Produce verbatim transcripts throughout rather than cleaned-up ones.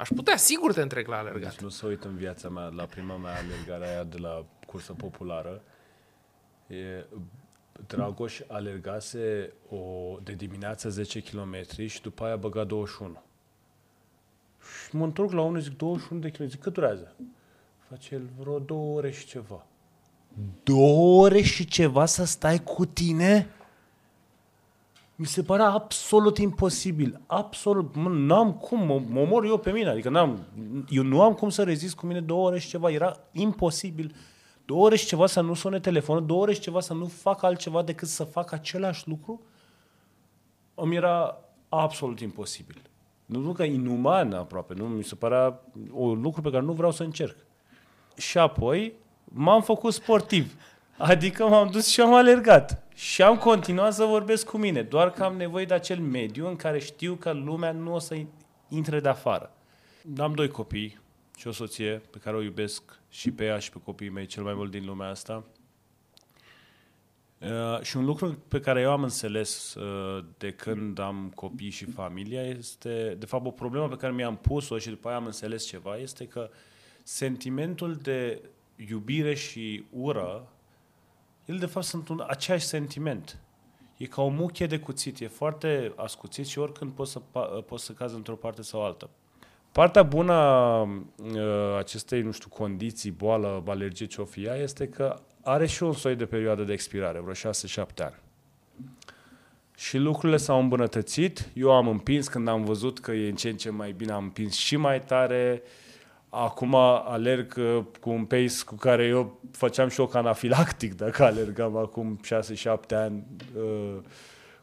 Aș putea, sigur, te întrec la alergat. Deci nu se uit în viața mea la prima mea alergare aia de la cursă populară. E, Dragoș alergase o, de dimineața zece kilometri și după aia băga douăzeci și unu. Și mă întorc la unul, zic douăzeci și unu de kilometri. Zic, cât durează? Face el vreo două ore și ceva. Două ore și ceva să stai cu tine? Mi se părea absolut imposibil. Absolut. Mă, n-am cum. Mă, mă omor eu pe mine. Adică n-am, eu nu am cum să rezist cu mine două ore și ceva. Era imposibil. Două ore și ceva să nu sune telefonul, două ore și ceva să nu fac altceva decât să fac același lucru. Îmi era absolut imposibil. Nu zic că inuman aproape. Nu? Mi se părea un lucru pe care nu vreau să încerc. Și apoi m-am făcut sportiv. Adică m-am dus și am alergat. Și am continuat să vorbesc cu mine, doar că am nevoie de acel mediu în care știu că lumea nu o să intre de afară. Am doi copii și o soție pe care o iubesc și pe ea și pe copiii mei cel mai mult din lumea asta. Uh, și un lucru pe care eu am înțeles uh, de când am copii și familia este, de fapt, o problemă pe care mi-am pus-o și după aia am înțeles ceva, este că sentimentul de iubire și ură, ele, de fapt, sunt un aceeași sentiment. E ca o muchie de cuțit. E foarte ascuțit și oricând poți să, poți să cazi într-o parte sau altă. Partea bună a acestei, nu știu, condiții, boală, alergie, ce-o fi ea, este că are și un soi de perioadă de expirare, vreo șase-șapte ani. Și lucrurile s-au îmbunătățit. Eu am împins când am văzut că e în ce în ce mai bine, am împins și mai tare. Acum alerg cu un pace cu care eu făceam șoc anafilactic dacă alergam acum șase-șapte ani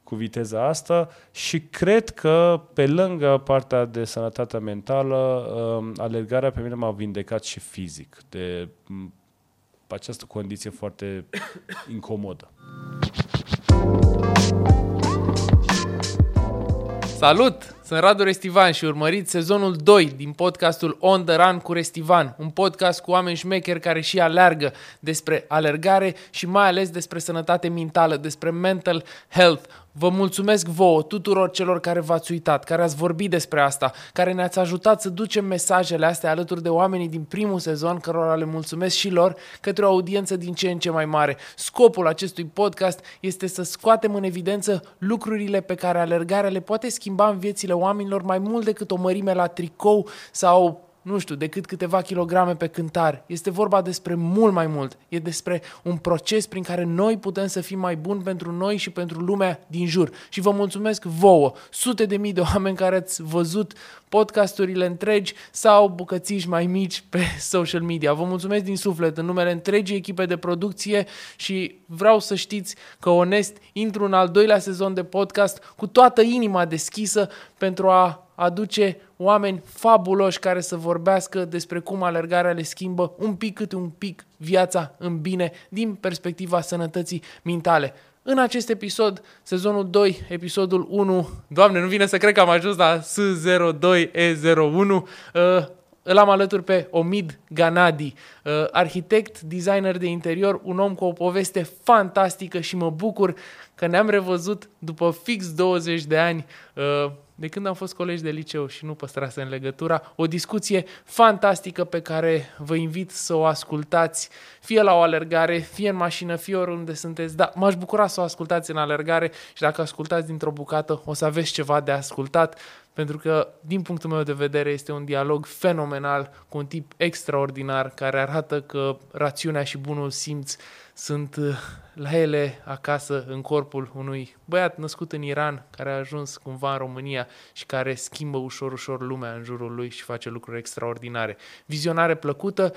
cu viteza asta și cred că pe lângă partea de sănătatea mentală, alergarea pe mine m-a vindecat și fizic de această condiție foarte incomodă. Salut! Sunt Radu Restivan și urmăriți sezonul doi din podcastul On The Run cu Restivan, un podcast cu oameni șmecheri care și alergă, despre alergare și mai ales despre sănătate mentală, despre mental health. Vă mulțumesc vouă, tuturor celor care v-ați uitat, care ați vorbit despre asta, care ne-ați ajutat să ducem mesajele astea alături de oamenii din primul sezon, cărora le mulțumesc și lor, către o audiență din ce în ce mai mare. Scopul acestui podcast este să scoatem în evidență lucrurile pe care alergarea le poate schimba în viețile oamenilor mai mult decât o mărime la tricou sau, nu știu, decât câteva kilograme pe cântar. Este vorba despre mult mai mult. E despre un proces prin care noi putem să fim mai buni pentru noi și pentru lumea din jur. Și vă mulțumesc vouă, sute de mii de oameni care ați văzut podcasturile întregi sau bucățiși mai mici pe social media. Vă mulțumesc din suflet în numele întregii echipe de producție și vreau să știți că onest intru în al doilea sezon de podcast cu toată inima deschisă pentru a aduce oameni fabuloși care să vorbească despre cum alergarea le schimbă un pic cât un pic viața în bine din perspectiva sănătății mintale. În acest episod, sezonul doi, episodul unu, Doamne, nu vine să cred că am ajuns la S zero doi E zero unu, îl am alături pe Omid Ghannadi, arhitect, designer de interior, un om cu o poveste fantastică și mă bucur că ne-am revăzut după fix douăzeci de ani, de când am fost colegi de liceu și nu păstrasem legătura, o discuție fantastică pe care vă invit să o ascultați, fie la o alergare, fie în mașină, fie oriunde sunteți, dar m-aș bucura să o ascultați în alergare și dacă ascultați dintr-o bucată o să aveți ceva de ascultat, pentru că, din punctul meu de vedere, este un dialog fenomenal cu un tip extraordinar care arată că rațiunea și bunul simț sunt la ele acasă în corpul unui băiat născut în Iran, care a ajuns cumva în România și care schimbă ușor, ușor lumea în jurul lui și face lucruri extraordinare. Vizionare plăcută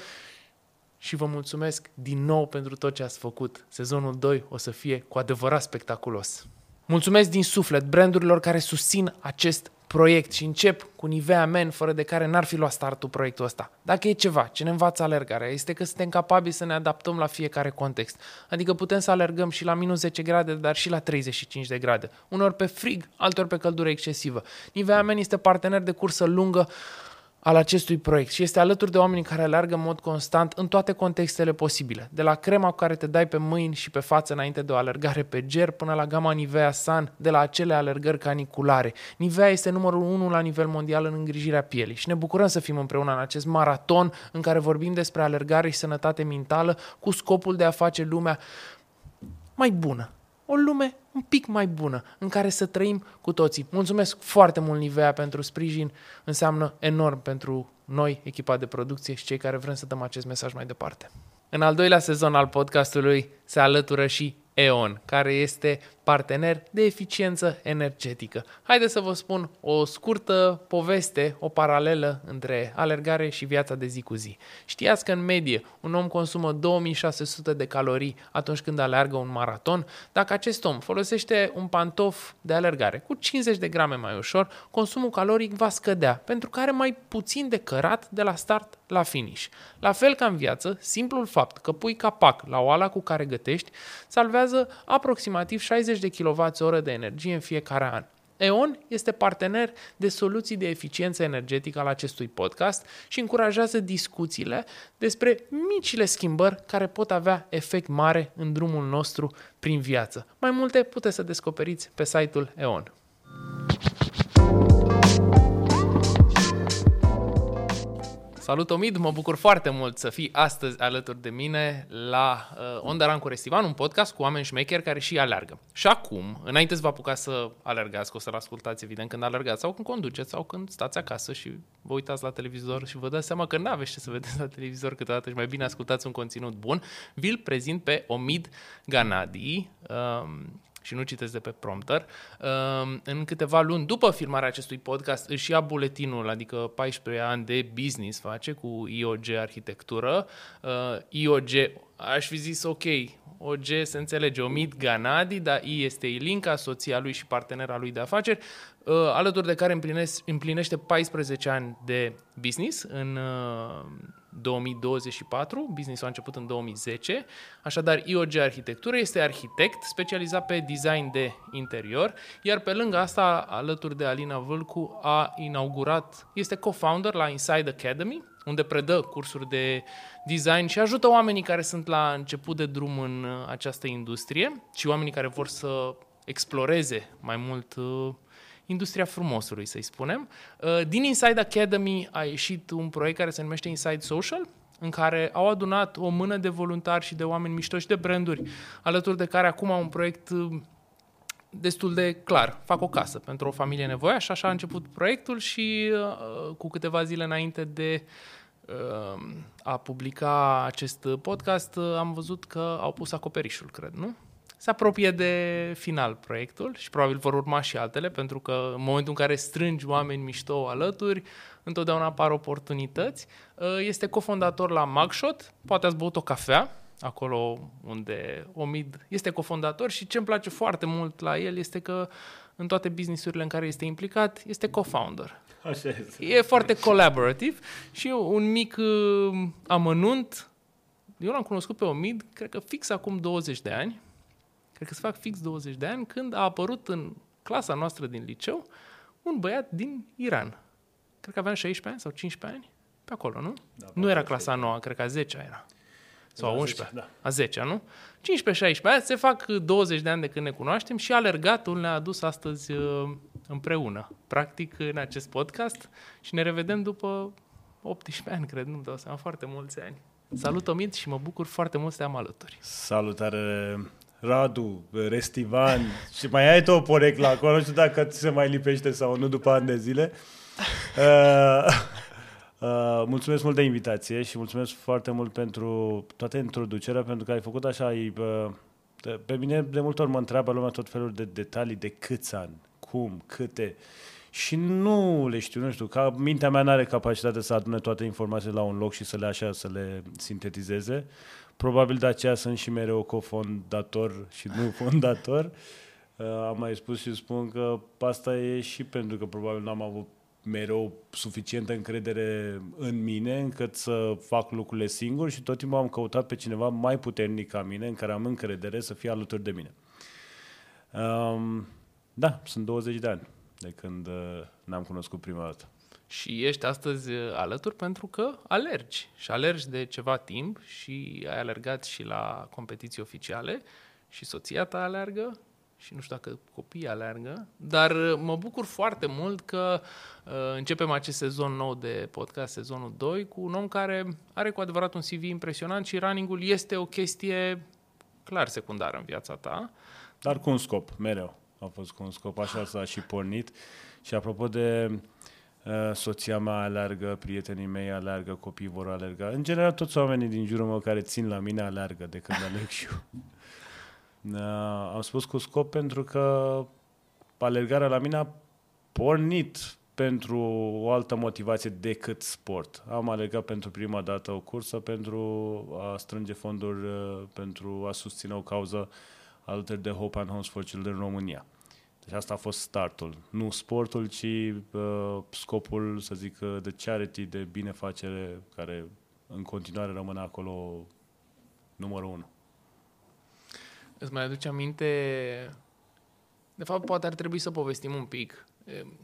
și vă mulțumesc din nou pentru tot ce ați făcut. Sezonul doi o să fie cu adevărat spectaculos. Mulțumesc din suflet brandurilor care susțin acest proiect și încep cu Nivea Men, fără de care n-ar fi luat startul proiectul ăsta. Dacă e ceva ce ne învață alergarea, este că suntem capabili să ne adaptăm la fiecare context. Adică putem să alergăm și la minus zece grade, dar și la treizeci și cinci de grade. Uneori pe frig, alteori pe căldură excesivă. Nivea Men este partener de cursă lungă al acestui proiect și este alături de oamenii care aleargă în mod constant în toate contextele posibile, de la crema cu care te dai pe mâini și pe față înainte de o alergare pe ger până la gama Nivea Sun, de la acele alergări caniculare. Nivea este numărul unu la nivel mondial în îngrijirea pielii și ne bucurăm să fim împreună în acest maraton în care vorbim despre alergare și sănătate mentală cu scopul de a face lumea mai bună. O lume un pic mai bună, în care să trăim cu toții. Mulțumesc foarte mult, Nivea, pentru sprijin. Înseamnă enorm pentru noi, echipa de producție și cei care vrem să dăm acest mesaj mai departe. În al doilea sezon al podcastului se alătură și E.O N, care este partener de eficiență energetică. Haideți să vă spun o scurtă poveste, o paralelă între alergare și viața de zi cu zi. Știați că în medie un om consumă două mii șase sute de calorii atunci când alergă un maraton? Dacă acest om folosește un pantof de alergare cu cincizeci de grame mai ușor, consumul caloric va scădea, pentru că are mai puțin de cărat de la start la finish. La fel ca în viață, simplul fapt că pui capac la oala cu care gătești salvează aproximativ șaizeci de kWh de energie în fiecare an. E.O N este partener de soluții de eficiență energetică al acestui podcast și încurajează discuțiile despre micile schimbări care pot avea efect mare în drumul nostru prin viață. Mai multe puteți să descoperiți pe site-ul E.O N. Salut, Omid! Mă bucur foarte mult să fii astăzi alături de mine la Onda Rancu Restivan, un podcast cu oameni șmecheri care și alergă. Și acum, înainte să vă apucați să alergați, că o să-l ascultați, evident, când alergați sau când conduceți sau când stați acasă și vă uitați la televizor și vă dați seama că n-aveți ce să vedeți la televizor câteodată și mai bine ascultați un conținut bun, vi-l prezint pe Omid Ghannadi, um, și nu citesc de pe prompter. În câteva luni după filmarea acestui podcast își ia buletinul, adică paisprezece ani de business face cu I O G Arhitectură. I O G, aș fi zis ok, O G se înțelege, Omid Ghannadi, dar I este Ilinca, soția lui și partenera lui de afaceri, alături de care împlinește paisprezece ani de business în două mii douăzeci și patru, business-ul a început în două mii zece, așadar I O G Arhitectură este arhitect specializat pe design de interior, iar pe lângă asta, alături de Alina Vâlcu, a inaugurat, este co-founder la Inside Academy, unde predă cursuri de design și ajută oamenii care sunt la început de drum în această industrie și oamenii care vor să exploreze mai mult industria frumosului, să-i spunem. Din Inside Academy a ieșit un proiect care se numește Inside Social, în care au adunat o mână de voluntari și de oameni mișto și de branduri, alături de care acum au un proiect destul de clar. Fac o casă pentru o familie nevoiașă, așa a început proiectul și cu câteva zile înainte de a publica acest podcast am văzut că au pus acoperișul, cred, nu? Se apropie de final proiectul și probabil vor urma și altele, pentru că în momentul în care strângi oameni mișto alături, întotdeauna apar oportunități. Este cofondator la Mugshot, poate ați băut o cafea, acolo unde Omid este cofondator și ce îmi place foarte mult la el este că în toate business-urile în care este implicat, este co-founder. Așa este. E foarte collaborative și un mic amănunt. Eu l-am cunoscut pe Omid, cred că fix acum douăzeci de ani, cred că se fac fix douăzeci de ani, când a apărut în clasa noastră din liceu un băiat din Iran. Cred că aveam șaisprezece ani sau cincisprezece ani, pe acolo, nu? Da, nu era clasa nouă, cred că a zecea era. Sau a unsprezecea, da. A zecea, nu? cincisprezece șaisprezece ani, se fac douăzeci de ani de când ne cunoaștem și alergatul ne-a adus astăzi împreună, practic, în acest podcast și ne revedem după optsprezece ani, cred, nu-mi dau seama, foarte mulți ani. Salut, Omid, și mă bucur foarte mult să te am alături. Salutare, Radu, Restivan, și mai ai tu o poreclă acolo, nu știu dacă ți se mai lipește sau nu după ani de zile. Uh, uh, mulțumesc mult de invitație și mulțumesc foarte mult pentru toată introducerea, pentru că ai făcut așa, uh, pe mine de multe ori mă întreabă lumea tot felul de detalii, de câți ani, cum, câte, și nu le știu, nu știu, ca mintea mea n-are capacitatea să adune toate informațiile la un loc și să le așa, să le sintetizeze. Probabil de aceea sunt și mereu cofondator și nu fondator. Uh, am mai spus și spun că asta e și pentru că probabil n-am avut mereu suficientă încredere în mine încât să fac lucrurile singur și tot timpul am căutat pe cineva mai puternic ca mine, în care am încredere să fie alături de mine. Um, da, sunt douăzeci de ani de când uh, ne-am cunoscut prima dată. și ești astăzi alături pentru că alergi și alergi de ceva timp și ai alergat și la competiții oficiale și soția ta alergă și nu știu dacă copiii alergă, dar mă bucur foarte mult că uh, începem acest sezon nou de podcast, sezonul doi, cu un om care are cu adevărat un C V impresionant și running-ul este o chestie clar secundară în viața ta. Dar cu un scop, mereu a fost cu un scop, așa s-a și pornit. Și apropo de uh, soția mea alergă, prietenii mei alergă, copiii vor alerga, în general toți oamenii din jurul meu care țin la mine alergă de când alerg și eu. Uh, am spus cu scop pentru că alergarea la mine a pornit pentru o altă motivație decât sport. Am alergat pentru prima dată o cursă pentru a strânge fonduri, uh, pentru a susține o cauză alături de Hope and Homes for Children în România. Deci asta a fost startul. Nu sportul, ci uh, scopul, să zic, de charity, de binefacere, care în continuare rămâne acolo numărul unu. Îți mai aduce aminte, de fapt poate ar trebui să povestim un pic.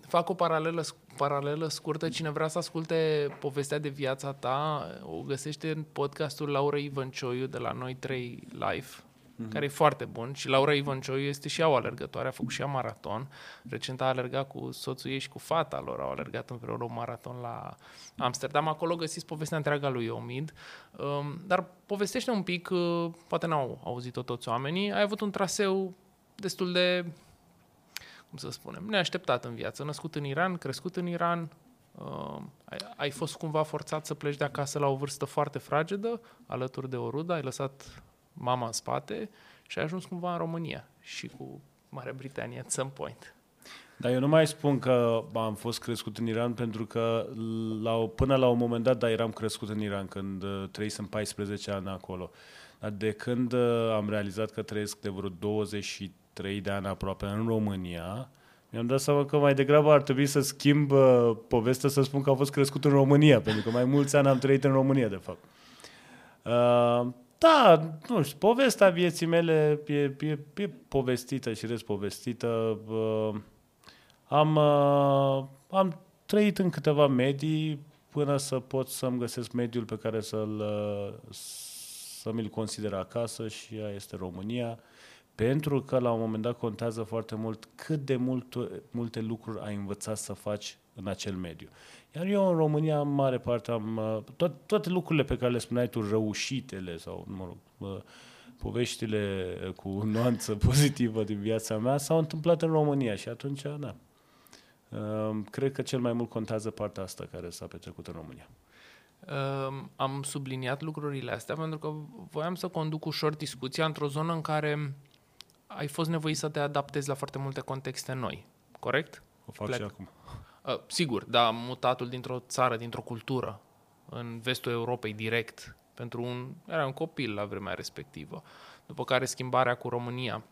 Fac o paralelă, paralelă scurtă, cine vrea să asculte povestea de viața ta o găsește în podcastul Laura Ivancioiu de la Noi trei Live, mm-hmm. care e foarte bun și Laura Ivancioiu este și ea o alergătoare, a făcut și ea maraton. Recent a alergat cu soțul ei și cu fata lor, au alergat împreună un maraton la Amsterdam. Acolo găsiți povestea întreaga lui Omid, dar povestește un pic, poate n-au auzit-o toți oamenii, ai avut un traseu destul de, cum să spunem, neașteptat în viață, născut în Iran, crescut în Iran, ai, ai fost cumva forțat să pleci de acasă la o vârstă foarte fragedă, alături de o rudă, ai lăsat mama în spate și ai ajuns cumva în România și cu Marea Britanie at some point. Dar eu nu mai spun că am fost crescut în Iran pentru că la o, până la un moment dat, da, eram crescut în Iran când trăisem paisprezece ani acolo. Dar de când am realizat că trăiesc de vreo douăzeci și trei de ani aproape în România, mi-am dat seama că mai degrabă ar trebui să schimb uh, povestea, să spun că am fost crescut în România, pentru că mai mulți ani am trăit în România, de fapt. Uh, Da, nu știu, povestea vieții mele e, e, e povestită și respovestită. Am, am trăit în câteva medii până să pot să-mi găsesc mediul pe care să-l, să mi-l consider acasă și ea este România. Pentru că la un moment dat contează foarte mult cât de mult, multe lucruri ai învățat să faci în acel mediu. Iar eu în România, în mare parte, am to- toate lucrurile pe care le spuneai tu, răușitele sau, mă rog, poveștile cu nuanță pozitivă din viața mea s-au întâmplat în România și atunci, da, cred că cel mai mult contează partea asta care s-a petrecut în România. Am subliniat lucrurile astea pentru că voiam să conduc ușor discuția într-o zonă în care ai fost nevoit să te adaptezi la foarte multe contexte noi, corect? O fac Plec. și acum. Uh, sigur, dar mutatul dintr-o țară, dintr-o cultură, în vestul Europei direct, pentru un, era un copil la vremea respectivă, după care schimbarea cu România.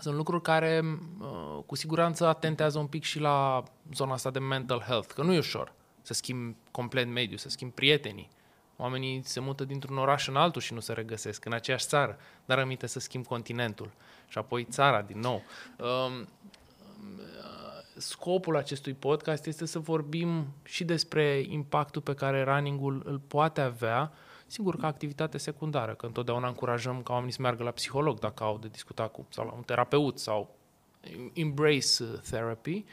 Sunt lucruri care uh, cu siguranță atentează un pic și la zona asta de mental health, că nu e ușor să schimbi complet mediul, să schimbi prietenii. Oamenii se mută dintr-un oraș în altul și nu se regăsesc în aceeași țară, dar aminte să schimbi continentul și apoi țara din nou. Uh, Scopul acestui podcast este să vorbim și despre impactul pe care running-ul îl poate avea, sigur ca activitate secundară, că întotdeauna încurajăm ca oamenii să meargă la psiholog dacă au de discutat cu, sau la un terapeut sau embrace therapy,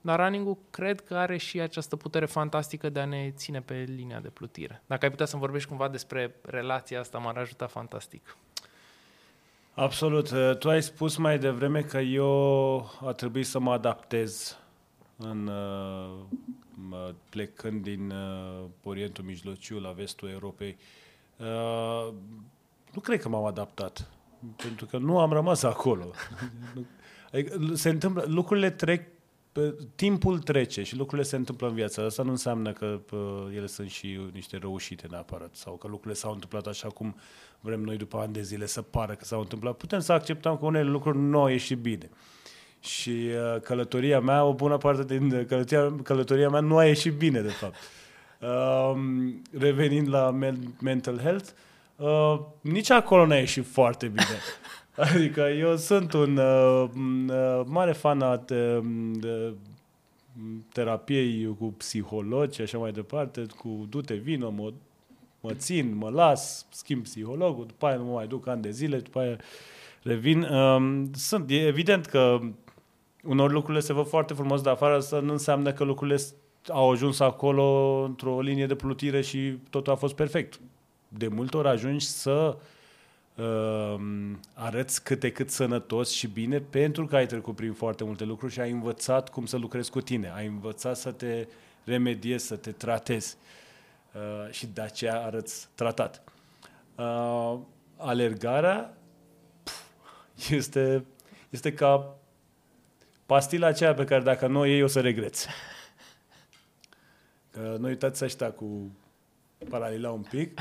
dar running-ul cred că are și această putere fantastică de a ne ține pe linia de plutire. Dacă ai putea să-mi vorbești cumva despre relația asta, m-ar ajuta fantastic. Absolut. Tu ai spus mai devreme că eu a trebuit să mă adaptez în, plecând din Orientul Mijlociu la vestul Europei. Nu cred că m-am adaptat, pentru că nu am rămas acolo. Se întâmplă, lucrurile trec, timpul trece și lucrurile se întâmplă în viața. Asta nu înseamnă că ele sunt și niște răușite neapărat sau că lucrurile s-au întâmplat așa cum vrem noi după ani de zile să pară că s-au întâmplat. Putem să acceptăm că unele lucruri nu au ieșit bine. Și călătoria mea, o bună parte din călătoria, călătoria mea nu a ieșit bine, de fapt. Revenind la mental health, nici acolo n-a ieșit foarte bine. Adică eu sunt un uh, mare fan a uh, terapiei cu psihologi și așa mai departe, cu du-te, vină, mă, mă țin, mă las, schimb psihologul, după aia nu mă mai duc ani de zile, după aia revin. Sunt, e evident că unor lucrurile se văd foarte frumos de afară, să nu înseamnă că lucrurile au ajuns acolo într-o linie de plutire și totul a fost perfect. De multe ori ajungi să uh, arăți câte cât sănătos și bine pentru că ai trecut prin foarte multe lucruri și ai învățat cum să lucrezi cu tine, ai învățat să te remediezi, să te tratezi uh, și de aceea arăți tratat. Uh, alergarea pf, este, este ca pastila aceea pe care dacă nu o iei o să regreți. Că nu uitați ăștia cu paralela un pic.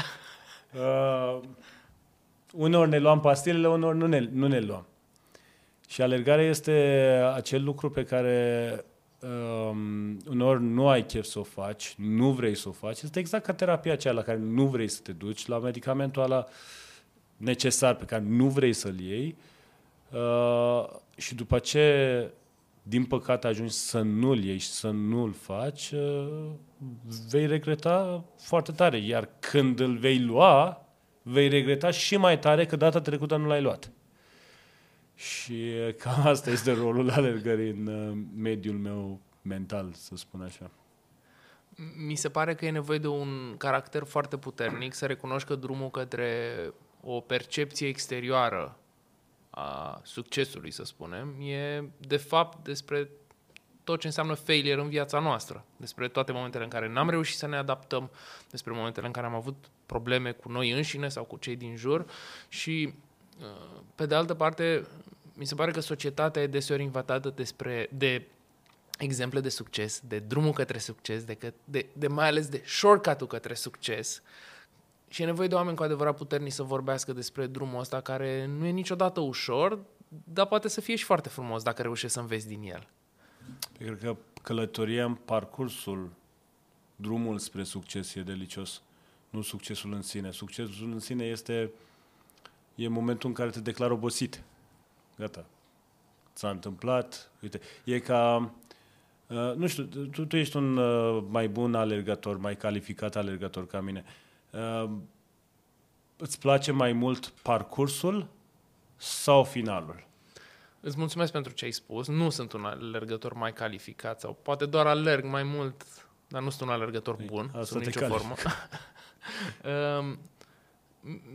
Uh, uneori ne luam pastilele, uneori nu ne, nu ne luam. Și alergarea este acel lucru pe care uh, uneori nu ai chef să o faci, nu vrei să o faci. Este exact ca terapia aceea la care nu vrei să te duci, la medicamentul ăla necesar pe care nu vrei să-l iei. Uh, și după ce, din păcate, ajungi să nu-l iei și să nu-l faci, uh, vei regreta foarte tare. Iar când îl vei lua, vei regreta și mai tare că data trecută nu l-ai luat. Și uh, cam asta este rolul alergării în uh, mediul meu mental, să spun așa. Mi se pare că e nevoie de un caracter foarte puternic să recunoști că drumul către o percepție exterioară a succesului, să spunem, e de fapt despre tot ce înseamnă failure în viața noastră, despre toate momentele în care n-am reușit să ne adaptăm, despre momentele în care am avut probleme cu noi înșine sau cu cei din jur și, pe de altă parte, mi se pare că societatea e deseori invitată despre, de exemple de succes, de drumul către succes, de, că, de, de mai ales de shortcut-ul către succes. Și e nevoie de oameni cu adevărat puternici să vorbească despre drumul ăsta, care nu e niciodată ușor, dar poate să fie și foarte frumos dacă reușești să înveți din el. Cred că călătoria în parcursul, drumul spre succes e delicios, nu succesul în sine. Succesul în sine este e momentul în care te declari obosit. Gata. S-a întâmplat. Uite, e ca... Nu știu, tu, tu ești un mai bun alergător, mai calificat alergător ca mine. Uh, îți place mai mult parcursul sau finalul? Îți mulțumesc pentru ce ai spus. Nu sunt un alergător mai calificat sau poate doar alerg mai mult, dar nu sunt un alergător Ei, bun, sub nicio formă. uh,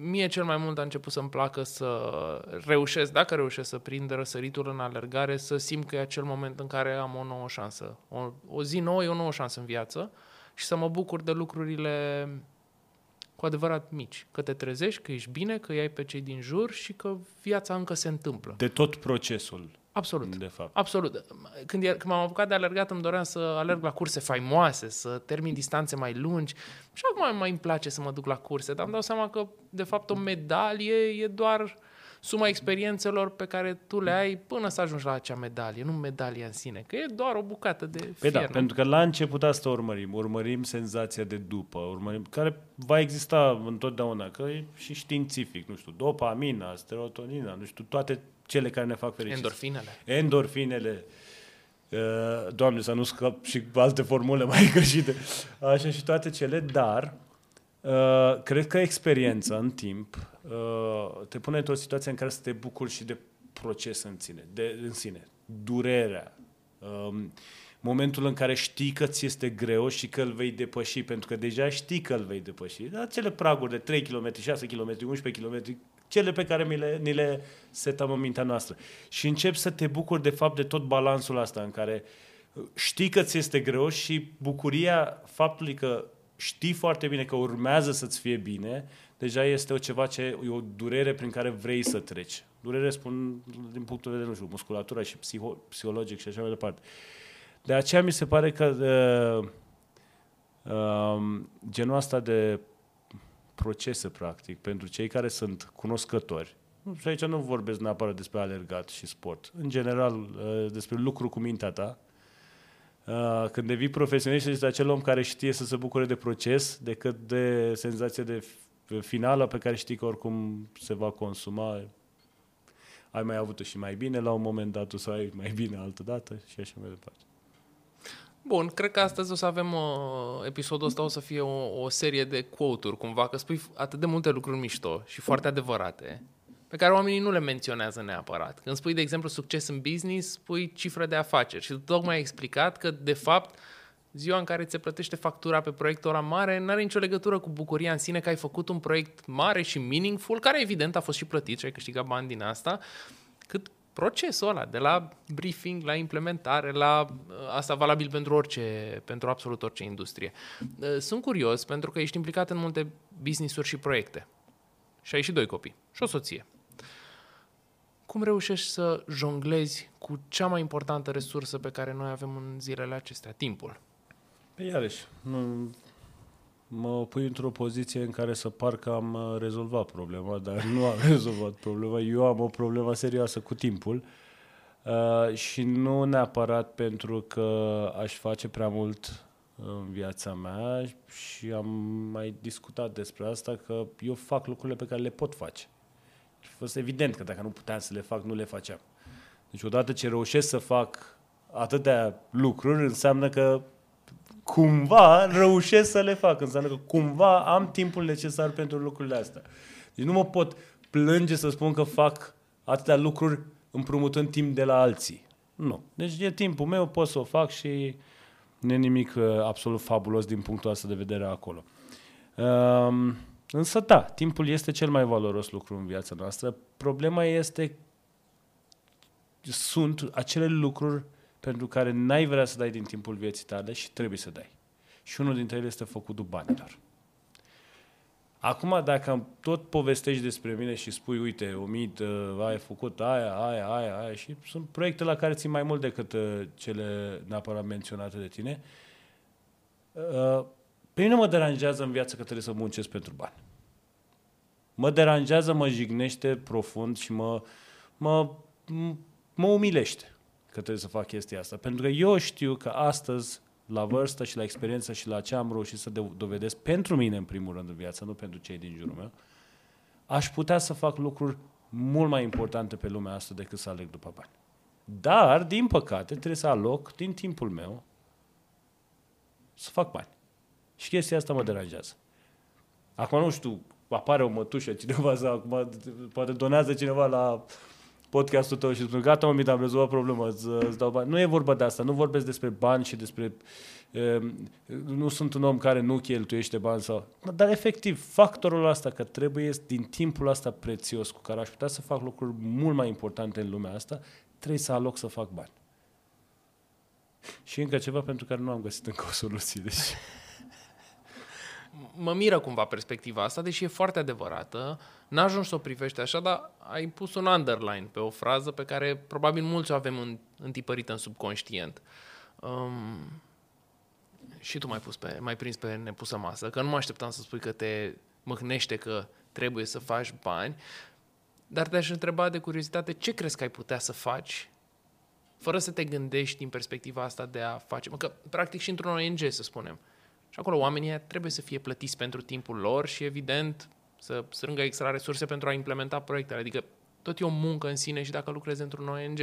mie cel mai mult a început să-mi placă să reușesc, dacă reușesc să prind răsăritul în alergare, să simt că e acel moment în care am o nouă șansă. O, o zi nouă e o nouă șansă în viață și să mă bucur de lucrurile cu adevărat mici, că te trezești, că ești bine, că i-ai pe cei din jur și că viața încă se întâmplă. De tot procesul. Absolut. De fapt. Absolut. Când, când m-am apucat de alergat, îmi doream să alerg la curse faimoase, să termin distanțe mai lungi și acum mai îmi place să mă duc la curse, dar îmi dau seama că, de fapt, o medalie e doar suma experiențelor pe care tu le ai până să ajungi la acea medalie, nu medalia în sine, că e doar o bucată de fier. Păi da, pentru că la început asta urmărim, urmărim senzația de după, urmărim, care va exista întotdeauna, că e și științific, nu știu, dopamina, serotonina, nu știu, toate cele care ne fac fericiți. Endorfinele. Endorfinele. Doamne, să nu scap și alte formule mai greșite. Așa și toate cele, dar... Uh, cred că experiența în timp uh, te pune într-o situație în care să te bucuri și de proces în sine, de, în sine. Durerea, uh, momentul în care știi că ți este greu și că îl vei depăși, pentru că deja știi că îl vei depăși. Acele praguri de trei kilometri, șase kilometri, unsprezece kilometri, cele pe care mi le, ni le setăm în mintea noastră. Și începi să te bucuri de fapt de tot balansul ăsta în care știi că ți este greu și bucuria faptului că știi foarte bine că urmează să-ți fie bine, deja este o ceva ce e o durere prin care vrei să treci. Durere, spun, din punctul de vedere, nu știu, musculatura și psiho, psihologic și așa mai departe. De aceea mi se pare că uh, uh, genul ăsta de procese, practic, pentru cei care sunt cunoscători, și aici nu vorbesc neapărat despre alergat și sport, în general uh, despre lucru cu mintea ta, când devii profesionist, ești acel om care știe să se bucure de proces decât de senzația de finală pe care știi că oricum se va consuma. Ai mai avut-o și mai bine la un moment dat, sau ai mai bine altă dată și așa mai departe. Bun, cred că astăzi o să avem uh, episodul ăsta, o să fie o, o serie de quote-uri, cumva, că spui atât de multe lucruri mișto și foarte adevărate, pe care oamenii nu le menționează neapărat. Când spui, de exemplu, succes în business, spui cifră de afaceri și tocmai ai explicat că, de fapt, ziua în care ți se plătește factura pe proiectul ăla mare n-are nicio legătură cu bucuria în sine că ai făcut un proiect mare și meaningful, care evident a fost și plătit și ai câștigat bani din asta, cât procesul ăla, de la briefing, la implementare, la asta valabil pentru orice, pentru absolut orice industrie. Sunt curios pentru că ești implicat în multe business-uri și proiecte și ai și doi copii și o soție. Cum reușești să jonglezi cu cea mai importantă resursă pe care noi avem în zilele acestea, timpul? Păi iarăși, nu, mă pui într-o poziție în care să par că am rezolvat problema, dar nu am rezolvat problema. Eu am o problemă serioasă cu timpul uh, și nu neapărat pentru că aș face prea mult în viața mea și am mai discutat despre asta că eu fac lucrurile pe care le pot face. A fost evident că dacă nu puteam să le fac, nu le faceam. Deci odată ce reușesc să fac atâtea lucruri, înseamnă că cumva reușesc să le fac. Înseamnă că cumva am timpul necesar pentru lucrurile astea. Deci nu mă pot plânge să spun că fac atâtea lucruri împrumutând timp de la alții. Nu. Deci e timpul meu, pot să o fac și nu e nimic absolut fabulos din punctul ăsta de vedere acolo. Um, însă da, timpul este cel mai valoros lucru în viața noastră. Problema este sunt acele lucruri pentru care n-ai vrea să dai din timpul vieții tale și trebuie să dai. Și unul dintre ele este făcutul banilor. Acum, dacă tot povestești despre mine și spui, uite, Omid, ai făcut aia, aia, aia, aia, și sunt proiecte la care țin mai mult decât cele neapărat menționate de tine, pe mine mă deranjează în viață că trebuie să muncesc pentru bani. Mă deranjează, mă jignește profund și mă, mă, mă umilește că trebuie să fac chestia asta. Pentru că eu știu că astăzi, la vârstă și la experiență și la ce am reușit să dovedesc pentru mine, în primul rând, în viață, nu pentru cei din jurul meu, aș putea să fac lucruri mult mai importante pe lumea asta decât să aleg după bani. Dar, din păcate, trebuie să aloc din timpul meu să fac bani. Și chestia asta mă deranjează. Acum, nu știu, apare o mătușă, cineva, să, acum, poate donează cineva la podcastul tău și spune, gata, Omid, am rezolvat problema, îți, îți dau bani. Nu e vorba de asta, nu vorbesc despre bani și despre... E, nu sunt un om care nu cheltuiește bani sau... Dar efectiv, factorul ăsta că trebuie din timpul ăsta prețios cu care aș putea să fac lucruri mult mai importante în lumea asta, trebuie să aloc să fac bani. Și încă ceva pentru care nu am găsit încă o soluție, deci... Mă miră cumva perspectiva asta, deși e foarte adevărată. N-ajungi să o privești așa, dar ai pus un underline pe o frază pe care probabil mulți o avem întipărită în subconștient. Um, și tu m-ai pus pe, m-ai prins pe nepusă masă, că nu mă așteptam să spui că te mâhnește că trebuie să faci bani, dar te-aș întreba de curiozitate ce crezi că ai putea să faci fără să te gândești din perspectiva asta de a face, că practic și într-un O N G, să spunem. Și acolo oamenii trebuie să fie plătiți pentru timpul lor și, evident, să strângă extra resurse pentru a implementa proiectele. Adică tot e o muncă în sine și dacă lucrezi într-un O N G.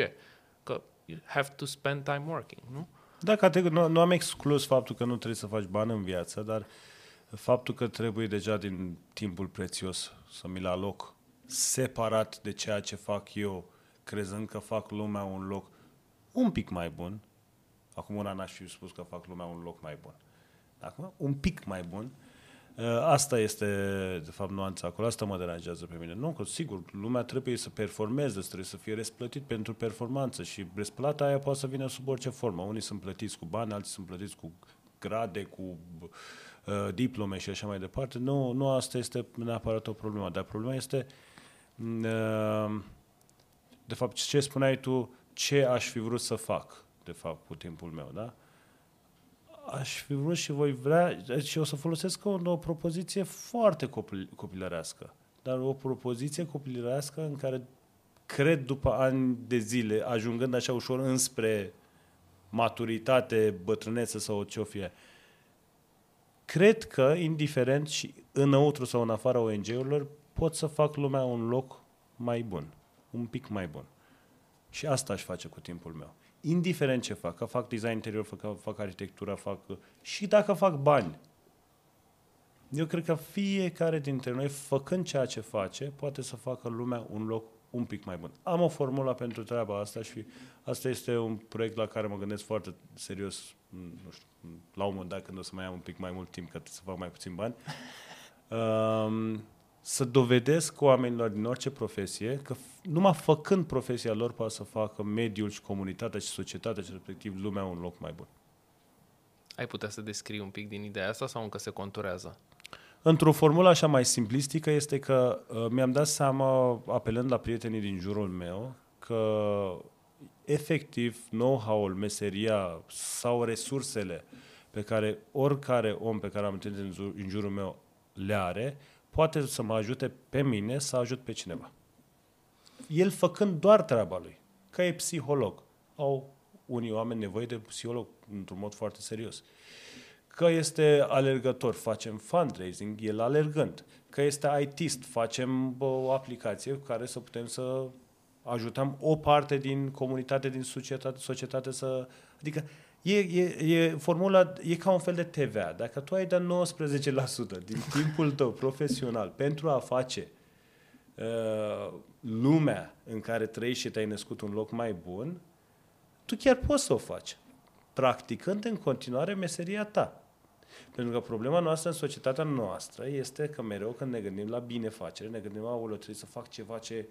Că you have to spend time working, nu? Da, categor, nu, nu am exclus faptul că nu trebuie să faci bani în viață, dar faptul că trebuie deja din timpul prețios să mi-l aloc separat de ceea ce fac eu, crezând că fac lumea un loc un pic mai bun. Acum un an aș fi spus că fac lumea un loc mai bun. Acum, un pic mai bun. Asta este, de fapt, nuanța acolo. Asta mă deranjează pe mine. Nu, că sigur, lumea trebuie să performeze, trebuie să fie răsplătit pentru performanță și răsplata aia poate să vină sub orice formă. Unii sunt plătiți cu bani, alții sunt plătiți cu grade, cu uh, diplome și așa mai departe. Nu, nu asta este neapărat o problemă. Dar problema este, uh, de fapt, ce spuneai tu, ce aș fi vrut să fac, de fapt, cu timpul meu, da? Aș fi vrut și voi vrea, și o să folosesc o, o propoziție foarte copil, copilărească, dar o propoziție copilărească în care cred după ani de zile, ajungând așa ușor înspre maturitate, bătrânețe sau ce-o fie, cred că, indiferent și înăuntru sau în afara O N G-urilor, pot să fac lumea un loc mai bun, un pic mai bun. Și asta aș face cu timpul meu. indiferent ce fac, că fac design interior, fac, fac arhitectura, fac, și dacă fac bani. Eu cred că fiecare dintre noi, făcând ceea ce face, poate să facă lumea un loc un pic mai bun. Am o formulă pentru treaba asta și asta este un proiect la care mă gândesc foarte serios, nu știu, la un moment dat când o să mai am un pic mai mult timp, că să fac mai puțin bani, um, să dovedesc oamenilor din orice profesie că numai făcând profesia lor poate să facă mediul și comunitatea și societatea și respectiv lumea un loc mai bun. Ai putea să descrii un pic din ideea asta sau încă se conturează? Într-o formulă așa mai simplistică este că uh, mi-am dat seama, apelând la prietenii din jurul meu, că efectiv know-how-ul, meseria sau resursele pe care oricare om pe care am întâlnit în, jur, în jurul meu le are, poate să mă ajute pe mine să ajut pe cineva. El făcând doar treaba lui, că e psiholog. Au unii oameni nevoie de psiholog într-un mod foarte serios. Că este alergător, facem fundraising, el alergând. Că este I T-ist, facem o aplicație cu care să putem să ajutăm o parte din comunitate, din societate, societate să... Adică e, e, e formula, e ca un fel de T V A. Dacă tu ai dat nouăsprezece la sută din timpul tău profesional pentru a face uh, lumea în care trăiești și te-ai născut un loc mai bun, tu chiar poți să o faci, practicând în continuare meseria ta. Pentru că problema noastră în societatea noastră este că mereu când ne gândim la binefacere, ne gândim, aoleu, trebuie să fac ceva ce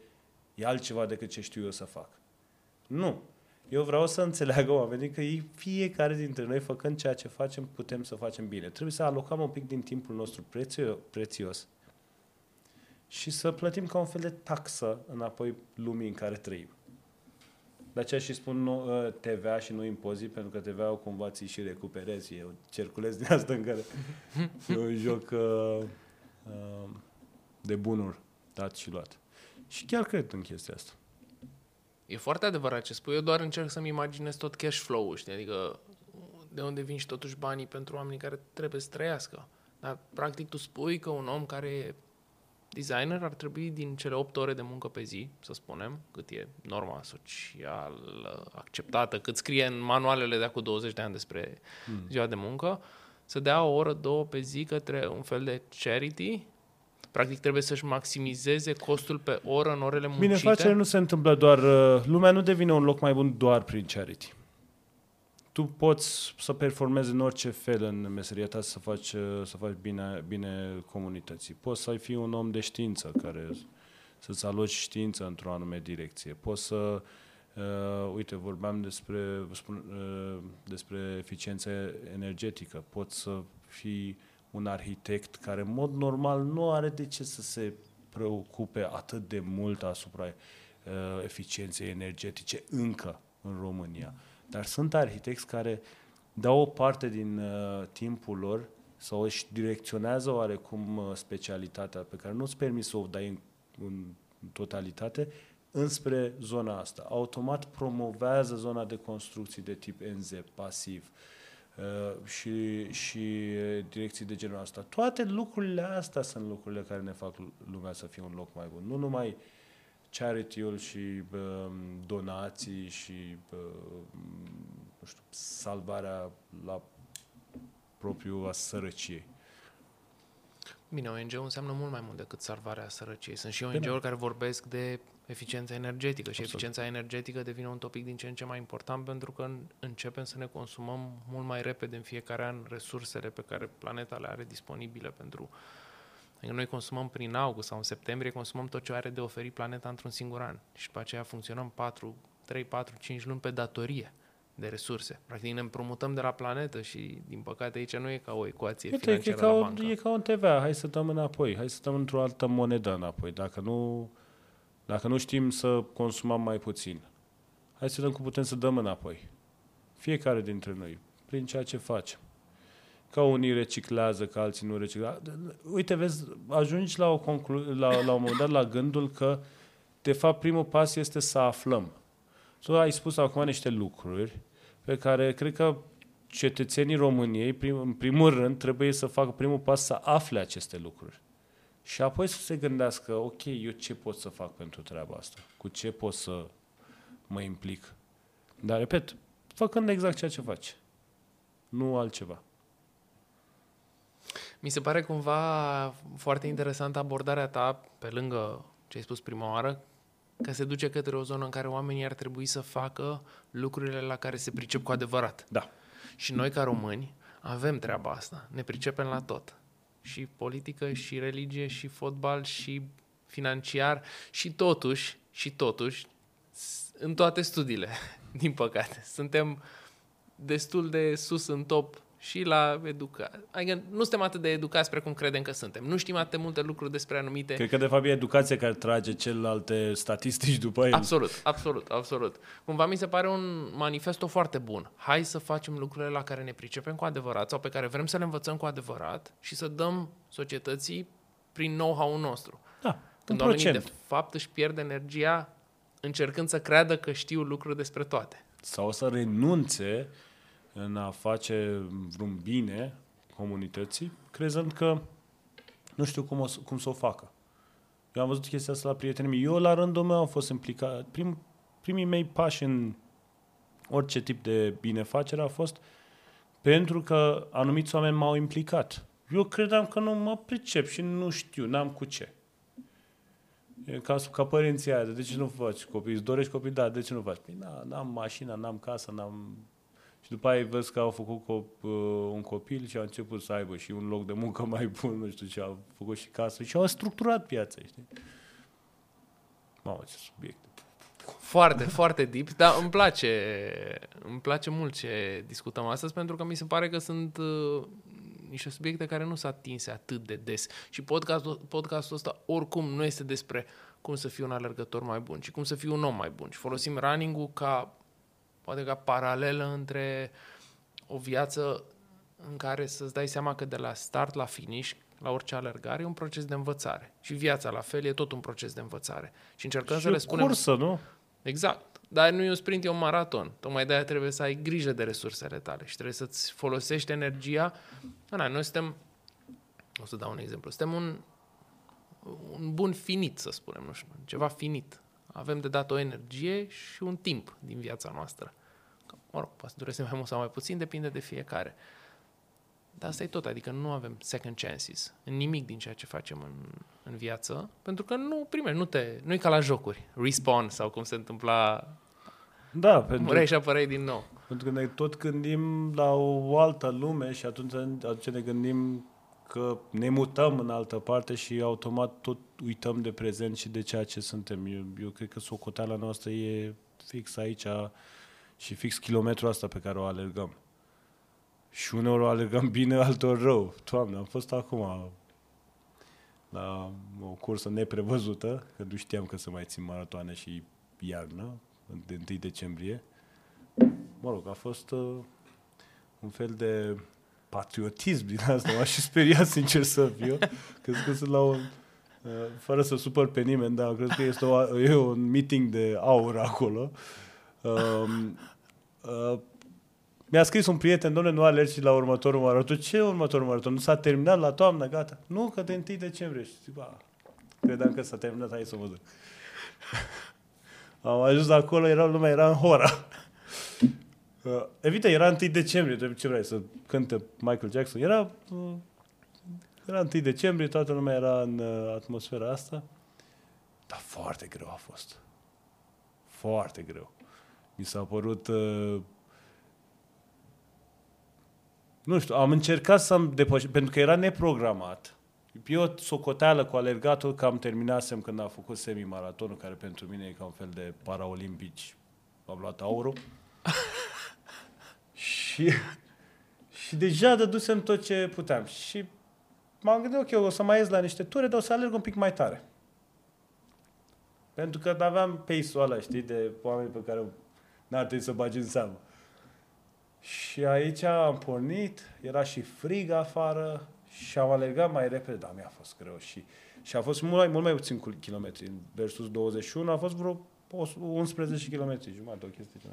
e altceva decât ce știu eu să fac. Nu. Eu vreau să înțeleagă oamenii că fiecare dintre noi, făcând ceea ce facem, putem să facem bine. Trebuie să alocăm un pic din timpul nostru prețio- prețios și să plătim ca un fel de taxă înapoi lumii în care trăim. De aceea și spun uh, T V A și nu impozit, pentru că T V A-ul cumva ți și recuperezi. Eu cerculez din asta în care e un joc uh, uh, de bunuri dat și luat. Și chiar cred în chestia asta. E foarte adevărat ce spui. Eu doar încerc să-mi imaginez tot cash flow-ul, știi? Adică de unde vin și totuși banii pentru oamenii care trebuie să trăiască. Dar practic tu spui că un om care e designer ar trebui din cele opt ore de muncă pe zi, să spunem, cât e norma socială acceptată, cât scrie în manualele de acum douăzeci de ani despre mm. ziua de muncă, să dea o oră, două pe zi către un fel de charity. Practic trebuie să-și maximizeze costul pe oră în orele muncite. Binefacerea nu se întâmplă doar... Lumea nu devine un loc mai bun doar prin charity. Tu poți să performezi în orice fel în meseria ta, să faci, să faci bine, bine comunității. Poți să fii un om de știință, care să-ți aloci știință într-o anume direcție. Poți să... Uh, uite, vorbeam despre, spun, uh, despre eficiență energetică. Poți să fii un arhitect care, în mod normal, nu are de ce să se preocupe atât de mult asupra uh, eficienței energetice încă în România. Dar sunt arhitecți care dau o parte din uh, timpul lor sau își direcționează oarecum uh, specialitatea pe care nu-ți permis să o dai în, în totalitate înspre zona asta. Automat promovează zona de construcții de tip N Z, pasiv uh, și, și direcții de genul ăsta. Toate lucrurile astea sunt lucrurile care ne fac lumea să fie un loc mai bun. Nu numai charity-ul și uh, donații și uh, nu știu, salvarea la propriu a sărăciei. Bine, O N G-ul înseamnă mult mai mult decât salvarea sărăciei. Sunt și O N G-uri care vorbesc de eficiența energetică și absolut. Eficiența energetică devine un topic din ce în ce mai important pentru că începem să ne consumăm mult mai repede în fiecare an resursele pe care planeta le are disponibile pentru... Noi consumăm prin august sau în septembrie, consumăm tot ce are de oferit planeta într-un singur an. Și după aceea funcționăm patru, trei, patru, cinci luni pe datorie de resurse. Practic ne împrumutăm de la planetă și, din păcate, aici nu e ca o ecuație Uite, financiară e ca la bancă. E ca un T V A. Hai să dăm înapoi. Hai să dăm într-o altă monedă înapoi. Dacă nu, dacă nu știm să consumăm mai puțin, hai să dăm cum putem să dăm înapoi. Fiecare dintre noi, prin ceea ce facem. Că unii reciclează, că alții nu reciclează. Uite, vezi, ajungi la, o conclu- la, la un moment dat la gândul că, de fapt, primul pas este să aflăm. Tu ai spus acum niște lucruri pe care cred că cetățenii României, prim, în primul rând, trebuie să facă primul pas să afle aceste lucruri. Și apoi să se gândească, ok, eu ce pot să fac pentru treaba asta? Cu ce pot să mă implic? Dar, repet, făcând exact ceea ce faci. Nu altceva. Mi se pare cumva foarte interesantă abordarea ta, pe lângă ce ai spus prima oară, că se duce către o zonă în care oamenii ar trebui să facă lucrurile la care se pricep cu adevărat. Da. Și noi, ca români, avem treaba asta. Ne pricepem la tot. Și politică, și religie, și fotbal, și financiar, și totuși, și totuși, în toate studiile, din păcate. Suntem destul de sus în top și la educație. Adică nu suntem atât de educați precum credem că suntem. Nu știm atât de multe lucruri despre anumite... Cred că, de fapt, e educația care trage celelalte statistici după el. Absolut, absolut, absolut. Cumva mi se pare un manifesto foarte bun. Hai să facem lucrurile la care ne pricepem cu adevărat sau pe care vrem să le învățăm cu adevărat și să dăm societății prin know-how-ul nostru. Da, când oamenii, de fapt, își pierd energia încercând să creadă că știu lucruri despre toate. Sau să renunțe în a face vreun bine comunității, crezând că nu știu cum, o, cum să o facă. Eu am văzut chestia asta la prietenii mei. Eu, la rândul meu, am fost implicat. Prim, primii mei pași în orice tip de binefacere a fost pentru că anumiți oameni m-au implicat. Eu credeam că nu mă pricep și nu știu, n-am cu ce. Ca, ca părinții aia, de ce nu faci copii? Îți dorești copii? Da, de ce nu faci? Păi, na, n-am mașina, n-am casă, n-am... Și după aia vezi că au făcut cop, un copil și au început să aibă și un loc de muncă mai bun, nu știu ce, au făcut și casă și au structurat piața, știi? Mamă, ce subiect! Foarte, foarte deep, dar îmi place, îmi place mult ce discutăm astăzi, pentru că mi se pare că sunt niște subiecte care nu s-au atins atât de des. Și podcastul, podcastul ăsta oricum nu este despre cum să fii un alergător mai bun, ci cum să fii un om mai bun. Și folosim running-ul ca... poate ca paralelă între o viață în care să-ți dai seama că de la start la finish, la orice alergare, e un proces de învățare. Și viața, la fel, e tot un proces de învățare. Și încercăm și să le spunem... cursă, nu? Exact. Dar nu e un sprint, e un maraton. Tocmai de-aia trebuie să ai grijă de resursele tale și trebuie să-ți folosești energia. Da, noi suntem... O să dau un exemplu. Suntem un, un bun finit, să spunem, nu știu, ceva finit. Avem de dat o energie și un timp din viața noastră. Mă rog, poate să dureze mai mult sau mai puțin, depinde de fiecare. Dar asta e tot, adică nu avem second chances în nimic din ceea ce facem în, în viață, pentru că nu primești, nu te, nu e ca la jocuri, respawn sau cum se întâmpla, da, pentru, mureai și apăreai din nou. Pentru că ne tot gândim la o altă lume și atunci, atunci ne gândim că ne mutăm în altă parte și automat tot uităm de prezent și de ceea ce suntem. Eu, eu cred că socoteala noastră e fix aici și fix kilometrul ăsta pe care o alergăm. Și uneori o alergăm bine, altor rău. Doamne, am fost acum la o cursă neprevăzută, că nu știam că se mai țin maratoane și iarnă, de întâi decembrie. Mă rog, a fost uh, un fel de... patriotism din asta, m-aș speria sincer să fiu, că sunt la un, fără să supăr pe nimeni, dar cred că este o, e un meeting de aur acolo. Uh, uh, mi-a scris un prieten, dom'le, nu alergi la următorul maraton. Ce următorul maraton? Nu s-a terminat la toamnă, gata. Nu, că de întâi decembrie. Și zic, ba, credeam că s-a terminat, hai să mă duc. Am ajuns acolo, era, lumea era în hora. Uh, evident, era întâi decembrie, ce vrei să cânte Michael Jackson? Era, uh, era întâi decembrie, toată lumea era în uh, atmosfera asta, dar foarte greu a fost. Foarte greu. Mi s-a părut... Uh, nu știu, am încercat să-mi depășesc, pentru că era neprogramat. Eu socoteală cu alergatul că am terminasem când am făcut semi-maratonul, care pentru mine e ca un fel de paraolimpici. Am luat aurul. Și, și deja dădusem tot ce puteam. Și m-am gândit, ok, o să mai ies la niște ture, dar o să alerg un pic mai tare. Pentru că aveam pace-ul ăla, știi, de oameni pe care n-ar trebui să bagi în seamă. Și aici am pornit, era și frig afară și am alergat mai repede, dar mi-a fost greu. Și, și a fost mult mai, mult mai puțin cu kilometri. Versus douăzeci și unu a fost vreo unsprezece kilometri, jumătate, o chestie de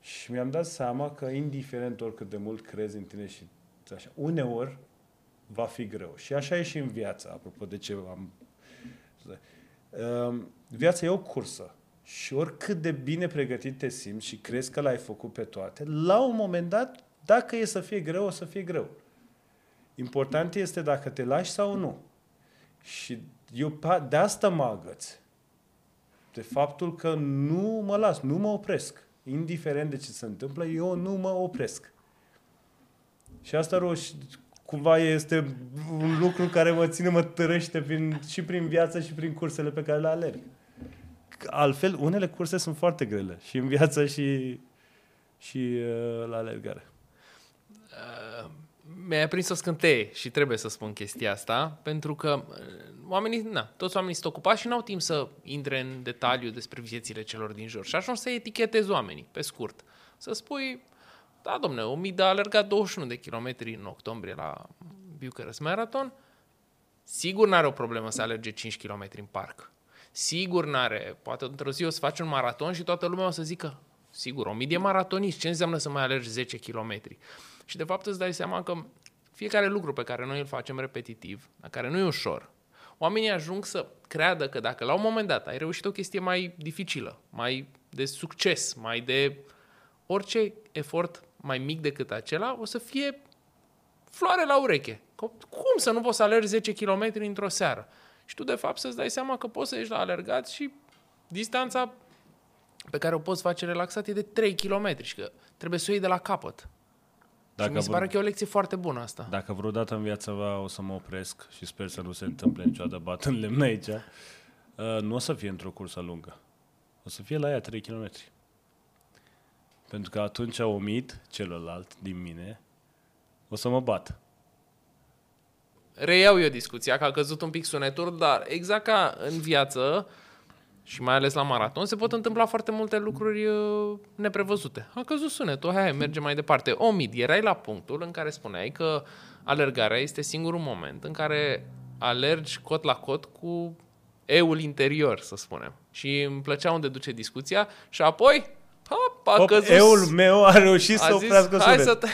Și mi-am dat seama că, indiferent oricât de mult crezi în tine și așa, uneori va fi greu. Și așa e și în viață, apropo de ce am... Viața e o cursă. Și oricât de bine pregătit te simți și crezi că l-ai făcut pe toate, la un moment dat, dacă e să fie greu, o să fie greu. Important este dacă te lași sau nu. Și eu de asta mă agăț. De faptul că nu mă las, nu mă opresc. Indiferent de ce se întâmplă, eu nu mă opresc. Și asta roș, cumva este un lucru care mă ține, mă târăște prin, și prin viață și prin cursele pe care le alerg. Altfel, unele curse sunt foarte grele și în viață și, și uh, la alergare. Uh, mi-ai aprins o scânteie și trebuie să spun chestia asta, pentru că oamenii, na, toți oamenii sunt ocupați și n-au timp să intre în detaliu despre viețile celor din jur. Și ajungi să etichetezi oamenii, pe scurt. Să spui, da, domne, Omid a alergat douăzeci și unu de kilometri în octombrie la Bucharest Marathon, sigur n-are o problemă să alerge cinci kilometri în parc. Sigur n-are. Poate într-o zi o să faci un maraton și toată lumea o să zică, sigur, Omid e maratonist, ce înseamnă să mai alergi zece kilometri? Și de fapt îți dai seama că fiecare lucru pe care noi îl facem repetitiv, la care nu e ușor, oamenii ajung să creadă că dacă la un moment dat ai reușit o chestie mai dificilă, mai de succes, mai de orice efort mai mic decât acela, o să fie floare la ureche. Cum să nu poți să alergi zece kilometri într-o seară? Și tu, de fapt, să-ți dai seama că poți să ieși la alergat și distanța pe care o poți face relaxat e de trei kilometri și că trebuie să o iei de la capăt. Dacă și mi se pare că e o lecție foarte bună asta. Dacă vreodată în viața mea o să mă opresc și sper să nu se întâmple niciodată, bat în lemn aici, nu o să fie într-o cursă lungă. O să fie la aia trei kilometri. Pentru că atunci omit celălalt din mine, o să mă bat. Reiau eu discuția, că a căzut un pic sunetul, dar exact ca în viață și mai ales la maraton, se pot întâmpla foarte multe lucruri neprevăzute. A căzut sunetul, hai, mergem mai departe. Omid, erai la punctul în care spuneai că alergarea este singurul moment în care alergi cot la cot cu eul interior, să spunem. Și îmi plăcea unde duce discuția și apoi, hop, a căzut. Eul meu a reușit să oprească sunetul.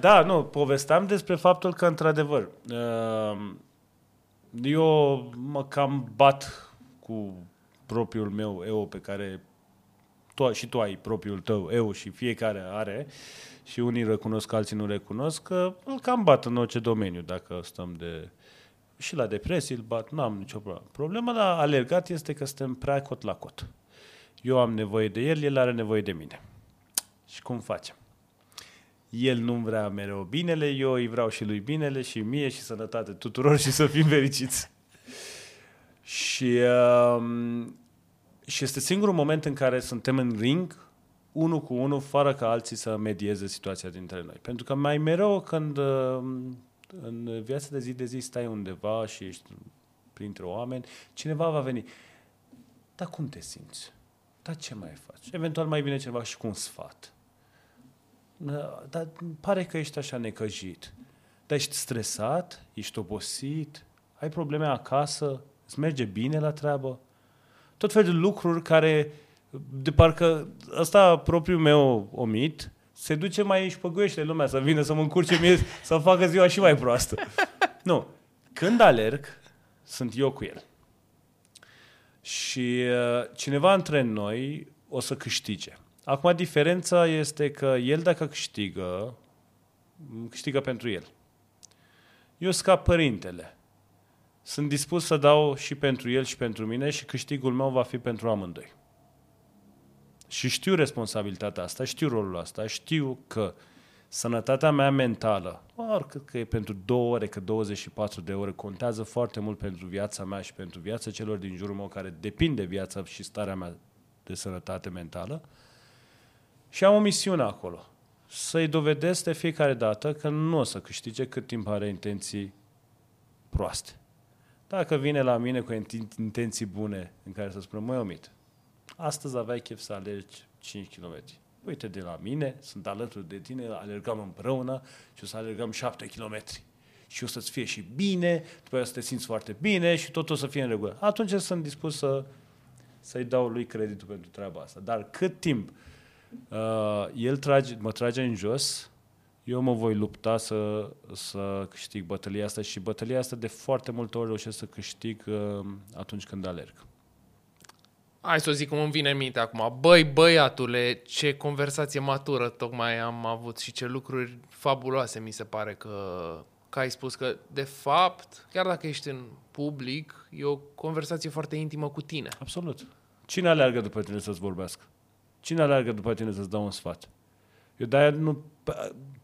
Da, nu, povesteam despre faptul că, într-adevăr, eu mă cam bat cu propriul meu eu pe care tu, și tu ai propriul tău eu și fiecare are și unii recunosc, alții nu recunosc, că îl cam bat în orice domeniu, dacă stăm de... Și la depresie îl bat, n-am nicio problemă. Problema la alergat este că suntem prea cot la cot. Eu am nevoie de el, el are nevoie de mine. Și cum facem? El nu-mi vrea mereu binele, eu îi vreau și lui binele și mie și sănătate tuturor și să fim fericiți. Și, um, și este singurul moment în care suntem în ring, unul cu unul, fără ca alții să medieze situația dintre noi. Pentru că mai mereu când în viața de zi de zi stai undeva și ești printre oameni, cineva va veni. Dar cum te simți? Dar ce mai faci? Eventual mai bine cineva și cu un sfat. Dar pare că ești așa necăjit. Dar ești stresat, ești obosit, ai probleme acasă, îți merge bine la treabă. Tot felul de lucruri care, de parcă, ăsta propriul meu omit, se duce mai își păguiește lumea să vină să mă încurce mie, să facă ziua și mai proastă. Nu. Când alerg, sunt eu cu el. Și cineva între noi o să câștige. Acum, diferența este că el, dacă câștigă, câștigă pentru el. Eu sunt ca părintele. Sunt dispus să dau și pentru el și pentru mine și câștigul meu va fi pentru amândoi. Și știu responsabilitatea asta, știu rolul asta, știu că sănătatea mea mentală, oricât că e pentru două ore, că douăzeci și patru de ore, contează foarte mult pentru viața mea și pentru viața celor din jurul meu care depind de viața și starea mea de sănătate mentală. Și am o misiune acolo. Să-i dovedesc de fiecare dată că nu o să câștige cât timp are intenții proaste. Dacă vine la mine cu intenții bune în care să spună, măi Omid, astăzi aveai chef să alergi cinci kilometri. Uite de la mine, sunt alături de tine, alergăm împreună și o să alergăm șapte kilometri. Și o să-ți fie și bine, după aceea să te simți foarte bine și tot o să fie în regulă. Atunci sunt dispus să, să-i dau lui creditul pentru treaba asta. Dar cât timp Uh, el trage, mă trage în jos, eu mă voi lupta să, să câștig bătălia asta și bătălia asta de foarte multe ori reușesc să câștig uh, atunci când alerg. hai să o zic cum îmi vine în minte acum, băi băiatule, ce conversație matură tocmai am avut și ce lucruri fabuloase mi se pare că, că ai spus, că de fapt, chiar dacă ești în public, e o conversație foarte intimă cu tine. Absolut. Cine aleargă după tine să-ți vorbească? Cine aleargă după tine să-ți dau un sfat? Eu de-aia nu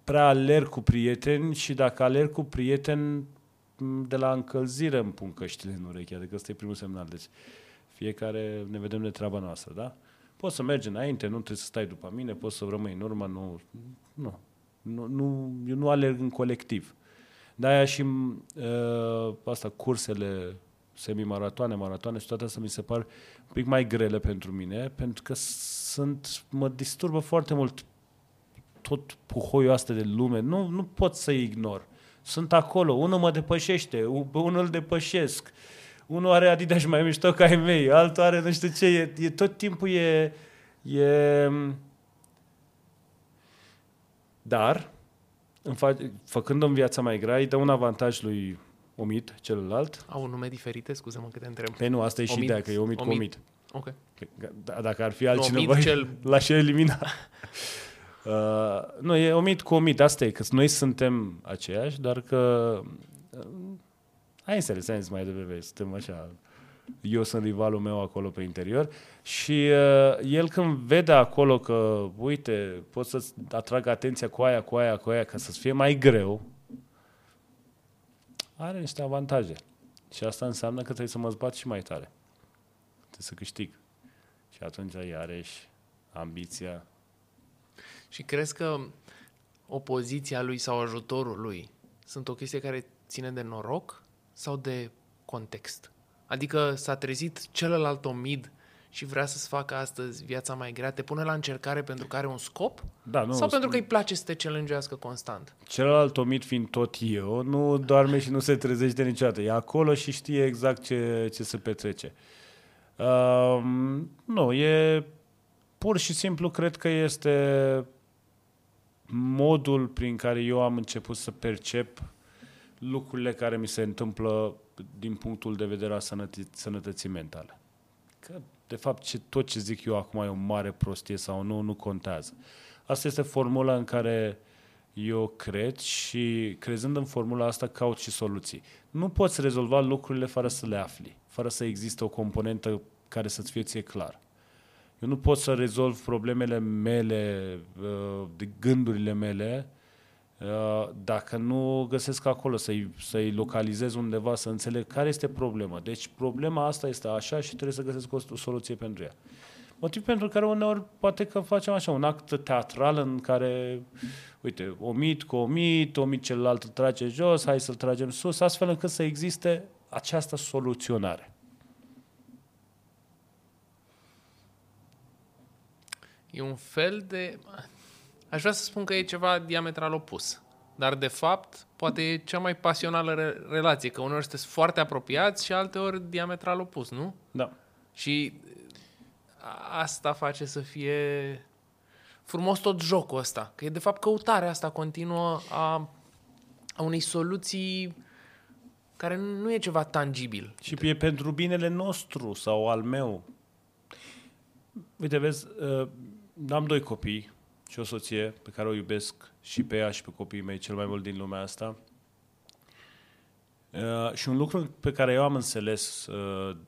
prea alerg cu prieteni și dacă alerg cu prieteni, de la încălzire îmi pun căștile în urechi, adică ăsta e primul semnal. Deci fiecare ne vedem de treaba noastră, da? Poți să mergi înainte, nu trebuie să stai după mine, poți să rămâi în urmă, nu, nu, nu, nu, eu nu alerg în colectiv. De-aia și uh, asta, cursele semimaratoane, maratoane și toate astea mi se par un pic mai grele pentru mine, pentru că sunt, mă disturbă foarte mult tot puhoiul asta de lume, nu, nu pot să-i ignor. Sunt acolo, unul mă depășește, unul îl depășesc, unul are Adidas mai mișto ca ai mei, altul are nu știu ce, e, e, tot timpul e, e... Dar, în fa- făcându-mi viața mai grea, îi dă un avantaj lui Omid, celălalt. Au nume diferite? Scuze-mă că te întreb. Păi nu, asta e și ideea, că e Omid cu Omid. Ok. Dacă ar fi altcineva, cel... l-aș elimina. Uh, nu, e Omid cu Omid, asta e, că noi suntem aceiași, doar că uh, hai să le mai devreme, suntem așa, eu sunt rivalul meu acolo pe interior și uh, el când vede acolo că, uite, pot să-ți atrag atenția cu aia, cu aia, cu aia, ca să-ți fie mai greu, are niște avantaje și asta înseamnă că trebuie să mă zbat și mai tare, trebuie să câștig și atunci iarăși ambiția. Și crezi că opoziția lui sau ajutorul lui sunt o chestie care ține de noroc sau de context? Adică s-a trezit celălalt Omid și vrea să-ți facă astăzi viața mai grea, te pune la încercare pentru că are un scop? Da, nu, sau pentru că îi place să te challenge-uiască constant? Celălalt Omid fiind tot eu, nu doarme și nu se trezește niciodată. E acolo și știe exact ce, ce se petrece. Uh, nu, e... Pur și simplu cred că este modul prin care eu am început să percep lucrurile care mi se întâmplă din punctul de vedere a sănătă- sănătății mentale. Că, de fapt, ce, tot ce zic eu acum e o mare prostie sau nu, nu contează. Asta este formula în care eu cred și, crezând în formula asta, caut și soluții. Nu poți rezolva lucrurile fără să le afli, fără să existe o componentă care să-ți fie ție clar. Eu nu pot să rezolv problemele mele, de gândurile mele, dacă nu găsesc acolo, să-i, să-i localizez undeva, să înțeleg care este problema. Deci problema asta este așa și trebuie să găsesc o soluție pentru ea. Motiv pentru care uneori poate că facem așa, un act teatral în care, uite, omit cu omit, omit celălalt îl trage jos, hai să-l tragem sus, astfel încât să existe această soluționare. E un fel de... Aș vrea să spun că e ceva diametral opus. Dar, de fapt, poate e cea mai pasională re- relație. Că uneori sunteți foarte apropiați și alteori diametral opus, nu? Da. Și asta face să fie frumos tot jocul ăsta. Că e, de fapt, căutarea asta continuă a, a unei soluții care nu e ceva tangibil. Și e pentru binele nostru sau al meu. Uite, vezi, am doi copii și o soție pe care o iubesc și pe ea și pe copiii mei cel mai mult din lumea asta. Și un lucru pe care eu am înțeles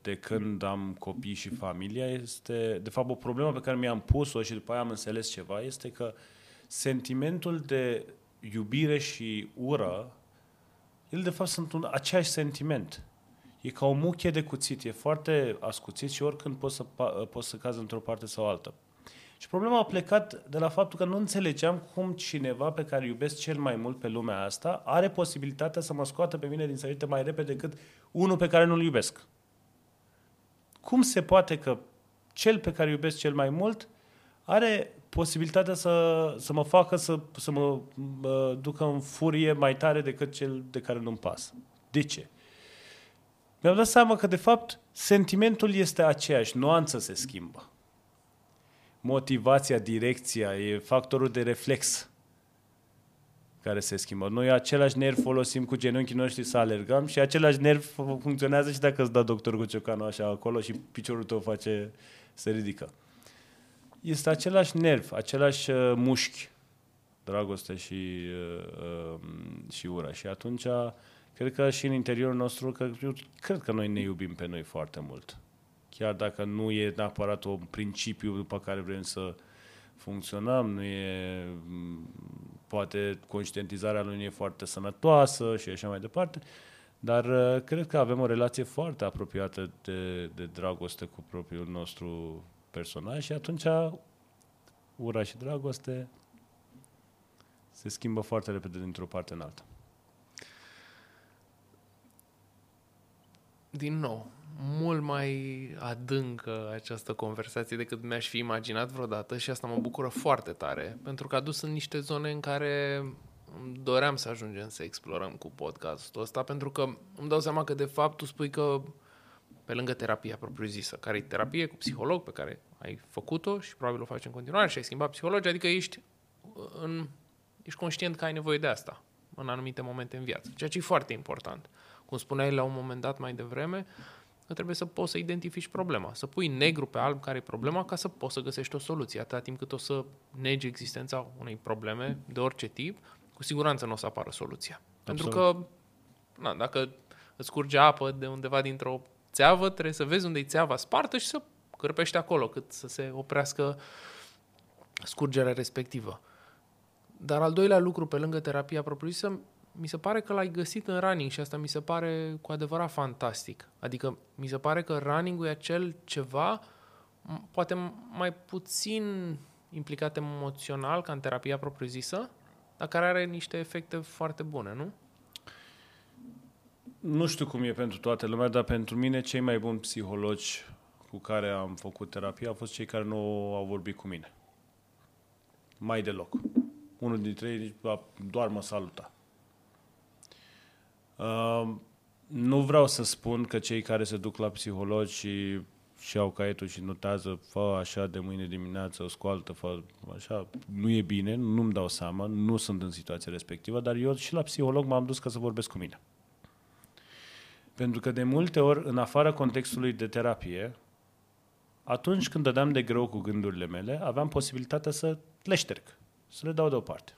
de când am copii și familia este, de fapt, o problemă pe care mi-am pus-o și după aia am înțeles ceva, este că sentimentul de iubire și ură, ele de fapt sunt un aceeași sentiment. E ca o muchie de cuțit, e foarte ascuțit și oricând poți să, poți să cazi într-o parte sau altă. Și problema a plecat de la faptul că nu înțelegeam cum cineva pe care iubesc cel mai mult pe lumea asta are posibilitatea să mă scoată pe mine din sărite mai repede decât unul pe care nu-l iubesc. Cum se poate că cel pe care iubesc cel mai mult are posibilitatea să, să mă facă să, să mă, mă ducă în furie mai tare decât cel de care nu-mi pasă? De ce? Mi-am dat seama că, de fapt, sentimentul este aceeași, nuanța se schimbă. Motivația, direcția, e factorul de reflex. care se schimbă. Noi același nerv folosim cu genunchii noștri să alergăm și același nerv funcționează și dacă îți dă doctor cu ciocanul așa acolo și piciorul tău face, se ridică. Este același nerv, același uh, mușchi, dragoste și, uh, uh, și ură. Și atunci, cred că și în interiorul nostru, că, eu, cred că noi ne iubim pe noi foarte mult. Chiar dacă nu e neapărat un principiu după care vrem să funcționăm, nu e, poate conștientizarea lui nu e foarte sănătoasă și așa mai departe, dar uh, cred că avem o relație foarte apropiată de, de dragoste cu propriul nostru personaj și atunci ura și dragoste se schimbă foarte repede dintr-o parte în alta. Din nou, mult mai adâncă această conversație decât mi-aș fi imaginat vreodată și asta mă bucură foarte tare, pentru că a dus în niște zone în care doream să ajungem să explorăm cu podcastul ăsta, pentru că îmi dau seama că de fapt tu spui că pe lângă terapia propriu-zisă, care e terapie cu psiholog pe care ai făcut-o și probabil o faci în continuare și ai schimbat psihologi, adică ești, în, ești conștient că ai nevoie de asta în anumite momente în viață, ceea ce e foarte important. Cum spuneai la un moment dat mai devreme, că trebuie să poți să identifici problema, să pui negru pe alb care e problema ca să poți să găsești o soluție, atâta timp cât o să negi existența unei probleme de orice tip, cu siguranță nu o să apară soluția. Absolut. Pentru că na, dacă îți curge apă de undeva dintr-o țeavă, trebuie să vezi unde e țeava spartă și să cârpești acolo, cât să se oprească scurgerea respectivă. Dar al doilea lucru, pe lângă terapia propriu-zisă, mi se pare că l-ai găsit în running și asta mi se pare cu adevărat fantastic. Adică mi se pare că running-ul e acel ceva, poate mai puțin implicat emoțional ca în terapia propriu-zisă, dar care are niște efecte foarte bune, nu? Nu știu cum e pentru toată lumea, dar pentru mine cei mai buni psihologi cu care am făcut terapie au fost cei care nu au vorbit cu mine. Mai deloc. Unul dintre ei doar mă saluta. Uh, nu vreau să spun că cei care se duc la psihologi și, și au caietul și notează fă așa de mâine dimineață, o scoaltă, fă așa, nu e bine, nu-mi dau seama, nu sunt în situația respectivă, dar eu și la psiholog m-am dus ca să vorbesc cu mine. Pentru că de multe ori, în afara contextului de terapie, atunci când dădeam de greu cu gândurile mele, aveam posibilitatea să le șterg, să le dau deoparte.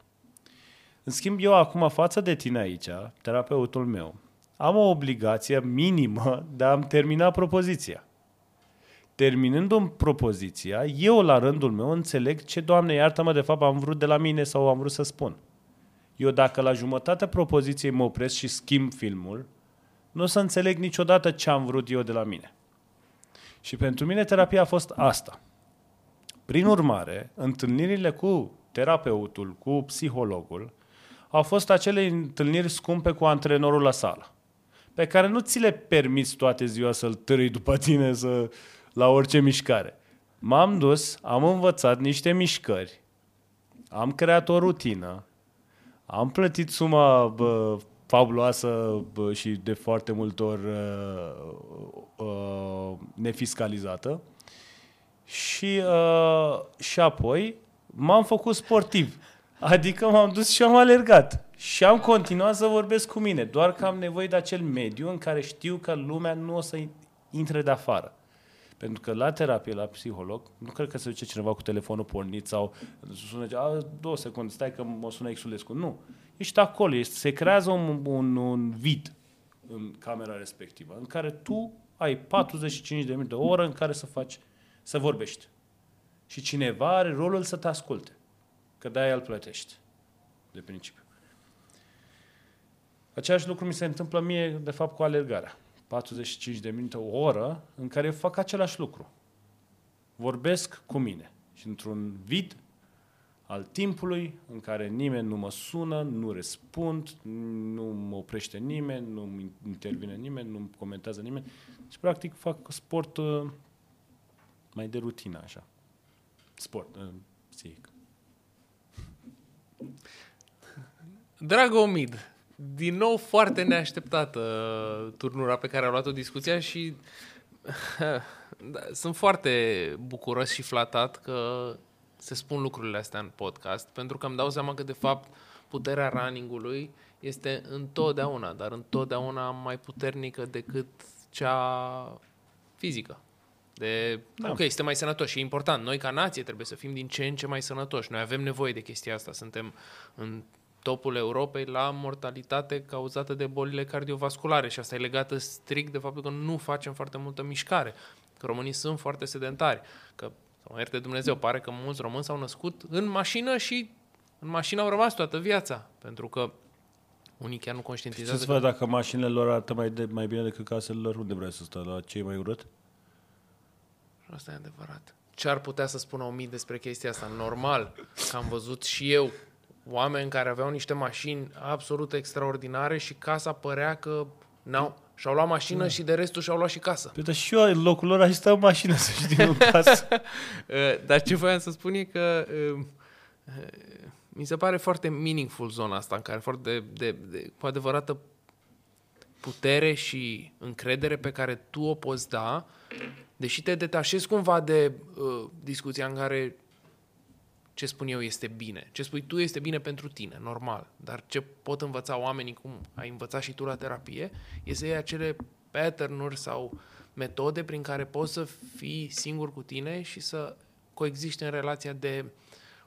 În schimb, eu acum, față de tine aici, terapeutul meu, am o obligație minimă de a-mi termina propoziția. Terminându-mi propoziția, eu, la rândul meu, înțeleg ce, Doamne, iartă-mă, de fapt am vrut de la mine sau am vrut să spun. Eu, dacă la jumătatea propoziției mă opresc și schimb filmul, nu o să înțeleg niciodată ce am vrut eu de la mine. Și pentru mine terapia a fost asta. Prin urmare, întâlnirile cu terapeutul, cu psihologul, au fost acele întâlniri scumpe cu antrenorul la sală, pe care nu ți le permiți toată ziua să-l târâi după tine să, la orice mișcare. M-am dus, am învățat niște mișcări, am creat o rutină, am plătit suma bă, fabuloasă bă, și de foarte multe ori uh, uh, nefiscalizată și, uh, și apoi m-am făcut sportiv. Adică m-am dus și am alergat. Și am continuat să vorbesc cu mine. Doar că am nevoie de acel mediu în care știu că lumea nu o să intre de afară. Pentru că la terapie, la psiholog, nu cred că se duce cineva cu telefonul pornit sau sună, a, două secunde, stai că mă sună Exulescu. Nu. Ești acolo. Ești, se creează un, un, un vid în camera respectivă în care tu ai patruzeci și cinci de minute, o oră în care să faci, să vorbești. Și cineva are rolul să te asculte. Că de-aia îl plătești, de principiu. Același lucru mi se întâmplă mie, de fapt, cu alergarea. patruzeci și cinci de minute, o oră, în care eu fac același lucru. Vorbesc cu mine. Și într-un vid al timpului, în care nimeni nu mă sună, nu răspund, nu mă oprește nimeni, nu mi intervine nimeni, nu comentează nimeni. Și, practic, fac sport mai de rutină, așa. Sport, psihic. Dragă Omid, din nou foarte neașteptată turnura pe care a luat-o discuția și sunt foarte bucuros și flatat că se spun lucrurile astea în podcast, pentru că îmi dau seama că de fapt puterea running-ului este întotdeauna, dar întotdeauna mai puternică decât cea fizică. De, da. Ok, suntem mai sănătoși. E important. Noi, ca nație, trebuie să fim din ce în ce mai sănătoși. Noi avem nevoie de chestia asta. Suntem în topul Europei la mortalitate cauzată de bolile cardiovasculare și asta e legată strict de faptul că nu facem foarte multă mișcare, că românii sunt foarte sedentari, că, să mă ierte Dumnezeu, pare că mulți români s-au născut în mașină și în mașină au rămas toată viața, pentru că unii chiar nu conștientizează. Știți, vă, că... dacă mașinile lor arată mai, de, mai bine decât casele lor, unde vrea să stea? La ce e mai urât? Asta e adevărat. Ce ar putea să spună Omid despre chestia asta? Normal, că am văzut și eu oameni care aveau niște mașini absolut extraordinare și casa părea că n-au, și-au luat mașină da. și de restul și-au luat și casă. Păi, dar și eu în locul lor aș sta în mașină, să știi, în casă. Dar ce voiam să spun e că mi se pare foarte meaningful zona asta în care foarte de, de, cu adevărată putere și încredere pe care tu o poți da, deși te detașezi cumva de uh, discuția în care ce spun eu este bine. Ce spui tu este bine pentru tine, normal. Dar ce pot învăța oamenii, cum ai învățat și tu la terapie, este acele pattern-uri sau metode prin care poți să fii singur cu tine și să coexiști în relația de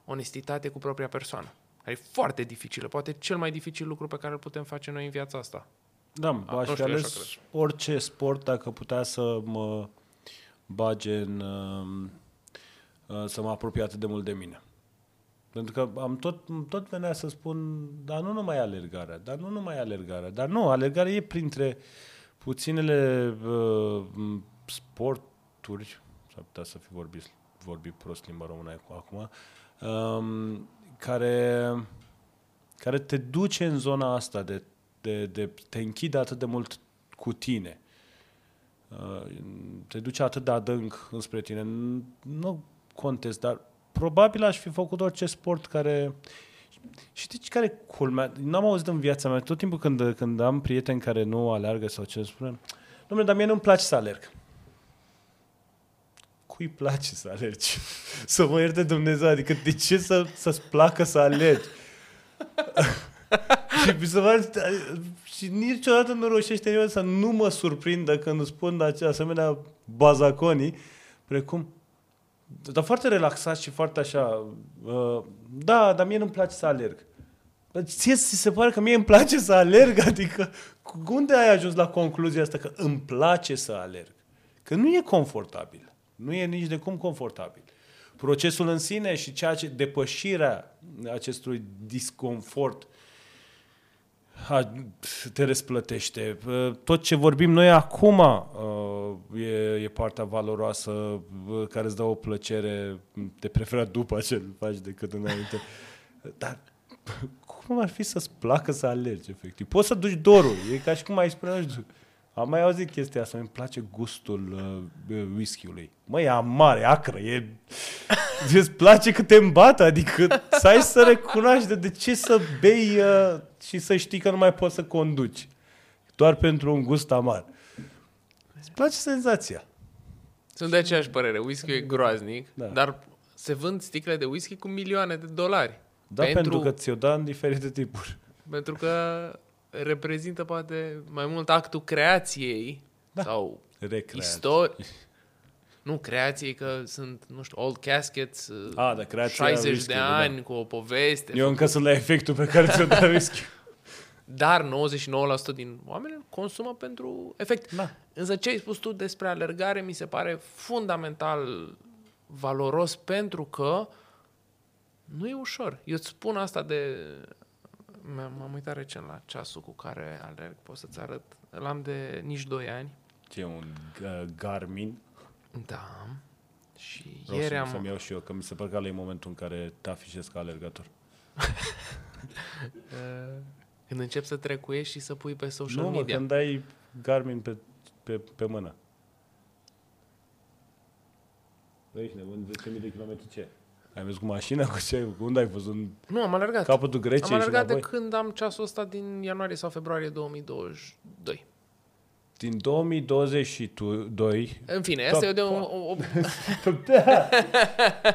onestitate cu propria persoană. E foarte dificilă, poate cel mai dificil lucru pe care îl putem face noi în viața asta. Da, aș fi ales orice sport dacă putea să mă bage în... să mă apropie atât de mult de mine. Pentru că am tot, tot venea să spun, dar nu numai alergarea, dar nu numai alergarea, dar nu, alergarea e printre puținele uh, sporturi, s-ar putea să fi vorbit, vorbit prost limba română acum, uh, care, care te duce în zona asta, de, de, de te închide atât de mult cu tine, uh, te duce atât de adânc înspre tine. Nu contest, dar probabil aș fi făcut orice sport care... Știți care e culmea? N-am auzit în viața mea, tot timpul când, când am prieteni care nu alergă sau ce spune, dom'le, dar mie nu-mi place să alerg. Cui place să alergi? Să mă ierte Dumnezeu, adică de ce să, să-ți placă să alergi? și, să vă, și niciodată nu reușește nimeni să nu mă surprindă când îmi spun acea, asemenea bazaconii, precum... Dar foarte relaxat și foarte așa, uh, da, dar mie nu-mi place să alerg. Ție ți se pare că mie îmi place să alerg? Adică unde ai ajuns la concluzia asta că îmi place să alerg? Că nu e confortabil. Nu e nici de cum confortabil. Procesul în sine și ceea ce, depășirea acestui disconfort te răsplătește. Tot ce vorbim noi acum e, e partea valoroasă care îți dă o plăcere, te prefera după ce faci decât înainte. Dar cum ar fi să-ți placă să alergi, efectiv? Poți să duci dorul, e ca și cum ai spune, am mai auzit chestia asta, mi-mi place gustul uh, whisky-ului. Măi, e amar, e acră, e... Îți place că te îmbată, adică să ai să recunoști de, de ce să bei uh, și să știi că nu mai poți să conduci. Doar pentru un gust amar. Îți place senzația. Sunt de aceeași părere, whisky-ul e groaznic, da. Dar se vând sticle de whisky cu milioane de dolari. Da, pentru, pentru că ți-o dă în diferite tipuri. Pentru că... reprezintă poate mai mult actul creației, da. Sau istoriei. Nu, creației, că sunt, nu știu, old caskets, a, da, șaizeci de ani, da. Cu o poveste. Eu încă sunt la efectul pe care ți-o dă whisky. Dar nouăzeci și nouă la sută din oameni consumă pentru efect. Da. Însă ce ai spus tu despre alergare mi se pare fundamental valoros pentru că nu e ușor. Eu îți spun asta de... M-am uitat recent la ceasul cu care alerg, pot să-ți arăt. L-am de nici doi ani. Ce, un uh, Garmin? Da. Și vreau ieri să, am... să-mi iau și eu, că mi se pare că ăla e momentul în care te afișez ca alergător. Când începi să trecuiești și să pui pe social nu, media. Nu, mă, când dai Garmin pe, pe, pe mână. Băi, ești nebun, zece mii de kilometri ce? Ai mers cu mașina? Cu ce? Unde ai văzut? Nu, am alergat. Capătul Greciei? Am alergat de când am ceasul ăsta din ianuarie sau februarie două mii douăzeci și doi. Din două mii douăzeci și doi... În fine, asta e de un... Da.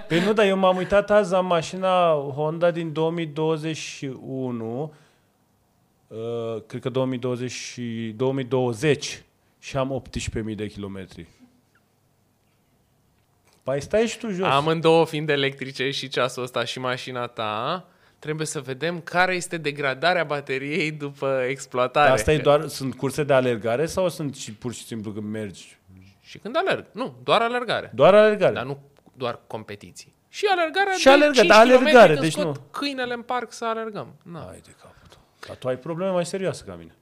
Păi nu, dar eu m-am uitat azi la mașina Honda din două mii douăzeci și unu, uh, cred că două mii douăzeci și am optsprezece mii de kilometri. Păi stai și tu jos. Amândouă fiind electrice, și ceasul ăsta și mașina ta... Trebuie să vedem care este degradarea bateriei după exploatare. Asta e doar, sunt curse de alergare sau sunt și pur și simplu când mergi? Și când alerg. Nu, doar alergare. Doar alergare. Dar nu doar competiții. Și alergarea și de alerga, cinci da, alergare, când deci scot nu. Câinele în parc să alergăm. Nu. Hai de capătul. Dar tu ai probleme mai serioase ca mine.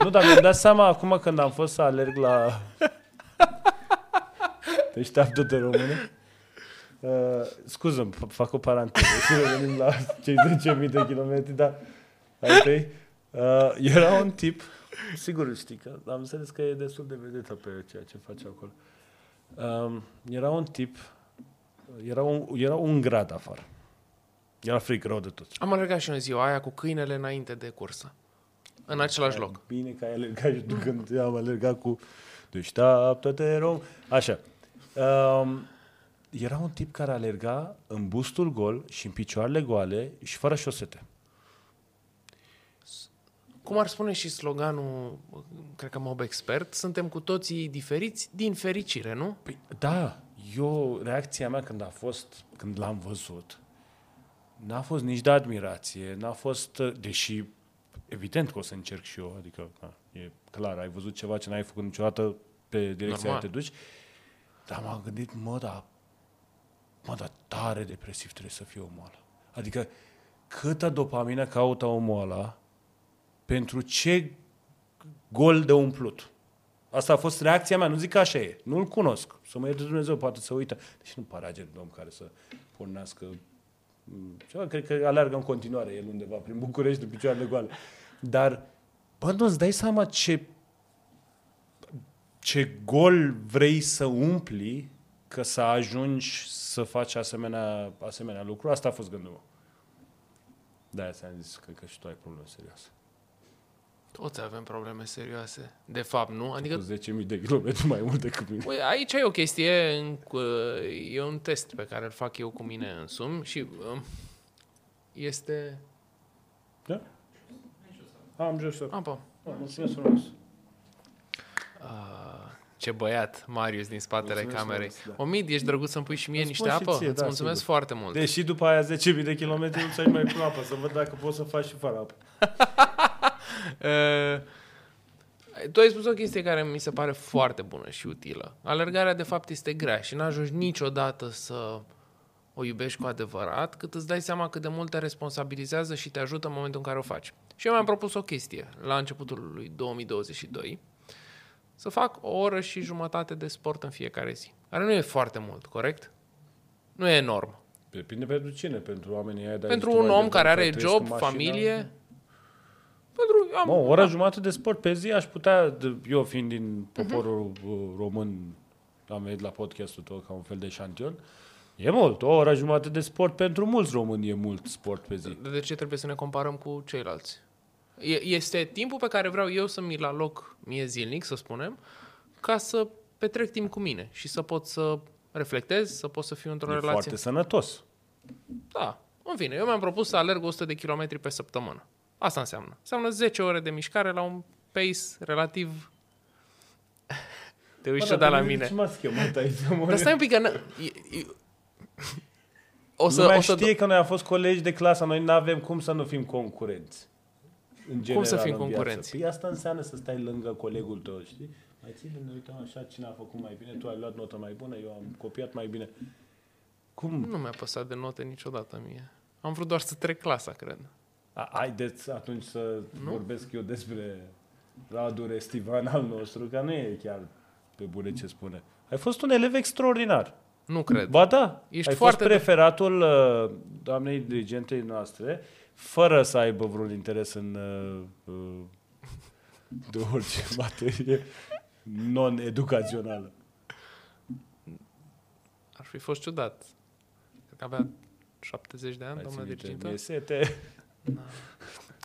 Nu, dar mi-am dat seama acum când am fost să alerg la... Deci te-am dus de române. Uh, scuză-mi, fac o paranteză și revenim la cei zece mii de kilometri, dar okay. uh, Era un tip, sigur știi că am înțeles că e destul de vedetă pe ceea ce face acolo. Uh, era un tip, era un, era un grad afară. Era fric rău de tot. Am alergat și în ziua aia cu câinele înainte de cursă. În același loc. Bine că ai alergat și tu când am alergat cu deșteaptă-te rom. Așa. Uh, Era un tip care alerga în bustul gol și în picioarele goale și fără șosete. Cum ar spune și sloganul, cred că Mob Expert, suntem cu toții diferiți din fericire, nu? Păi, da, eu, reacția mea când a fost, când l-am văzut, n-a fost nici de admirație, n-a fost, deși evident că o să încerc și eu, adică na, e clar, ai văzut ceva ce n-ai făcut niciodată pe direcția aia te duci, dar m-am gândit, mă, da, mă, dar tare depresiv trebuie să fie omul ăla. Adică câtă dopamină caută omul ăla pentru ce gol de umplut. Asta a fost reacția mea, nu zic că așa e. Nu-l cunosc, să mă ierte Dumnezeu, poate să uită. Deci nu pare agen de om care să pornească ceva, cred că alergă în continuare el undeva prin București de picioarele goale. Dar, bă, nu îți dai seama ce, ce gol vrei să umpli că să ajungi să faci asemenea, asemenea lucru. Asta a fost gândul meu. De-aia ți-am zis, cred că și tu ai probleme serioase. Toți avem probleme serioase. De fapt, nu? Adică... Cu zece mii de kilometri mai mult decât mine. Păi, aici e o chestie, e un test pe care îl fac eu cu mine însumi și este... Da? Am jos. Am mulțumesc frumos. Ce băiat, Marius, din spatele mulțumesc camerei. Mulțumesc, da. Omid, ești drăguț să-mi pui și mie îți niște apă? Ție, îți da, mulțumesc sigur. Foarte mult. Deși după aia zece mii de kilometri nu ți-ai mai pun apă, să văd dacă poți să faci și fără apă. uh, tu ai spus o chestie care mi se pare foarte bună și utilă. Alergarea, de fapt, este grea și n-ajungi niciodată să o iubești cu adevărat, cât îți dai seama cât de mult te responsabilizează și te ajută în momentul în care o faci. Și eu mi-am propus o chestie la începutul lui două mii douăzeci și doi, să fac o oră și jumătate de sport în fiecare zi. Care nu e foarte mult, corect? Nu e enorm. Depinde pentru cine, pentru oamenii aia. Pentru un om care are job, familie. Pentru, am, mă, o oră da. Jumătate de sport pe zi aș putea, eu fiind din poporul uh-huh. român, am venit la podcastul tău ca un fel de șantion, e mult. O oră jumătate de sport pentru mulți români e mult sport pe zi. De ce trebuie să ne comparăm cu ceilalți? Este timpul pe care vreau eu să mi-l aloc mie zilnic, să spunem, ca să petrec timp cu mine și să pot să reflectez, să pot să fiu într-o e relație. E foarte sănătos. Da. În fine, eu mi-am propus să alerg o sută de kilometri pe săptămână. Asta înseamnă. Înseamnă zece ore de mișcare la un pace relativ... Te uiți ciudat la mine. Dar stai un pic, că... O să, lumea o să... știe că noi am fost colegi de clasă, noi n-avem cum să nu fim concurenți. General, cum să fim concurenți? Păi asta înseamnă să stai lângă colegul tău, știi? Mai ții, ne uităm așa, cine a făcut mai bine, tu ai luat notă mai bună, eu am copiat mai bine. Cum? Nu mi-a păsat de note niciodată mie. Am vrut doar să trec clasa, cred. A, haideți atunci să nu? vorbesc eu despre Radu Restivan al nostru, că nu e chiar pe bune ce spune. Ai fost un elev extraordinar. Nu cred. Ba da, ești ai foarte fost preferatul de... doamnei dirigentei noastre, fără să aibă vreun interes în uh, de orice materie non-educațională. Ar fi fost ciudat. Cred că avea șaptezeci de ani, doamna dirigintă. Mi-e sete.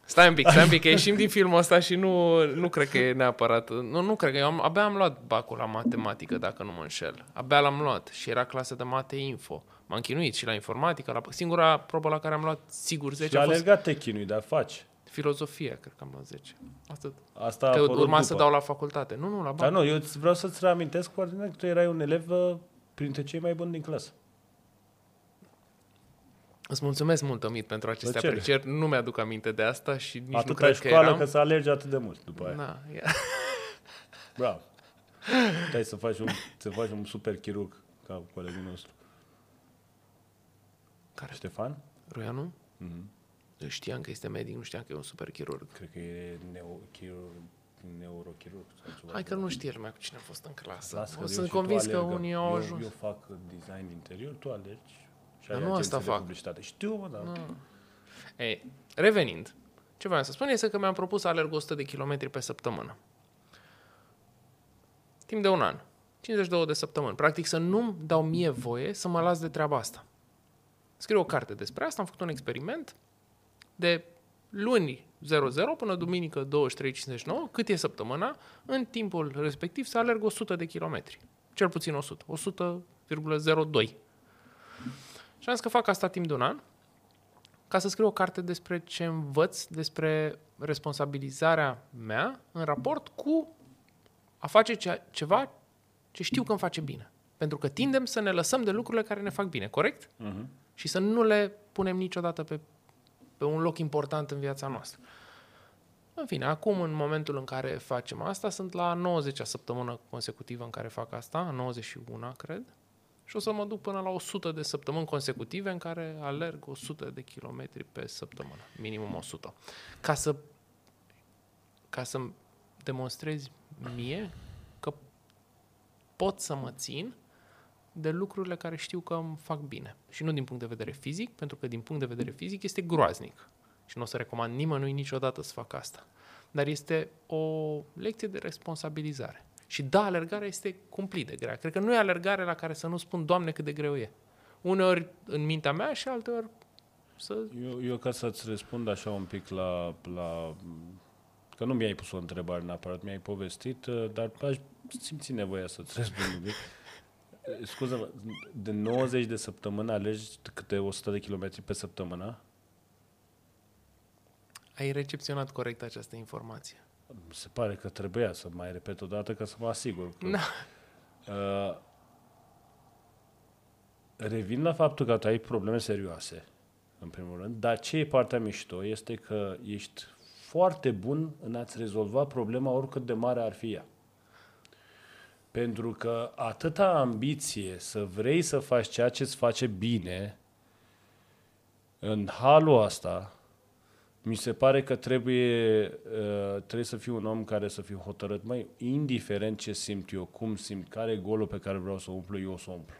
Stai un pic, stai un pic, că ieșim din filmul ăsta și nu, nu cred că e neapărat... Nu, nu cred că... Eu am, abia am luat bacul la matematică, dacă nu mă înșel. Abia l-am luat și era clasă de mate info. M-am chinuit și la informatică, la singura probă la care am luat sigur zece. Și la alergat te chinui, dar faci. Filozofia, cred că am luat zece. Asta, Asta că urma după. Să dau la facultate. Nu, nu, la bacul. Dar nu, eu vreau să-ți reamintesc foarte bine că tu erai un elev printre cei mai buni din clasă. Îți mulțumesc mult, Omid, pentru aceste aprecieri. Nu mi-aduc aminte de asta și nici atâta nu cred că eram. Atâta școală că să alergi atât de mult după aia. Na, yeah. Bravo. Puteai să faci un, să faci un super chirurg ca colegul nostru. Care? Ștefan? Roianu? Mm-hmm. Eu știam că este medic, nu știam că e un super chirurg. Cred că e neo-chirurg. neurochirurg. Hai că nu știe lumea cu cine a fost în clasă. Lasă, sunt convins că unii au ajuns. Eu, eu fac design interior, tu alergi. Dar nu asta fac. Știu, mă, dar... Ei, revenind, ce voiam să spun este că mi-am propus să alerg o sută de kilometri pe săptămână. Timp de un an. cincizeci și două de săptămâni. Practic să nu-mi dau mie voie să mă las de treaba asta. Scriu o carte despre asta, am făcut un experiment de luni zero zero până duminică douăzeci și trei cincizeci și nouă, cât e săptămâna, în timpul respectiv să alerg o sută de kilometri. Cel puțin o sută. o sută virgulă zero doi. Și am zis că fac asta timp de un an, ca să scriu o carte despre ce învăț, despre responsabilizarea mea în raport cu a face ce, ceva ce știu că îmi face bine. Pentru că tindem să ne lăsăm de lucrurile care ne fac bine, corect? Uh-huh. Și să nu le punem niciodată pe, pe un loc important în viața noastră. În fine, acum, în momentul în care facem asta, sunt la nouăzecea săptămână consecutivă în care fac asta, nouăzeci și una, cred. Și o să mă duc până la o sută de săptămâni consecutive în care alerg o sută de kilometri pe săptămână, minimum o sută. Ca să ca să-mi demonstrez mie că pot să mă țin de lucrurile care știu că îmi fac bine. Și nu din punct de vedere fizic, pentru că din punct de vedere fizic este groaznic. Și nu o să recomand nimănui niciodată să fac asta. Dar este o lecție de responsabilizare. Și da, alergarea este cumplit de grea. Cred că nu e alergare la care să nu spun, Doamne, cât de greu e. Uneori în mintea mea și alteori să... Eu, eu ca să-ți răspund așa un pic la, la... Că nu mi-ai pus o întrebare neapărat, mi-ai povestit, dar aș simți nevoia să-ți răspund. Scuze-mă, de nouăzeci de săptămâni alergi câte o sută de kilometri pe săptămână? Ai recepționat corect această informație. Mi se pare că trebuia să mai repet o dată ca să mă asigur. Că, uh, revin la faptul că tu ai probleme serioase, în primul rând, dar ce e partea mișto este că ești foarte bun în a-ți rezolva problema oricât de mare ar fi ea. Pentru că atâta ambiție să vrei să faci ceea ce îți face bine în halul asta, mi se pare că trebuie, uh, trebuie să fiu un om care să fiu hotărât. Măi, indiferent ce simt eu, cum simt, care e golul pe care vreau să umplu, eu o să umplu.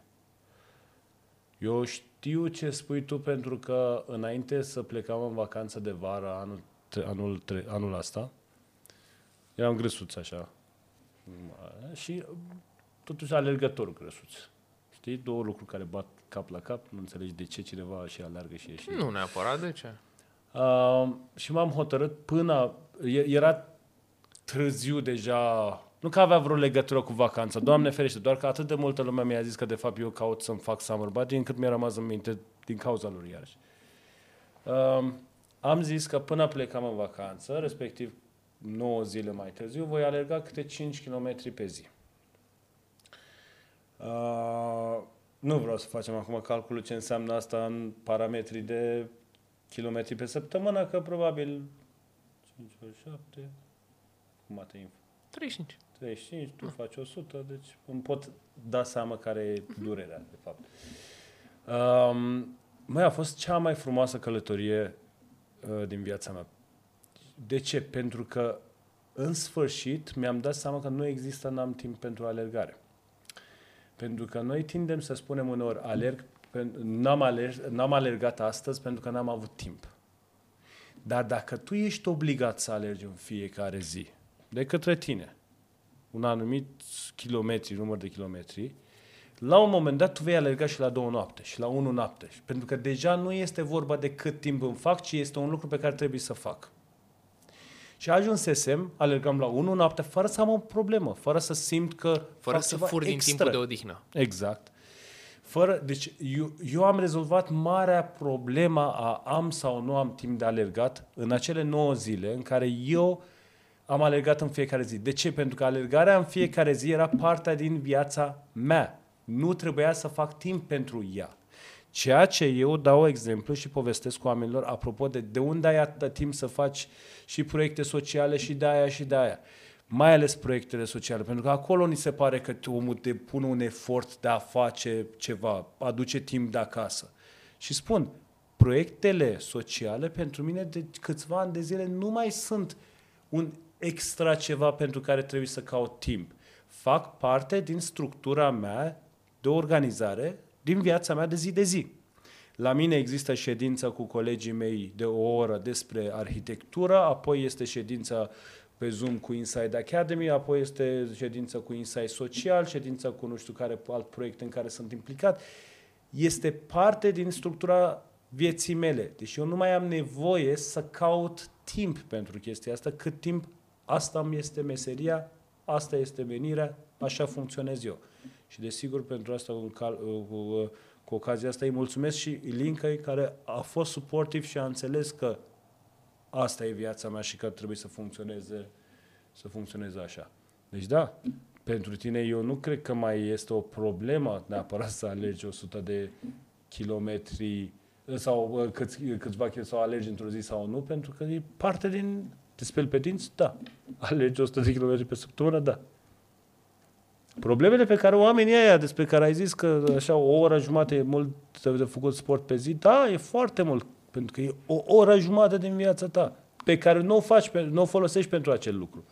Eu știu ce spui tu, pentru că înainte să plecam în vacanță de vară anul, anul, tre, anul asta, eram grăsuț așa. Și totuși alergător grăsuț. Știi? Două lucruri care bat cap la cap, nu înțelegi de ce cineva și alergă și ieși. Nu neapărat de ce. Uh, și m-am hotărât până... Era târziu deja... Nu că avea vreo legătură cu vacanța, Doamne ferește, doar că atât de multă lume mi-a zis că de fapt eu caut să-mi fac summer body, încât mi-a rămas în minte din cauza lor iarăși. Uh, am zis că până plecam în vacanță, respectiv nouă zile mai târziu, voi alerga câte cinci kilometri pe zi. Uh, nu vreau să facem acum calculul ce înseamnă asta în parametri de... kilometri pe săptămână, că probabil cinci ori șapte, cum ate info? treizeci și cinci. treizeci și cinci, tu ah. faci o sută, deci îmi pot da seama care e durerea, de fapt. Um, măi, a fost cea mai frumoasă călătorie uh, din viața mea. De ce? Pentru că, în sfârșit, mi-am dat seama că nu există, n-am timp pentru alergare. Pentru că noi tindem să spunem uneori, alerg, N-am, alerg, n-am alergat astăzi pentru că n-am avut timp. Dar dacă tu ești obligat să alergi în fiecare zi, de către tine, un anumit kilometri, număr de kilometri, la un moment dat tu vei alerga și la două noapte, și la unu noapte. Pentru că deja nu este vorba de cât timp îmi fac, ci este un lucru pe care trebuie să fac. Și ajunsesem, alergam la unu noaptea, fără să am o problemă, fără să simt că... Fără să fur din timpul de odihnă. Exact. Fără, deci eu, eu am rezolvat marea problema a am sau nu am timp de alergat în acele nouă zile în care eu am alergat în fiecare zi. De ce? Pentru că alergarea în fiecare zi era partea din viața mea. Nu trebuia să fac timp pentru ea. Ceea ce eu dau exemplu și povestesc cu oamenilor apropo de de unde ai atât timp să faci și proiecte sociale și de aia și de aia. Mai ales proiectele sociale, pentru că acolo ni se pare că omul te pune un efort de a face ceva, aduce timp de acasă. Și spun, proiectele sociale pentru mine de câțiva ani de zile nu mai sunt un extra ceva pentru care trebuie să caut timp. Fac parte din structura mea de organizare, din viața mea de zi de zi. La mine există ședința cu colegii mei de o oră despre arhitectură, apoi este ședința pe Zoom cu Inside Academy, apoi este ședința cu Inside Social, ședința cu nu știu care alt proiect în care sunt implicat. Este parte din structura vieții mele. Deci eu nu mai am nevoie să caut timp pentru chestia asta, cât timp asta îmi este meseria, asta este menirea, așa funcționez eu. Și desigur pentru asta, cu, cu ocazia asta, îi mulțumesc și Ilincăi care a fost suportiv și a înțeles că asta e viața mea și că trebuie să funcționeze, să funcționeze așa. Deci da, pentru tine eu nu cred că mai este o problemă neapărat să alegi o sută de kilometri sau câți, câțiva sau alegi într-o zi sau nu, pentru că e parte din... Te speli pe dinți? Da. Alegi o sută de kilometri pe săptămână? Da. Problemele pe care oamenii aia despre care ai zis că așa o oră jumate e mult de făcut sport pe zi, da, e foarte mult. Pentru că e o oră jumătate din viața ta pe care nu o faci, nu o folosești pentru acel lucru.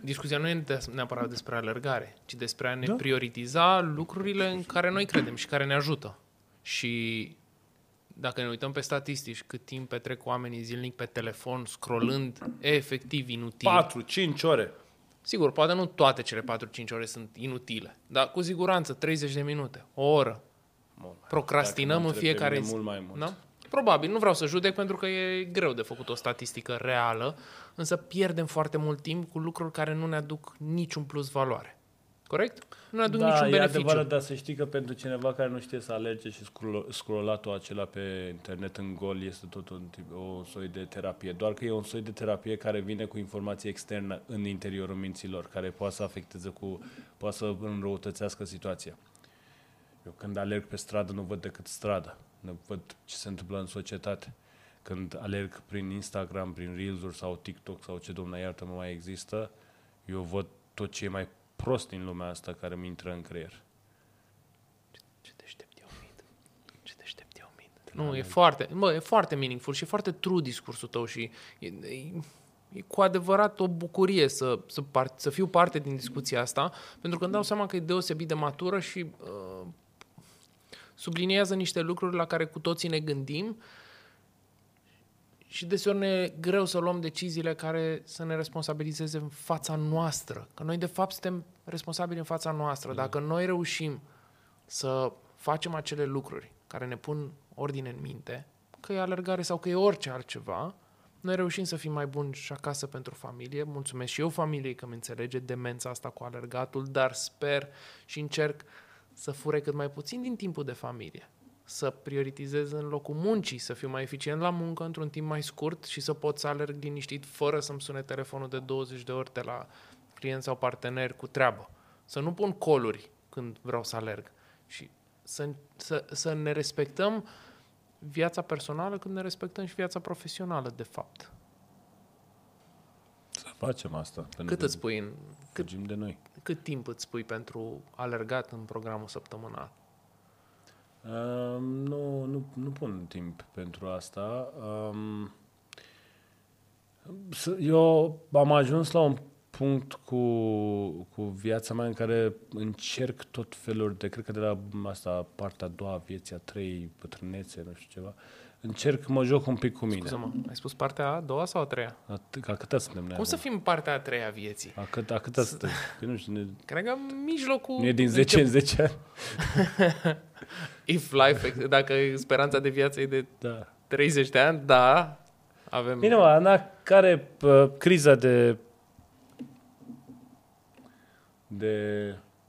Discuția nu e neapărat despre alergare, ci despre a ne da. prioritiza lucrurile în care noi credem și care ne ajută. Și dacă ne uităm pe statistici, cât timp petrec oamenii zilnic pe telefon, scrollând efectiv inutil. patru cinci ore. Sigur, poate nu toate cele patru cinci ore sunt inutile, dar cu siguranță treizeci de minute, o oră. Bun, procrastinăm în fiecare zi. Mult mai mult. Da? Probabil, nu vreau să judec pentru că e greu de făcut o statistică reală, însă pierdem foarte mult timp cu lucruri care nu ne aduc niciun plus valoare. Corect? Nu ne aduc da, niciun beneficiu. Da, e adevărat, dar să știi că pentru cineva care nu știe să alerge și scrollatul acela pe internet în gol este tot un, un soi de terapie, doar că e un soi de terapie care vine cu informație externă în interiorul minților, care poate să afecteze, cu, poate să înrăutățească situația. Eu când alerg pe stradă nu văd decât stradă. Văd ce se întâmplă în societate. Când alerg prin Instagram, prin Reels-uri sau TikTok sau ce, domnule, iartă-mă, mai există, eu văd tot ce e mai prost din lumea asta care mi intră în creier. Ce deștept e Omid. Ce deștept e Omid. Nu, e foarte, bă, e foarte meaningful și e foarte true discursul tău și e, e, e cu adevărat o bucurie să, să, part, să fiu parte din discuția asta, pentru că îmi dau seama că e deosebit de matură și... Uh, subliniază niște lucruri la care cu toții ne gândim și deseori ne e greu să luăm deciziile care să ne responsabilizeze în fața noastră. Că noi, de fapt, suntem responsabili în fața noastră. Dacă noi reușim să facem acele lucruri care ne pun ordine în minte, că e alergare sau că e orice altceva, noi reușim să fim mai buni și acasă pentru familie. Mulțumesc și eu familiei că mi înțelege demența asta cu alergatul, dar sper și încerc să fure cât mai puțin din timpul de familie, să prioritizez în locul muncii, să fiu mai eficient la muncă într-un timp mai scurt și să pot să alerg liniștit fără să-mi sune telefonul de douăzeci de ori de la clienți sau parteneri cu treabă. Să nu pun coluri când vreau să alerg și să, să, să ne respectăm viața personală când ne respectăm și viața profesională, de fapt. Să facem asta. Cât îți pui în... Cât, de noi. Cât timp îți pui pentru alergat în programul săptămânal? Um, nu, nu, nu pun timp pentru asta. Um, eu am ajuns la un punct cu, cu viața mea în care încerc tot felul de, cred că de la asta, partea a doua, vieții a trei, bătrânețe, nu știu ceva, încerc, mă joc un pic cu mine. Scuze-mă, ai spus partea a doua sau a treia? A, a câta suntem noi? Cum acum? Să fim partea a treia vieții? A, cât, a câta S- suntem? Că nu știu, ne... Cred că mijlocul... Nu e din zece încep... în zece ani? If life, dacă speranța de viață e de da. treizeci de ani, da, avem... Bine, mă, Ana, care uh, criza de de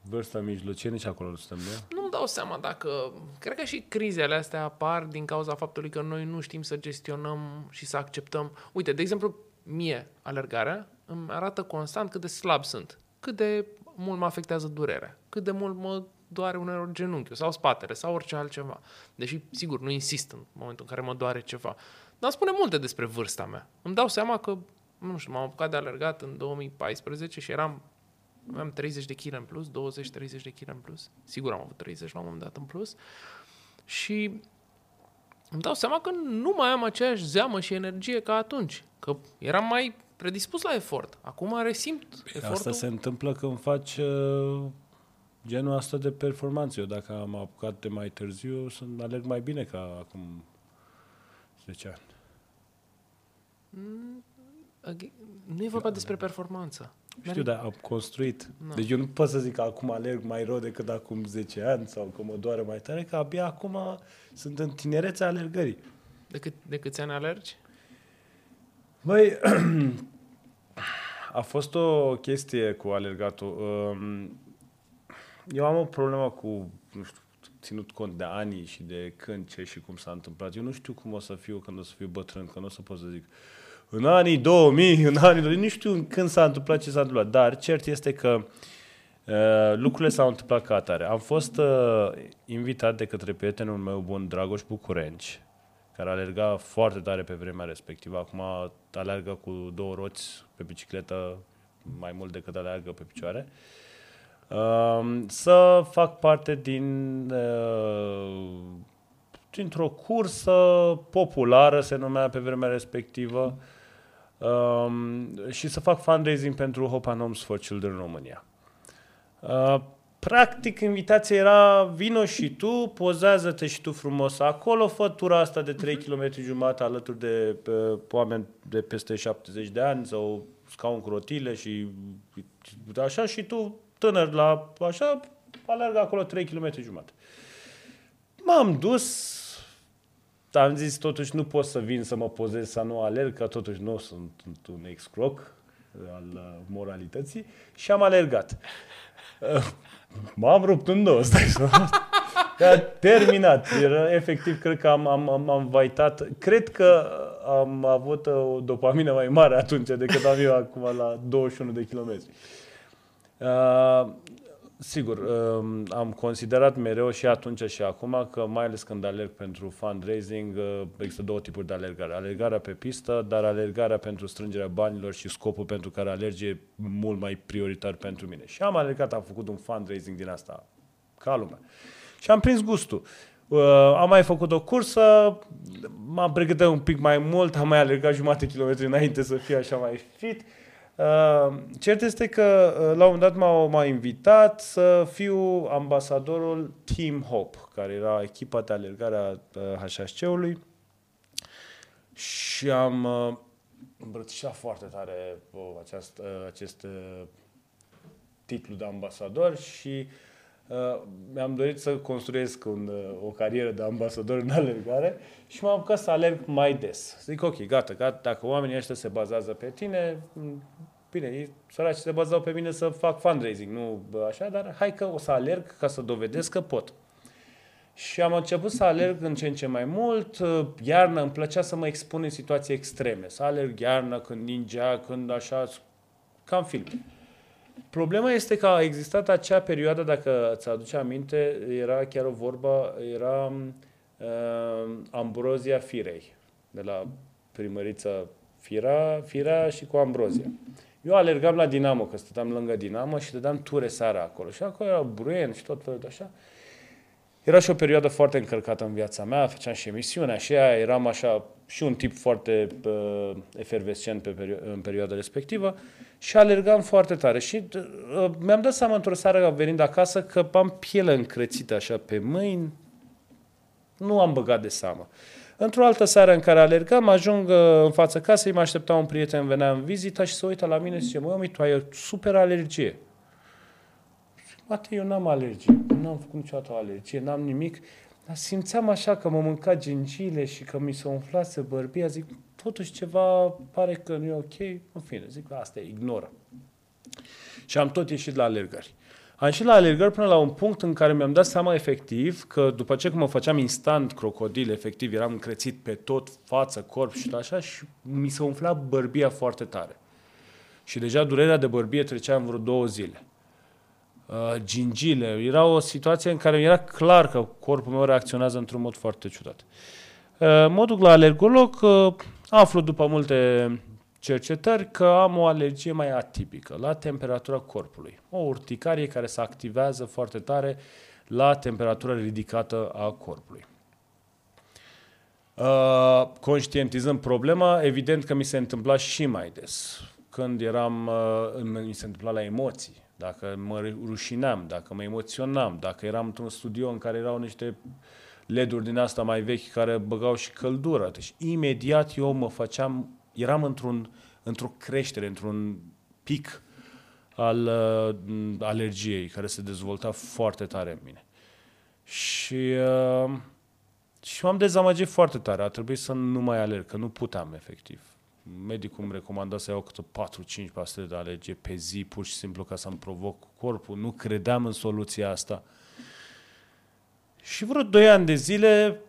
vârsta mijlocie, nici acolo stăm, nu? Nu-mi dau seama dacă... Cred că și crizele astea apar din cauza faptului că noi nu știm să gestionăm și să acceptăm. Uite, de exemplu, mie alergarea îmi arată constant cât de slab sunt, cât de mult mă afectează durerea, cât de mult mă doare uneori genunchiul sau spatele sau orice altceva. Deși, sigur, nu insist în momentul în care mă doare ceva. Dar spune multe despre vârsta mea. Îmi dau seama că, nu știu, m-am apucat de alergat în două mii paisprezece și eram... Am treizeci de kilograme în plus, douăzeci treizeci de kilograme în plus. Sigur am avut treizeci la un moment dat în plus. Și îmi dau seama că nu mai am aceeași zeamă și energie ca atunci. Că eram mai predispus la efort. Acum resimt efortul. Asta se întâmplă când faci uh, genul asta de performanță. Eu dacă am apucat de mai târziu, să alerg mai bine ca acum zece ani. Mm, okay. Nu e vorba despre performanță. Știu, dar am construit. No. Deci eu nu pot să zic că acum alerg mai rău decât acum zece ani sau că mă doare mai tare, că abia acum sunt în tinerețea alergării. De, cât, de câți ani alergi? Băi, a fost o chestie cu alergatul. Eu am o problemă cu, nu știu, ținut cont de ani și de când, ce și cum s-a întâmplat. Eu nu știu cum o să fiu când o să fiu bătrân, că nu o să pot să zic... În anii două mii, în anii două mii, nu știu când s-a întâmplat, ce s-a întâmplat, dar cert este că uh, lucrurile s-au întâmplat ca atare. Am fost uh, invitat de către prietenul meu bun, Dragoș Bucurenci, care alerga foarte tare pe vremea respectivă. Acum alergă cu două roți pe bicicletă mai mult decât alergă pe picioare. Uh, să fac parte din... Uh, într-o cursă populară, se numea pe vremea respectivă, um, și să fac fundraising pentru Hope and Homes for Children în România. Uh, practic, invitația era vino și tu, pozează-te și tu frumos acolo, fă tura asta de trei virgulă cinci kilometri alături de pe, oameni de peste șaptezeci de ani sau scaun cu rotile și așa, și tu, tânăr, la așa, alergă acolo trei virgulă cinci kilometri. M-am dus, am zis totuși nu pot să vin să mă pozez, să nu alerg, că totuși nu sunt un excroc al moralității, și am alergat. M-am rupt în două, stai să... Dar terminat, era efectiv, cred că am, am, am, am vaitat, cred că am avut o dopamină mai mare atunci decât am eu acum la douăzeci și unu de kilometri. Uh, Sigur, am considerat mereu și atunci și acum că, mai ales când alerg pentru fundraising, există două tipuri de alergare. Alergarea pe pistă, dar alergarea pentru strângerea banilor și scopul pentru care alergi e mult mai prioritar pentru mine. Și am alergat, am făcut un fundraising din asta, ca lumea. Și am prins gustul. Am mai făcut o cursă, m-am pregătit un pic mai mult, am mai alergat jumate kilometri înainte să fiu așa mai fit. Uh, cert este că uh, la un moment dat m-au mai invitat să fiu ambasadorul Team Hope, care era echipa de alergare a uh, H H C-ului, și am uh, îmbrățișat foarte tare uh, aceast, uh, acest uh, titlu de ambasador și uh, mi-am dorit să construiesc un, uh, o carieră de ambasador în alergare și m-am apucat să alerg mai des. Zic, ok, gata, gata, dacă oamenii ăștia se bazează pe tine... Bine, ei săraci se bazau pe mine să fac fundraising, nu așa, dar hai că o să alerg ca să dovedesc că pot. Și am început să alerg în ce în ce mai mult. Iarna îmi plăcea să mă expun în situații extreme. Să alerg iarna, când ningea, când așa, cam film. Problema este că a existat acea perioadă, dacă ți-aduce aminte, era chiar o vorbă, era uh, Ambrozia Firei, de la primărița Fira, Fira și cu Ambrozia. Eu alergam la Dinamo, că stăteam lângă Dinamo și dădeam ture seara acolo. Și acolo erau bruieni și tot felul de așa. Era și o perioadă foarte încărcată în viața mea, făceam și emisiunea și aia, eram așa și un tip foarte uh, efervescent pe perio- în perioada respectivă și alergam foarte tare. Și uh, mi-am dat seama într-o seară, venind acasă, că am pielea încrețită așa pe mâini. Nu am băgat de seamă. Într-o altă seară în care alergam, ajung în fața casei, mă aștepta un prieten, venea în vizită și se uită la mine și zice, măi, Omid, tu ai o super alergie. Și mate, eu n-am alergie, nu am făcut niciodată o alergie, n-am nimic, dar simțeam așa că mă mânca gingile și că mi se umflase bărbia, zic, totuși ceva pare că nu e ok, în fine, zic, asta e, ignoră. Și am tot ieșit la alergări. Am ieșit la alergări până la un punct în care mi-am dat seama efectiv că după ce mă făceam instant crocodil, efectiv, eram încrețit pe tot, față, corp și așa, și mi se umfla bărbia foarte tare. Și deja durerea de bărbie trecea în vreo două zile. Uh, gingile, era o situație în care era clar că corpul meu reacționează într-un mod foarte ciudat. Uh, mă duc la alergolog, uh, aflu după multe cercetări că am o alergie mai atipică la temperatura corpului. O urticarie care se activează foarte tare la temperatura ridicată a corpului. Uh, conștientizând problema, evident că mi se întâmpla și mai des. Când eram, uh, mi se întâmpla la emoții. Dacă mă rușineam, dacă mă emoționam, dacă eram într-un studio în care erau niște L E D-uri din asta mai vechi care băgau și căldură. Deci imediat eu mă făceam, eram într-un, într-o creștere, într-un pic al uh, alergiei care se dezvolta foarte tare în mine. Și, uh, și m-am dezamăgit foarte tare. A trebuit să nu mai alerg, că nu puteam efectiv. Medicul îmi recomanda să iau câte patru cinci pastile de alergie pe zi, pur și simplu ca să-mi provoc corpul. Nu credeam în soluția asta. Și vreo doi ani de zile,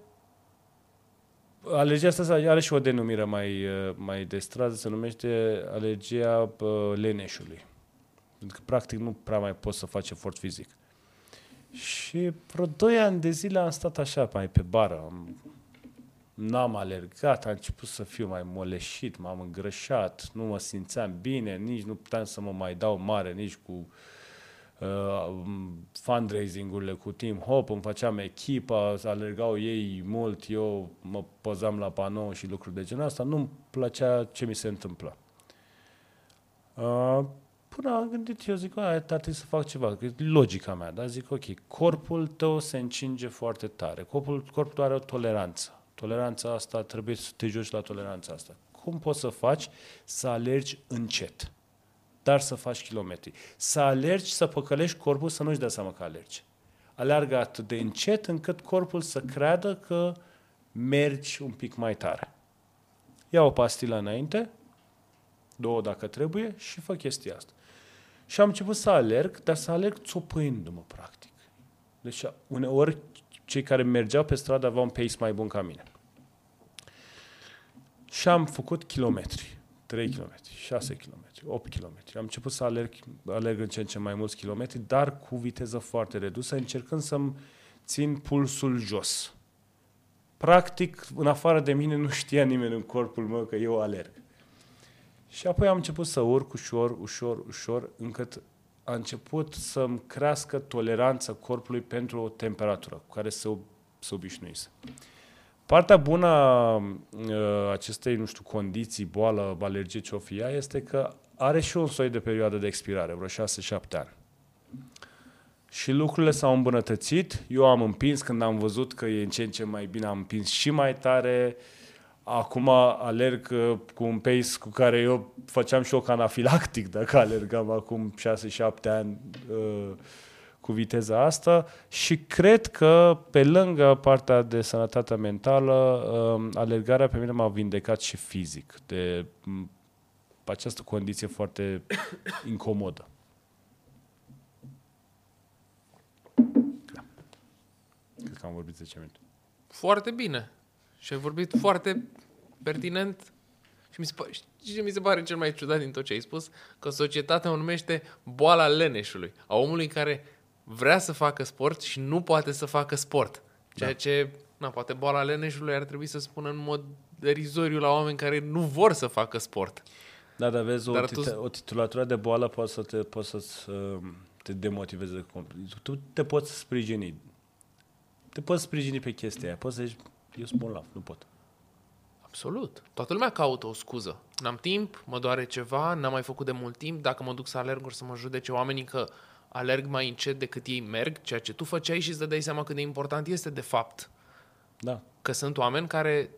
alergia asta are și o denumire mai, mai de stradă, se numește alergia leneșului. Pentru că, practic, nu prea mai poți să faci efort fizic. Și vreo doi ani de zile am stat așa, mai pe bară. N-am alergat, am început să fiu mai moleșit, m-am îngrășat, nu mă simțeam bine, nici nu puteam să mă mai dau mare, nici cu uh, fundraising-urile cu Team Hope, îmi făceam echipa, alergau ei mult, eu mă pozam la panou și lucruri de genul ăsta, nu-mi plăcea ce mi se întâmpla. Uh, până am gândit, eu zic, aia, trebuie să fac ceva, că e logica mea, dar zic, ok, corpul tău se încinge foarte tare, corpul, corpul tău are o toleranță. Toleranța asta, trebuie să te joci la toleranța asta. Cum poți să faci? Să alergi încet, dar să faci kilometri. Să alergi, să păcălești corpul, să nu-și dea seama că alergi. Alergă atât de încet încât corpul să creadă că mergi un pic mai tare. Ia o pastilă înainte, două dacă trebuie, și fă chestia asta. Și am început să alerg, dar să alerg țopăindu-mă, practic. Deci uneori cei care mergeau pe stradă aveau un pace mai bun ca mine. Și am făcut kilometri. trei kilometri, șase kilometri, opt kilometri. Am început să alerg, alerg în ce în ce mai mulți kilometri, dar cu viteză foarte redusă, încercând să-mi țin pulsul jos. Practic, în afară de mine, nu știa nimeni în corpul meu că eu alerg. Și apoi am început să urc ușor, ușor, ușor, încât a început să-mi crească toleranța corpului pentru o temperatură cu care se, se obișnuise. Partea bună a acestei, nu știu, condiții, boală, alergie, ce o fi ea, este că are și un soi de perioadă de expirare, vreo șase șapte ani. Și lucrurile s-au îmbunătățit, eu am împins când am văzut că e în ce în ce mai bine, am împins și mai tare. Acum alerg cu un pace cu care eu făceam șoc anafilactic dacă alergam acum șase șapte ani cu viteza asta și cred că pe lângă partea de sănătate mentală, alergarea pe mine m-a vindecat și fizic de această condiție foarte incomodă. Cred că am vorbit zece minute. Foarte bine! Și ai vorbit foarte pertinent și mi se, și ce mi se pare cel mai ciudat din tot ce ai spus, că societatea o numește boala leneșului, a omului care vrea să facă sport și nu poate să facă sport. Ceea da. ce, na, poate boala leneșului ar trebui să spună în mod derizoriu la oameni care nu vor să facă sport. Da, dar vezi, dar o, tit- tu... o titulatură de boală poate să te, poate să te demotiveze. Tu te poți sprijini. Te poți sprijini pe chestia aia. Poți să zici, eu sunt bolnav, nu pot. Absolut. Toată lumea caută o scuză. N-am timp, mă doare ceva, n-am mai făcut de mult timp, dacă mă duc să alerg, or să mă judece oamenii că alerg mai încet decât ei merg, ceea ce tu făceai și îți dădeai seama cât de important este de fapt. Da. Că sunt oameni care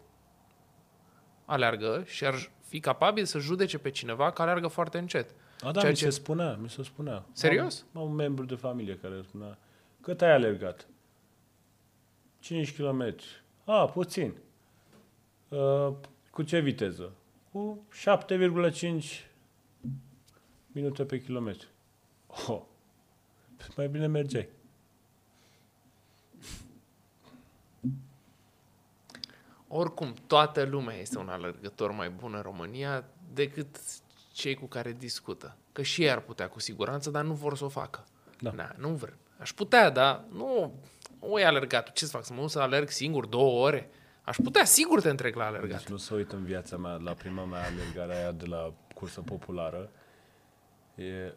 alergă și ar fi capabili să judece pe cineva că alergă foarte încet. A, da, ceea mi ce... se spunea, mi se spunea. Serios? Am, am un membru de familie care spunea, cât ai alergat? cinci kilometri. A, puțin. Uh, Cu ce viteză? Cu șapte virgulă cinci minute pe kilometru. Oh, mai bine mergeai. Oricum, toată lumea este un alergător mai bun în România decât cei cu care discută. Că și ei ar putea cu siguranță, dar nu vor să o facă. Da. Na, nu vrem. Aș putea, dar nu... O, e alergatul. Ce să fac? Să mă duc să alerg singur două ore? Aș putea, sigur te întrec la alergat. Deci nu se uit în viața mea la prima mea alergare aia de la cursă populară. E,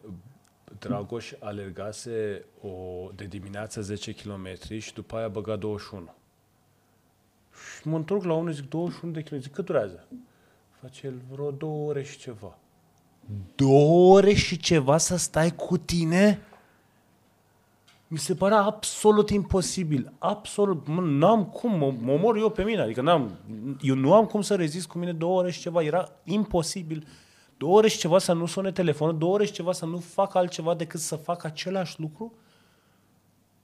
Dragoș alergase o, de dimineață zece kilometri și după aia băga douăzeci și unu. Și mă întorc la unul, zic douăzeci și unu de kilometri. Zic, cât durează? Face el vreo două ore și ceva. Două ore și ceva să stai cu tine? Mi se părea absolut imposibil. Absolut. Mă, n-am cum. Mă, mă omor eu pe mine. Adică n-am, eu nu am cum să rezist cu mine două ore și ceva. Era imposibil. Două ore și ceva să nu sune telefonul, două ore și ceva să nu fac altceva decât să fac același lucru.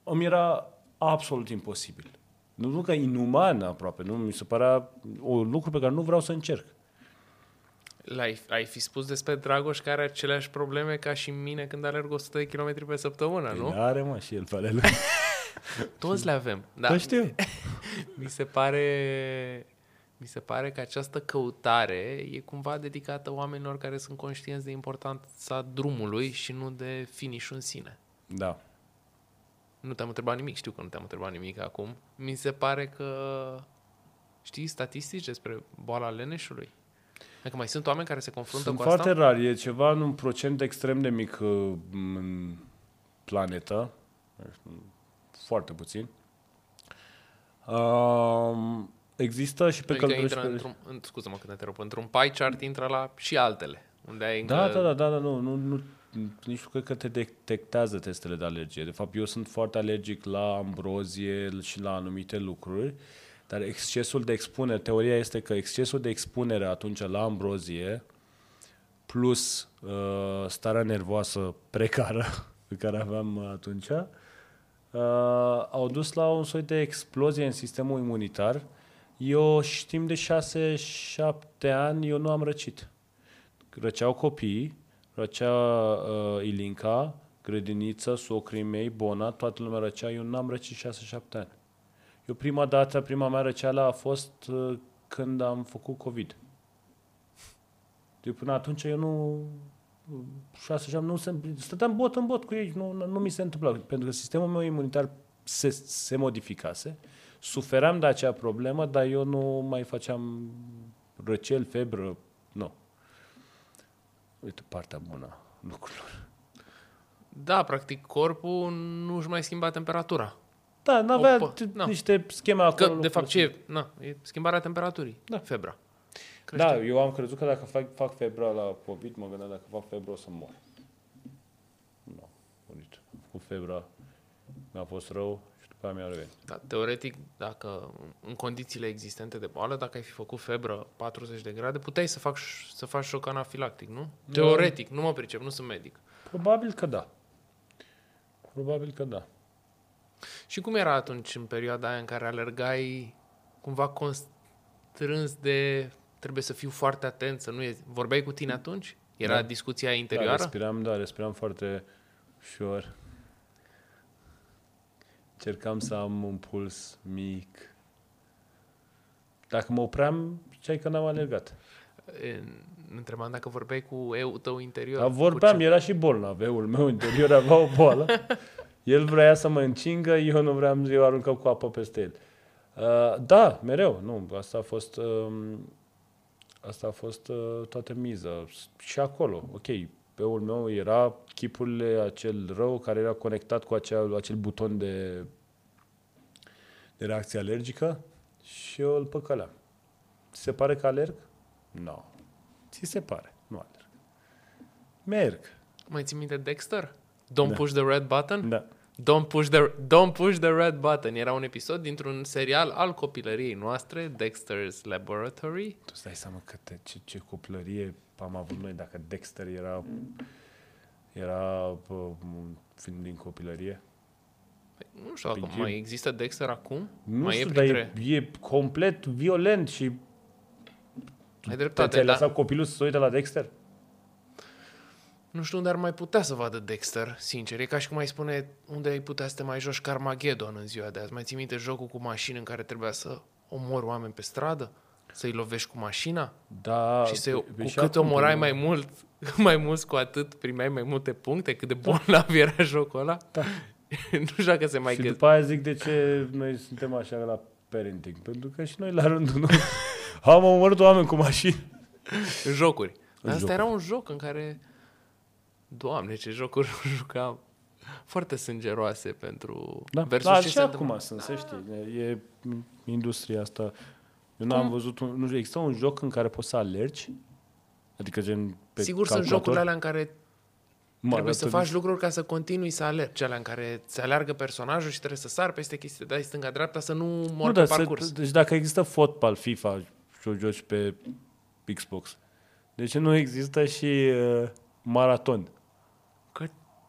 Îmi era absolut imposibil. Nu zic că inuman aproape. Nu? Mi se părea un lucru pe care nu vreau să încerc. L-ai, ai fi spus despre Dragoș care are aceleași probleme ca și mine când alerg o sută de kilometri pe săptămână, nu? Are, mă, și el pare lui. Toți le avem. Da, știu. Mi se pare, mi se pare că această căutare e cumva dedicată oamenilor care sunt conștienți de importanța drumului și nu de finish-ul în sine. Da. Nu te-am întrebat nimic, știu că nu te-am întrebat nimic acum. Mi se pare că știi statistici despre boala leneșului? Adică mai sunt oameni care se confruntă sunt cu asta? Sunt foarte rar. E ceva în un procent extrem de mic în planetă. Foarte puțin. Um, există și pe adică căldurăști... Într-un, scuză-mă când te rog, într-un pie chart intră la și altele. Unde ai da, încă... da, da, da, da, nu, nu, nu, nici nu cred că te detectează testele de alergie. De fapt, eu sunt foarte alergic la ambrozie și la anumite lucruri. Dar excesul de expunere, teoria este că excesul de expunere atunci la ambrozie plus uh, starea nervoasă precară pe care aveam atunci uh, au dus la un soi de explozie în sistemul imunitar. Eu știm de șase șapte ani eu nu am răcit. Răceau copiii, răcea uh, Ilinca, grădiniță, socrii mei, Bona, toată lumea răcea, eu nu am răcit șase șapte ani. Eu prima dată, prima mea răceală a fost uh, când am făcut COVID. De până atunci eu nu... șase, șapte, nu se, stăteam bot în bot cu ei, nu, nu mi se întâmpla. Pentru că sistemul meu imunitar se, se modificase. Suferam de acea problemă, dar eu nu mai făceam răcel, febră, nu. Uite partea bună a lucrurilor. Da, practic corpul nu își mai schimba temperatura. Da, n-avea Opa, niște scheme acolo. Că, de fapt, ce e? Na, e schimbarea temperaturii. Da. Febra. Crește. Da, eu am crezut că dacă fac, fac febra la COVID, mă gândeam dacă fac febra o să mor. Nu, uite. Cu febra mi-a fost rău și după aia mi-a revenit. Da, teoretic, dacă în condițiile existente de boală, dacă ai fi făcut febră patruzeci de grade, puteai să, fac, să faci șoc anafilactic, nu? Teoretic, nu mă pricep, nu sunt medic. Probabil că da. Probabil că da. Și cum era atunci, în perioada aia în care alergai cumva constrâns de trebuie să fiu foarte atent, să nu e... Vorbeai cu tine atunci? Era da. Discuția interioară? Da, respiram, da, respiram foarte ușor. Cercam să am un puls mic. Dacă mă opream, ziceai că n-am alergat. Întrebam dacă vorbeai cu eu tău interior. Da, vorbeam, era și bolnav. Eu-ul meu interior avea o boală. El vrea să mă încingă, eu nu vreau, eu aruncam cu apă peste el. Uh, da, mereu, nu, asta a fost, uh, asta a fost uh, toată miza. Și acolo, ok, pe-ul meu era chipurile acel rău care era conectat cu acea, acel buton de, de reacție alergică și eu îl păcăleam. Ți se pare că alerg? Nu. No. Ți se pare? Nu alerg. Merg. Mai ții minte Dexter? Don't da. Push the red button? Da. Don't push the Don't push the red button. Era un episod dintr-un serial al copilăriei noastre, Dexter's Laboratory. Tu stai seama câte ce, ce copilărie am avut noi dacă Dexter era era un film din copilărie. Nu știu dacă mai există Dexter acum? Nu mai știu, e, printre... e e complet violent și Ai dreptate. Te-ai lăsat copilul să se uite la Dexter? Nu știu unde ar mai putea să vadă Dexter, sincer. E ca și cum ai spune unde ai putea să te mai joci Carmageddon în ziua de azi. Mai ții minte jocul cu mașini în care trebuia să omori oameni pe stradă? Să-i lovești cu mașina? Da. Și să, pe, pe cu cât omorai mai mult, mai mult cu atât primeai mai multe puncte? Cât de bolnav era jocul ăla? Da. Nu știu dacă se mai găsi. Și după aia zic de ce noi suntem așa la parenting. Pentru că și noi la rândul nostru am omorât oameni cu mașini. În jocuri. Dar asta era un joc în care... Doamne, ce jocuri jucam. Foarte sângeroase pentru... Da, versus da ce și acum sunt, să știi. E industria asta. Eu cum? N-am văzut... Un, nu există un joc în care poți să alergi? Adică gen pe sigur calculator? Sunt jocurile alea în care mă, trebuie să faci lucruri ca să continui să alergi. Alea în care ți alergă personajul și trebuie să sar peste chestii, dai stânga-dreapta să nu mori pe da, parcurs. Să, deci dacă există fotbal, FIFA și o joci pe Xbox, de ce nu există și uh, maraton?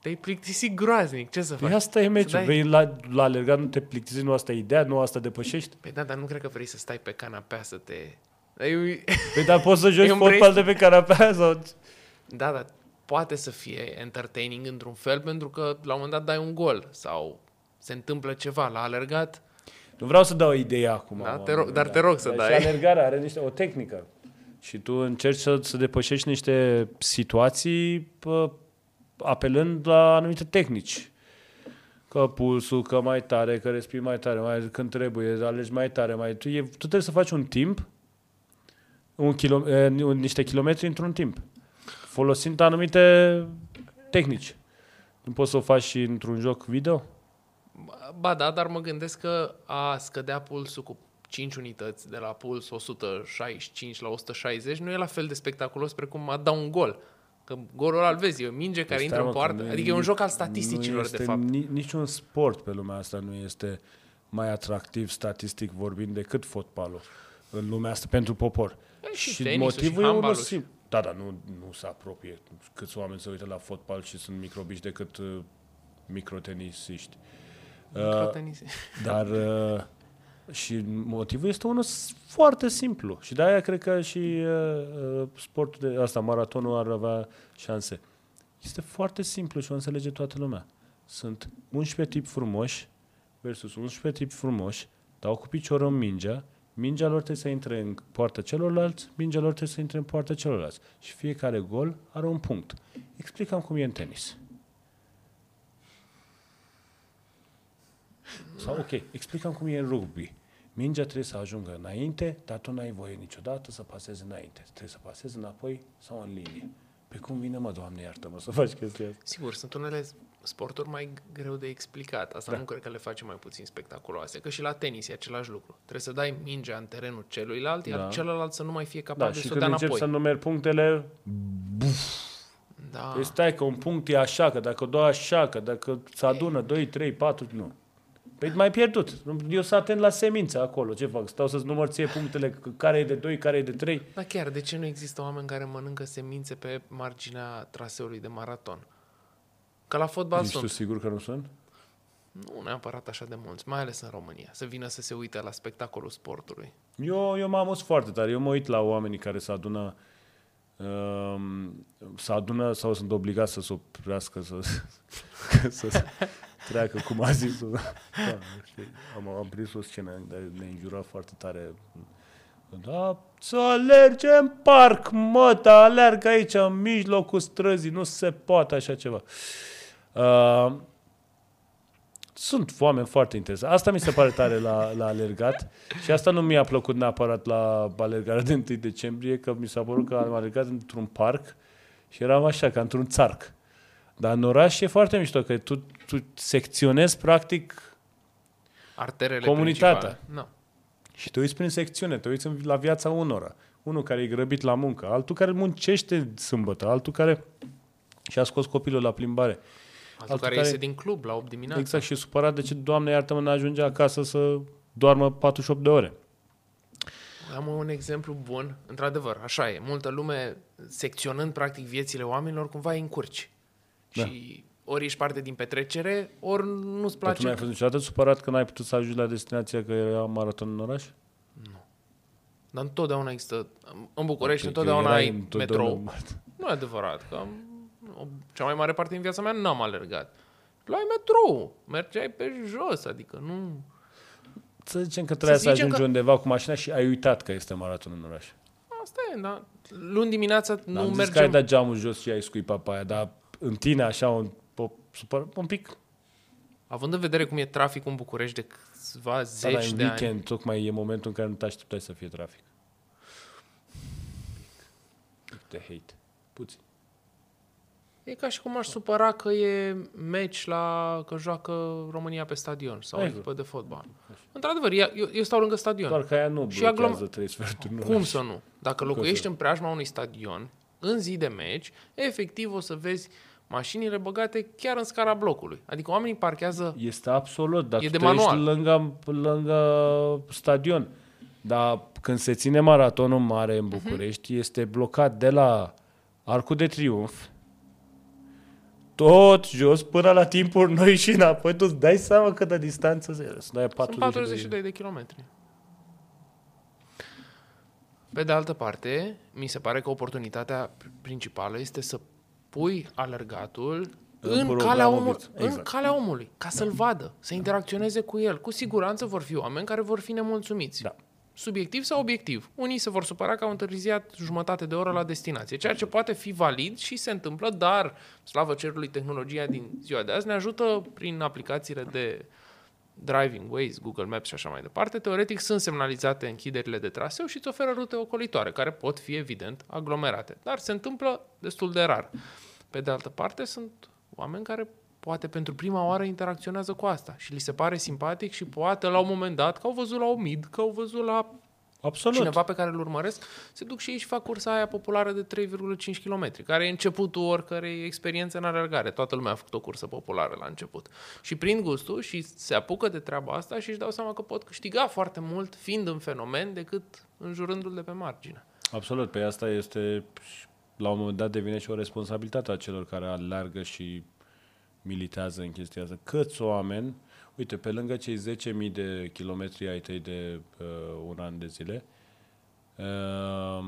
Te-ai plictisit groaznic, ce să faci? Păi asta e meciul, vrei la, la alergat, nu te plictisi, nu asta e ideea, nu asta depășești? Păi da, dar nu cred că vrei să stai pe canapea să te... Păi dar poți să joci fotbal de pe canapea sau... Da, dar poate să fie entertaining într-un fel, pentru că la un moment dat dai un gol sau se întâmplă ceva, la alergat... Nu vreau să dau o idee acum. Da, te rog, dar te rog să dai. dai. Și alergarea are niște, o tehnică și tu încerci să, să depășești niște situații... Pă, apelând la anumite tehnici. Că pulsul, că mai tare, că respiri mai tare, mai când trebuie, alegi mai tare, mai... Tu, e, tu trebuie să faci un timp, un kilo, niște kilometri într-un timp, folosind anumite tehnici. Nu poți să o faci și într-un joc video? Ba da, dar mă gândesc că a scădea pulsul cu cinci unități de la puls o sută șaizeci și cinci la o sută șaizeci nu e la fel de spectaculos precum a da un gol. Că golul ăla îl vezi, e o minge care intră în poartă. Adică e un joc al statisticilor, de fapt. Niciun sport pe lumea asta nu este mai atractiv, statistic vorbind, decât fotbalul în lumea asta pentru popor. Și, și motivul e unul simplu. Da, dar nu, nu se apropie. Câți oameni se uită la fotbal și sunt microbiști decât uh, microtenisiști. Microtenisiști. Uh, dar... Uh, și motivul este unul foarte simplu. Și de-aia cred că și uh, sportul de asta, maratonul, ar avea șanse. Este foarte simplu și o înțelege toată lumea. Sunt unsprezece tipi frumoși versus unsprezece tipi frumoși, dau cu piciorul în mingea, mingea lor trebuie să intre în poarta celorlalți, mingea lor trebuie să intre în poarta celorlalți. Și fiecare gol are un punct. Explicăm cum e în tenis. Sau, ok, explicăm cum e în rugby. Mingea trebuie să ajungă înainte, dar tu n-ai voie niciodată să pasezi înainte. Trebuie să pasezi înapoi sau în linie. Pe cum vine, mă, Doamne, iartă-mă să faci chestia asta. Sigur, sunt unele sporturi mai greu de explicat. Asta da. Nu cred că le face mai puțin spectaculoase. Că și la tenis e același lucru. Trebuie să dai mingea în terenul celuilalt, iar da. Celălalt să nu mai fie capabil da, să o dea înapoi. Și când încep să numeri punctele, buf! Da. Păi stai că un punct e așa, că dacă o dau așa, că dacă se adună doi, trei, patru, nu. Păi mai pierdut. Eu sunt atent la semințe acolo. Ce fac? Stau să-ți număr ție punctele care e de doi, care e de trei? Da, chiar. De ce nu există oameni care mănâncă semințe pe marginea traseului de maraton? Că la fotbal sunt. Ești tu sigur că nu sunt? Nu neapărat așa de mulți, mai ales în România. Să vină să se uite la spectacolul sportului. Eu, eu m-am amuzat foarte tare. Eu mă uit la oamenii care se adună, um, se adună sau sunt obligați să se oprească, să... să treacă, cum a zis. Da, am, am prins o scenă, ne înjura foarte tare. Da, să alerge în parc, mă, ta, alergă aici, în mijlocul străzii, nu se poate așa ceva. Uh, sunt oameni foarte interesanți. Asta mi se pare tare la, la alergat și asta nu mi-a plăcut neapărat la alergarea de întâi decembrie, că mi s-a părut că am alergat într-un parc și eram așa, ca într-un țarc. Dar în oraș e foarte mișto, că tu, tu secționezi, practic, arterele comunitatea. No. Și te uiți prin secțiune, te uiți la viața unora. Unul care e grăbit la muncă, altul care muncește sâmbătă, altul care și-a scos copilul la plimbare. Altul, altul care, care iese din club la opt dimineața. Exact, și e supărat de ce, Doamne iartă-mă, n-ajunge acasă să doarmă patruzeci și opt de ore. Am un exemplu bun, într-adevăr, așa e. Multă lume, secționând, practic, viețile oamenilor, cumva îi încurci. Da. Și ori ești parte din petrecere, ori nu-ți place. Dar tu n-ai fost niciodată supărat că n-ai putut să ajungi la destinația, că era maraton în oraș? Nu. Dar întotdeauna există... În București întotdeauna ai metrou. Nu e adevărat, că cea mai mare parte din viața mea n-am alergat. Luai metrou, mergeai pe jos, adică nu... Să zicem că trebuie să, să ajungi că... undeva cu mașina și ai uitat că este maraton în oraș. Asta e, dar luni dimineața da, nu mergem... Am zis că ai dat geamul jos și ai scuipat pe aia, dar în tine așa un, super, un pic... Având în vedere cum e traficul în București de câțiva zeci da, în de weekend, ani... în weekend tocmai e momentul în care nu te așteptai să fie trafic. Te hate. Puțin. E ca și cum aș supăra că e meci la... că joacă România pe stadion sau echipă de fotbal. Într-adevăr, eu, eu stau lângă stadion. Doar că aia nu blochează trei sferturi. Cum să nu? Dacă locuiești în preajma unui stadion, în zi de meci, efectiv o să vezi mașinile băgate chiar în scara blocului. Adică oamenii parchează... Este absolut, dar e tu de manual. Ești lângă, lângă stadion. Dar când se ține maratonul mare în București, uh-huh. este blocat de la Arcul de Triunf tot jos până la timpuri noi și înapoi. Tu îți dai seama câtă distanță sunt aia patruzeci și doi de kilometri. Pe de altă parte, mi se pare că oportunitatea principală este să pui alergatul în calea, omul, exact. în calea omului, ca să-l vadă, să interacționeze cu el. Cu siguranță vor fi oameni care vor fi nemulțumiți. Da. Subiectiv sau obiectiv. Unii se vor supăra că au întârziat jumătate de oră la destinație, ceea ce poate fi valid și se întâmplă, dar, slavă cerului, tehnologia din ziua de azi ne ajută prin aplicațiile de driving, Waze, Google Maps și așa mai departe. Teoretic sunt semnalizate închiderile de traseu și îți oferă rute ocolitoare, care pot fi, evident, aglomerate. Dar se întâmplă destul de rar. Pe de altă parte, sunt oameni care poate pentru prima oară interacționează cu asta și li se pare simpatic și poate la un moment dat că au văzut la Omid, că au văzut la Absolut. cineva pe care îl urmăresc, se duc și ei și fac cursa aia populară de trei virgulă cinci kilometri, care e începutul oricărei experiențe în alergare. Toată lumea a făcut o cursă populară la început. Și prind gustul și se apucă de treaba asta și își dau seama că pot câștiga foarte mult fiind în fenomen decât înjurându-l de pe margine. Absolut, pe asta este, la un moment dat devine și o responsabilitate a celor care alergă și militează în chestia asta. Câți oameni, uite, pe lângă cei zece mii de kilometri ai tăi de uh, un an de zile, uh,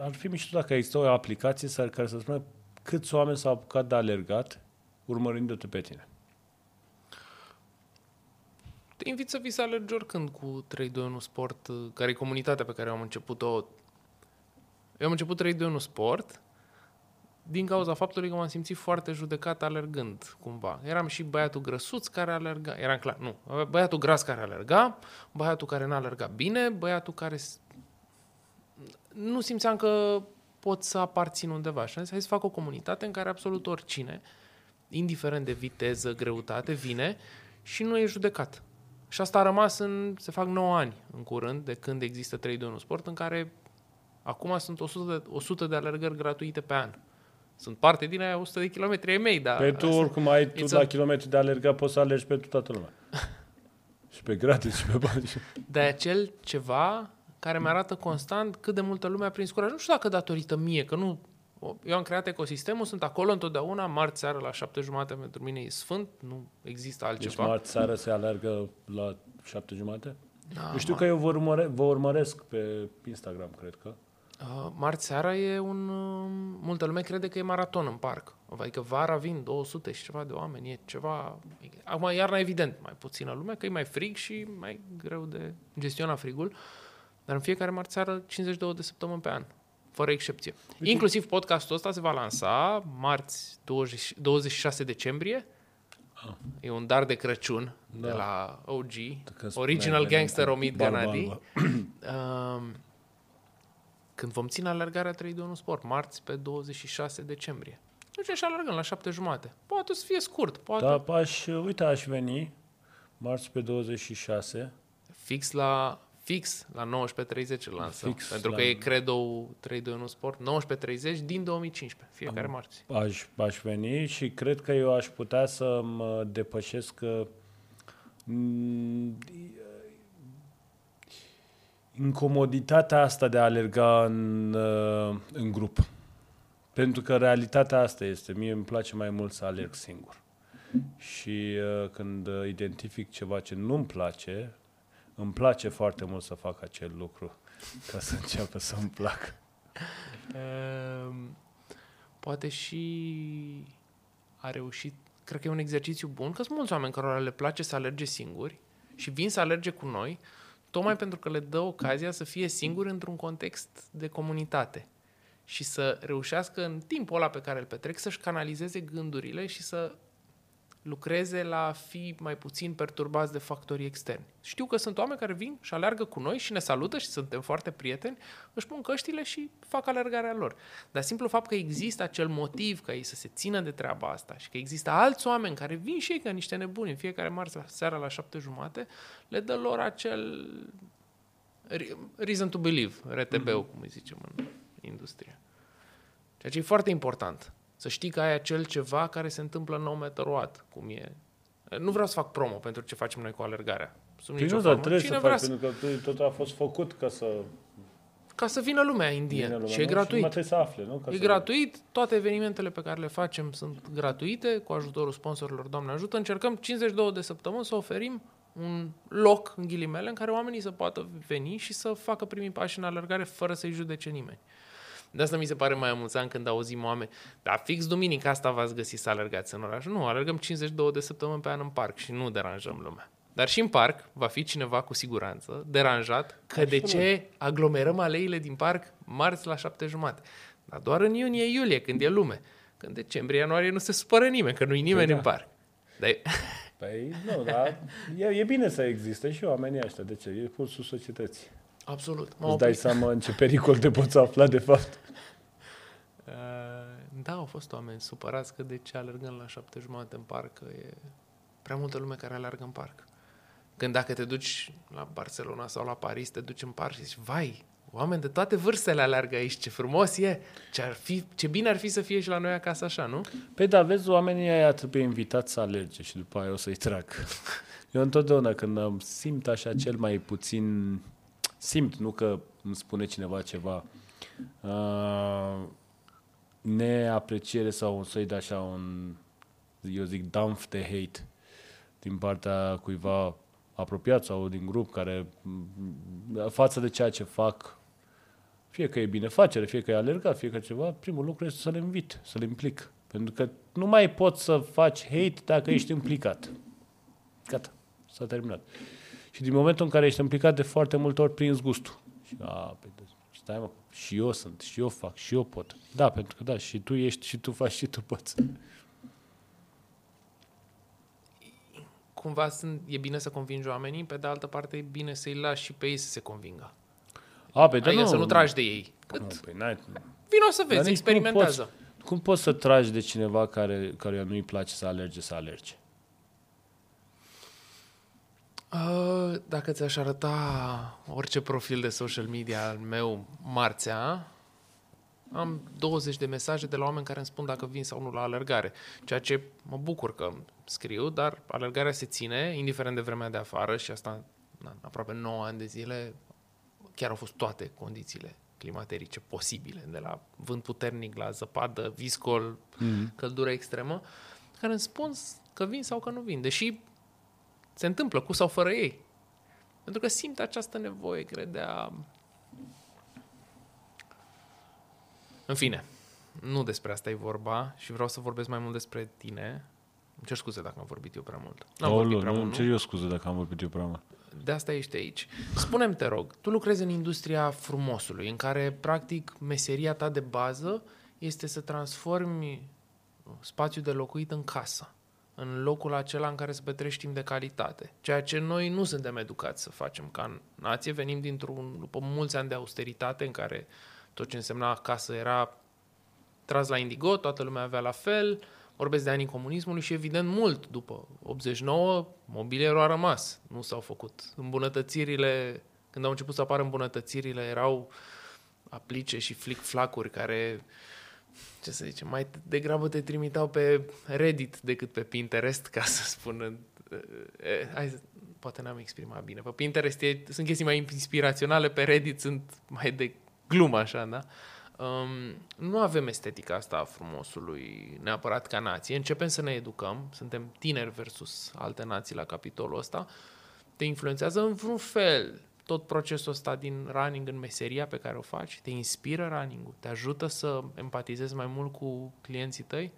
ar fi mișto dacă există o aplicație care să spună câți oameni s-au apucat de alergat urmărindu-te pe tine. Te invit să vii să alergi oricând cu trei doi unu Sport, care e comunitatea pe care am început-o. Eu am început trei doi unu Sport din cauza faptului că m-am simțit foarte judecat alergând, cumva. Eram și băiatul grăsuț care alerga, eram clar, nu, băiatul gras care alerga, băiatul care n-a alergat bine, băiatul care... Nu simțeam că pot să aparțin undeva. Și am zis, hai să fac o comunitate în care absolut oricine, indiferent de viteză, greutate, vine și nu e judecat. Și asta a rămas în... Se fac nouă ani în curând, de când există trei doi unu Sport, în care acum sunt o sută de, o sută de alergări gratuite pe an. Sunt parte din aia o sută de kilometri ai mei, dar... Pe tu, asta, oricum, ai tu a... la kilometri de alergat, poți să alergi pentru toată lumea. Și pe gratis, și pe bani. De acel ceva care mi arată constant cât de multă lume a prins curaj. Nu știu dacă datorită mie, că nu... Eu am creat ecosistemul, sunt acolo întotdeauna, marți seara la șapte jumate pentru mine e sfânt, nu există altceva. Deci marți seara se alergă la șapte jumate? Da, știu mar... că eu vă, urmăre... vă urmăresc pe Instagram, cred că. Marți seara e un... Multă lume crede că e maraton în parc. Adică vara vin două sute și ceva de oameni. E ceva... Acum iarna, evident, mai puțină lume, că e mai frig și mai greu de gestiona frigul. Dar în fiecare marți seară cincizeci și două de săptămâni pe an. Fără excepție. Uite. Inclusiv podcastul ăsta se va lansa marți douăzeci și șase decembrie. Ah. E un dar de Crăciun da. de la O G. Original Gangster Omid Ghannadi. Când vom ține alergarea trei doi unu Sport, marți pe douăzeci și șase decembrie. Deci și alergăm la șapte jumate. Poate o să fie scurt. Poate... Da, aș, uite, aș veni marți pe douăzeci și șase. Fix la, fix la nouăsprezece treizeci lansăm. Pentru la... că e credo-ul trei doi unu Sport, nouăsprezece treizeci din două mii cincisprezece, fiecare Am, marți. Aș, aș veni și cred că eu aș putea să mă depășesc... Că... incomoditatea asta de a alerga în, în grup. Pentru că realitatea asta este. Mie îmi place mai mult să alerg singur. Și când identific ceva ce nu-mi place, îmi place foarte mult să fac acel lucru. ca să înceapă să-mi placă. Uh, poate și a reușit, cred că e un exercițiu bun, că sunt mulți oameni cărora le place să alerge singuri și vin să alerge cu noi, tocmai pentru că le dă ocazia să fie singuri într-un context de comunitate și să reușească în timpul ăla pe care îl petrec să-și canalizeze gândurile și să lucreze la a fi mai puțin perturbați de factorii externi. Știu că sunt oameni care vin și alergă cu noi și ne salută și suntem foarte prieteni, își pun căștile și fac alergarea lor. Dar simplu fapt că există acel motiv ca ei să se țină de treaba asta și că există alți oameni care vin și ei ca niște nebuni în fiecare marți seara la șapte jumate, le dă lor acel reason to believe, R T B-ul, cum îi zicem în industrie. Ceea ce e foarte important. Să știi că ai acel ceva care se întâmplă în nouă metri watt, cum e. Nu vreau să fac promo pentru ce facem noi cu alergarea. Sub nicio nu, dar trebuie cine să faci, să... pentru că totul a fost făcut ca să... Ca să vină lumea indiană și e gratuit. Și să afle, nu? Ca e să... gratuit, toate evenimentele pe care le facem sunt gratuite, cu ajutorul sponsorilor, Doamne ajută. Încercăm cincizeci și două de săptămâni să oferim un loc, în ghilimele, în care oamenii să poată veni și să facă primii pași în alergare fără să-i judece nimeni. De asta mi se pare mai amuzant când auzim oameni, dar fix duminica asta v-ați găsit să alergați în oraș. Nu, alergăm cincizeci și două de săptămâni pe an în parc și nu deranjăm lumea. Dar și în parc va fi cineva cu siguranță deranjat că de ce aglomerăm aleile din parc marți la șapte jumate. Dar doar în iunie-iulie, când e lume. Că în decembrie-ianuarie nu se supără nimeni, că nu-i nimeni da. În parc. Dar... Păi nu, dar e, e bine să existe și oamenii ăștia. De ce? E pulsul societății. Absolut. Îți dai seama în ce pericol te poți afla, de fapt? Da, au fost oameni supărați că de ce alergăm la șapte jumate în parc, e prea multă lume care alergă în parc. Când dacă te duci la Barcelona sau la Paris, te duci în parc și zici, vai, oameni de toate vârstele alergă aici, ce frumos e, ce, ar fi, ce bine ar fi să fie și la noi acasă așa, nu? Păi da, vezi, oamenii aia trebuie invitați să alerge și după aia o să-i trag. Eu întotdeauna când simt așa cel mai puțin... Simt, nu că îmi spune cineva ceva uh, neapreciere sau un soi de așa un, eu zic, dump de hate din partea cuiva apropiat sau din grup care față de ceea ce fac, fie că e binefacere, fie că e alergat, fie că ceva, primul lucru este să-l invit, să-l implic. Pentru că nu mai poți să faci hate dacă ești implicat. Gata, s-a terminat. Și din momentul în care ești implicat, de foarte multe ori prins gustul. Și, a, stai mă, și eu sunt, și eu fac, și eu pot. Da, pentru că da, și tu ești, și tu faci, și tu poți. Cumva sunt, e bine să convingi oamenii, pe de altă parte e bine să-i lași și pe ei să se convingă. A, pe adică nu, să nu tragi de ei. Cât? Nu, pe n-ai, vino să vezi, experimentează. Cum poți, cum poți să tragi de cineva care, care nu-i place să alerge, să alerge? Dacă ți-aș arăta orice profil de social media al meu marțea, am douăzeci de mesaje de la oameni care îmi spun dacă vin sau nu la alergare. Ceea ce mă bucur că scriu, dar alergarea se ține, indiferent de vremea de afară, și asta na, aproape nouă ani de zile, chiar au fost toate condițiile climaterice posibile, de la vânt puternic, la zăpadă, viscol, mm-hmm. căldură extremă, care îmi spun că vin sau că nu vin. Deși se întâmplă cu sau fără ei. Pentru că simt această nevoie, cred, de a... În fine, nu despre asta e vorba și vreau să vorbesc mai mult despre tine. Îmi cer scuze dacă am vorbit eu prea mult. N-am vorbit prea mult, nu? Îmi cer eu scuze dacă am vorbit eu prea mult. De asta ești aici. Spune-mi, te rog, tu lucrezi în industria frumosului, în care, practic, meseria ta de bază este să transformi spațiul de locuit în casă, în locul acela în care să petrești timp de calitate. Ceea ce noi nu suntem educați să facem ca nație. Venim dintr-un, după mulți ani de austeritate în care tot ce însemna acasă era tras la indigo, toată lumea avea la fel, vorbesc de anii comunismului și evident mult după optzeci și nouă mobilierul a rămas. Nu s-au făcut îmbunătățirile, când au început să apară îmbunătățirile erau aplice și flic-flacuri care... ce să zicem, mai degrabă te trimiteau pe Reddit decât pe Pinterest, ca să spun, e, hai, poate n-am exprimat bine, pe Pinterest e, sunt chestii mai inspiraționale, pe Reddit sunt mai de glumă, așa, da? Um, nu avem estetica asta a frumosului neapărat ca nație, începem să ne educăm, suntem tineri versus alte nații la capitolul ăsta, te influențează în vreun fel tot procesul ăsta din running în meseria pe care o faci, te inspiră running-ul? Te ajută să empatizezi mai mult cu clienții tăi?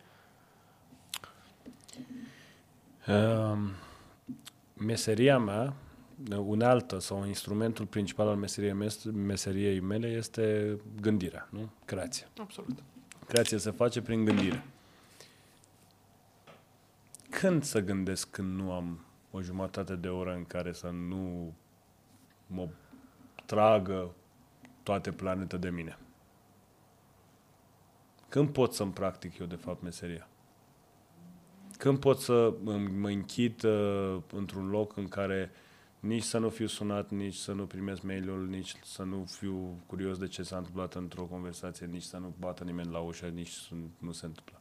Um, meseria mea, unealtă sau instrumentul principal al meseriei, mes- meseriei mele este gândirea, nu? Creația. Absolut. Creația se face prin gândire. Când să gândesc când nu am o jumătate de oră în care să nu mă tragă toate planeta de mine? Când pot să-mi practic eu, de fapt, meseria? Când pot să mă închid uh, într-un loc în care nici să nu fiu sunat, nici să nu primesc mail-ul, nici să nu fiu curios de ce s-a întâmplat într-o conversație, nici să nu bată nimeni la ușă, nici să nu se întâmplă.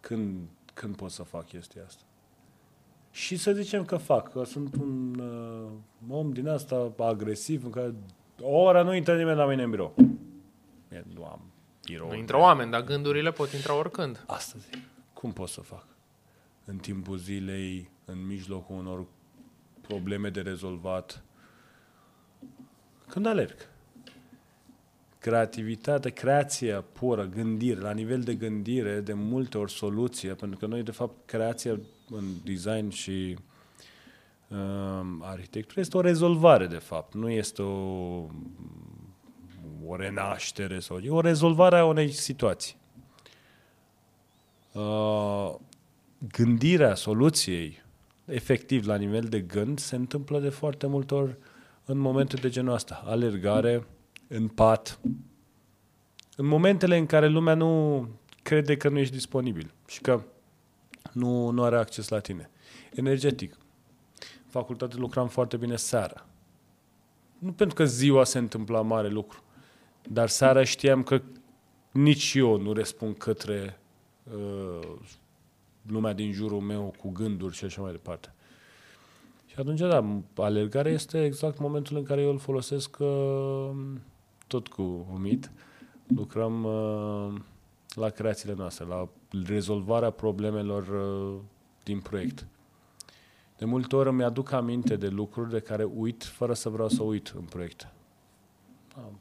Când, când pot să fac chestia asta? Și să zicem că fac, că sunt un uh, om din asta agresiv, în care o oră nu intră nimeni la mine în birou. Nu am birou. Nu intră oameni, dar gândurile pot intra oricând. Asta zic. Cum pot să fac? În timpul zilei, în mijlocul unor probleme de rezolvat. Când alerg. Creativitatea, creația pură, gândire, la nivel de gândire, de multe ori soluție, pentru că noi, de fapt, creația în design și um, arhitectură este o rezolvare, de fapt. Nu este o, o renaștere sau o rezolvare a unei situații. Uh, Gândirea soluției, efectiv, la nivel de gând, se întâmplă de foarte multe ori în momente de genul ăsta. Alergare, în pat, în momentele în care lumea nu crede că nu ești disponibil și că nu, nu are acces la tine. Energetic. În facultate lucram foarte bine seara. Nu pentru că ziua se întâmpla mare lucru, dar seara știam că nici eu nu răspund către... Uh, lumea din jurul meu cu gânduri și așa mai departe. Și atunci, da, alergarea este exact momentul în care eu îl folosesc uh, tot cu Omid. Lucrăm uh, la creațiile noastre, la rezolvarea problemelor uh, din proiect. De multe ori îmi aduc aminte de lucruri de care uit fără să vreau să uit în proiect. Am,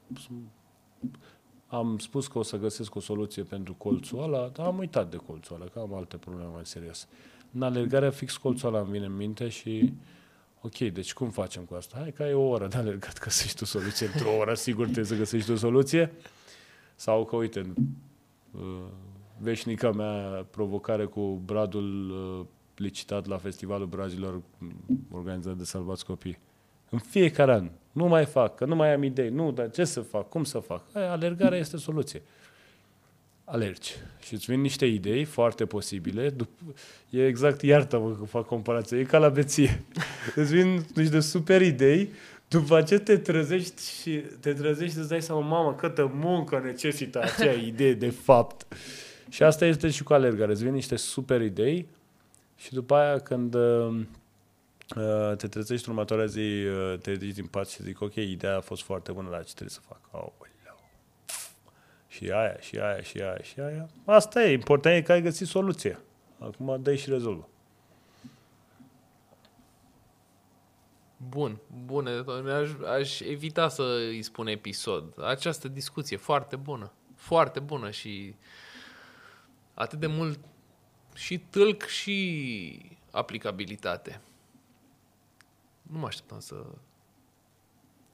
am spus că o să găsesc o soluție pentru colțul ăla, dar am uitat de colțul ăla, că am alte probleme mai serioase. În alergarea fix colțul ăla îmi vine în minte și ok, deci cum facem cu asta? Hai că ai o oră de alergat, găsești o soluție într-o oră, sigur trebuie să găsești o soluție. Sau că uite, veșnica mea provocare cu bradul licitat la Festivalul Brazilor organizat de Salvați Copii. În fiecare an. Nu mai fac, că nu mai am idei. Nu, dar ce să fac? Cum să fac? Aia, alergarea este soluție. Alergi. Și îți vin niște idei foarte posibile. E exact, iartă-mă că fac comparație, e ca la beție. Îți vin niște super idei, după ce te trezești și te trezești și îți dai seama, mamă, câtă muncă necesită acea idee de fapt. Și asta este și cu alergarea. Îți vin niște super idei și după aia când... te trezești următoarea zi, te ridici din pat și zic, ok, ideea a fost foarte bună, dar ce trebuie să fac? Aoleu. Și aia, și aia, și aia, și aia. Asta e, important e că ai găsit soluția. Acum dă-i și rezolvă. Bun, bune. Aș, aș evita să îi spun episod. Această discuție foarte bună. Foarte bună și atât de mult și tâlc și aplicabilitate. Nu mă așteptam să...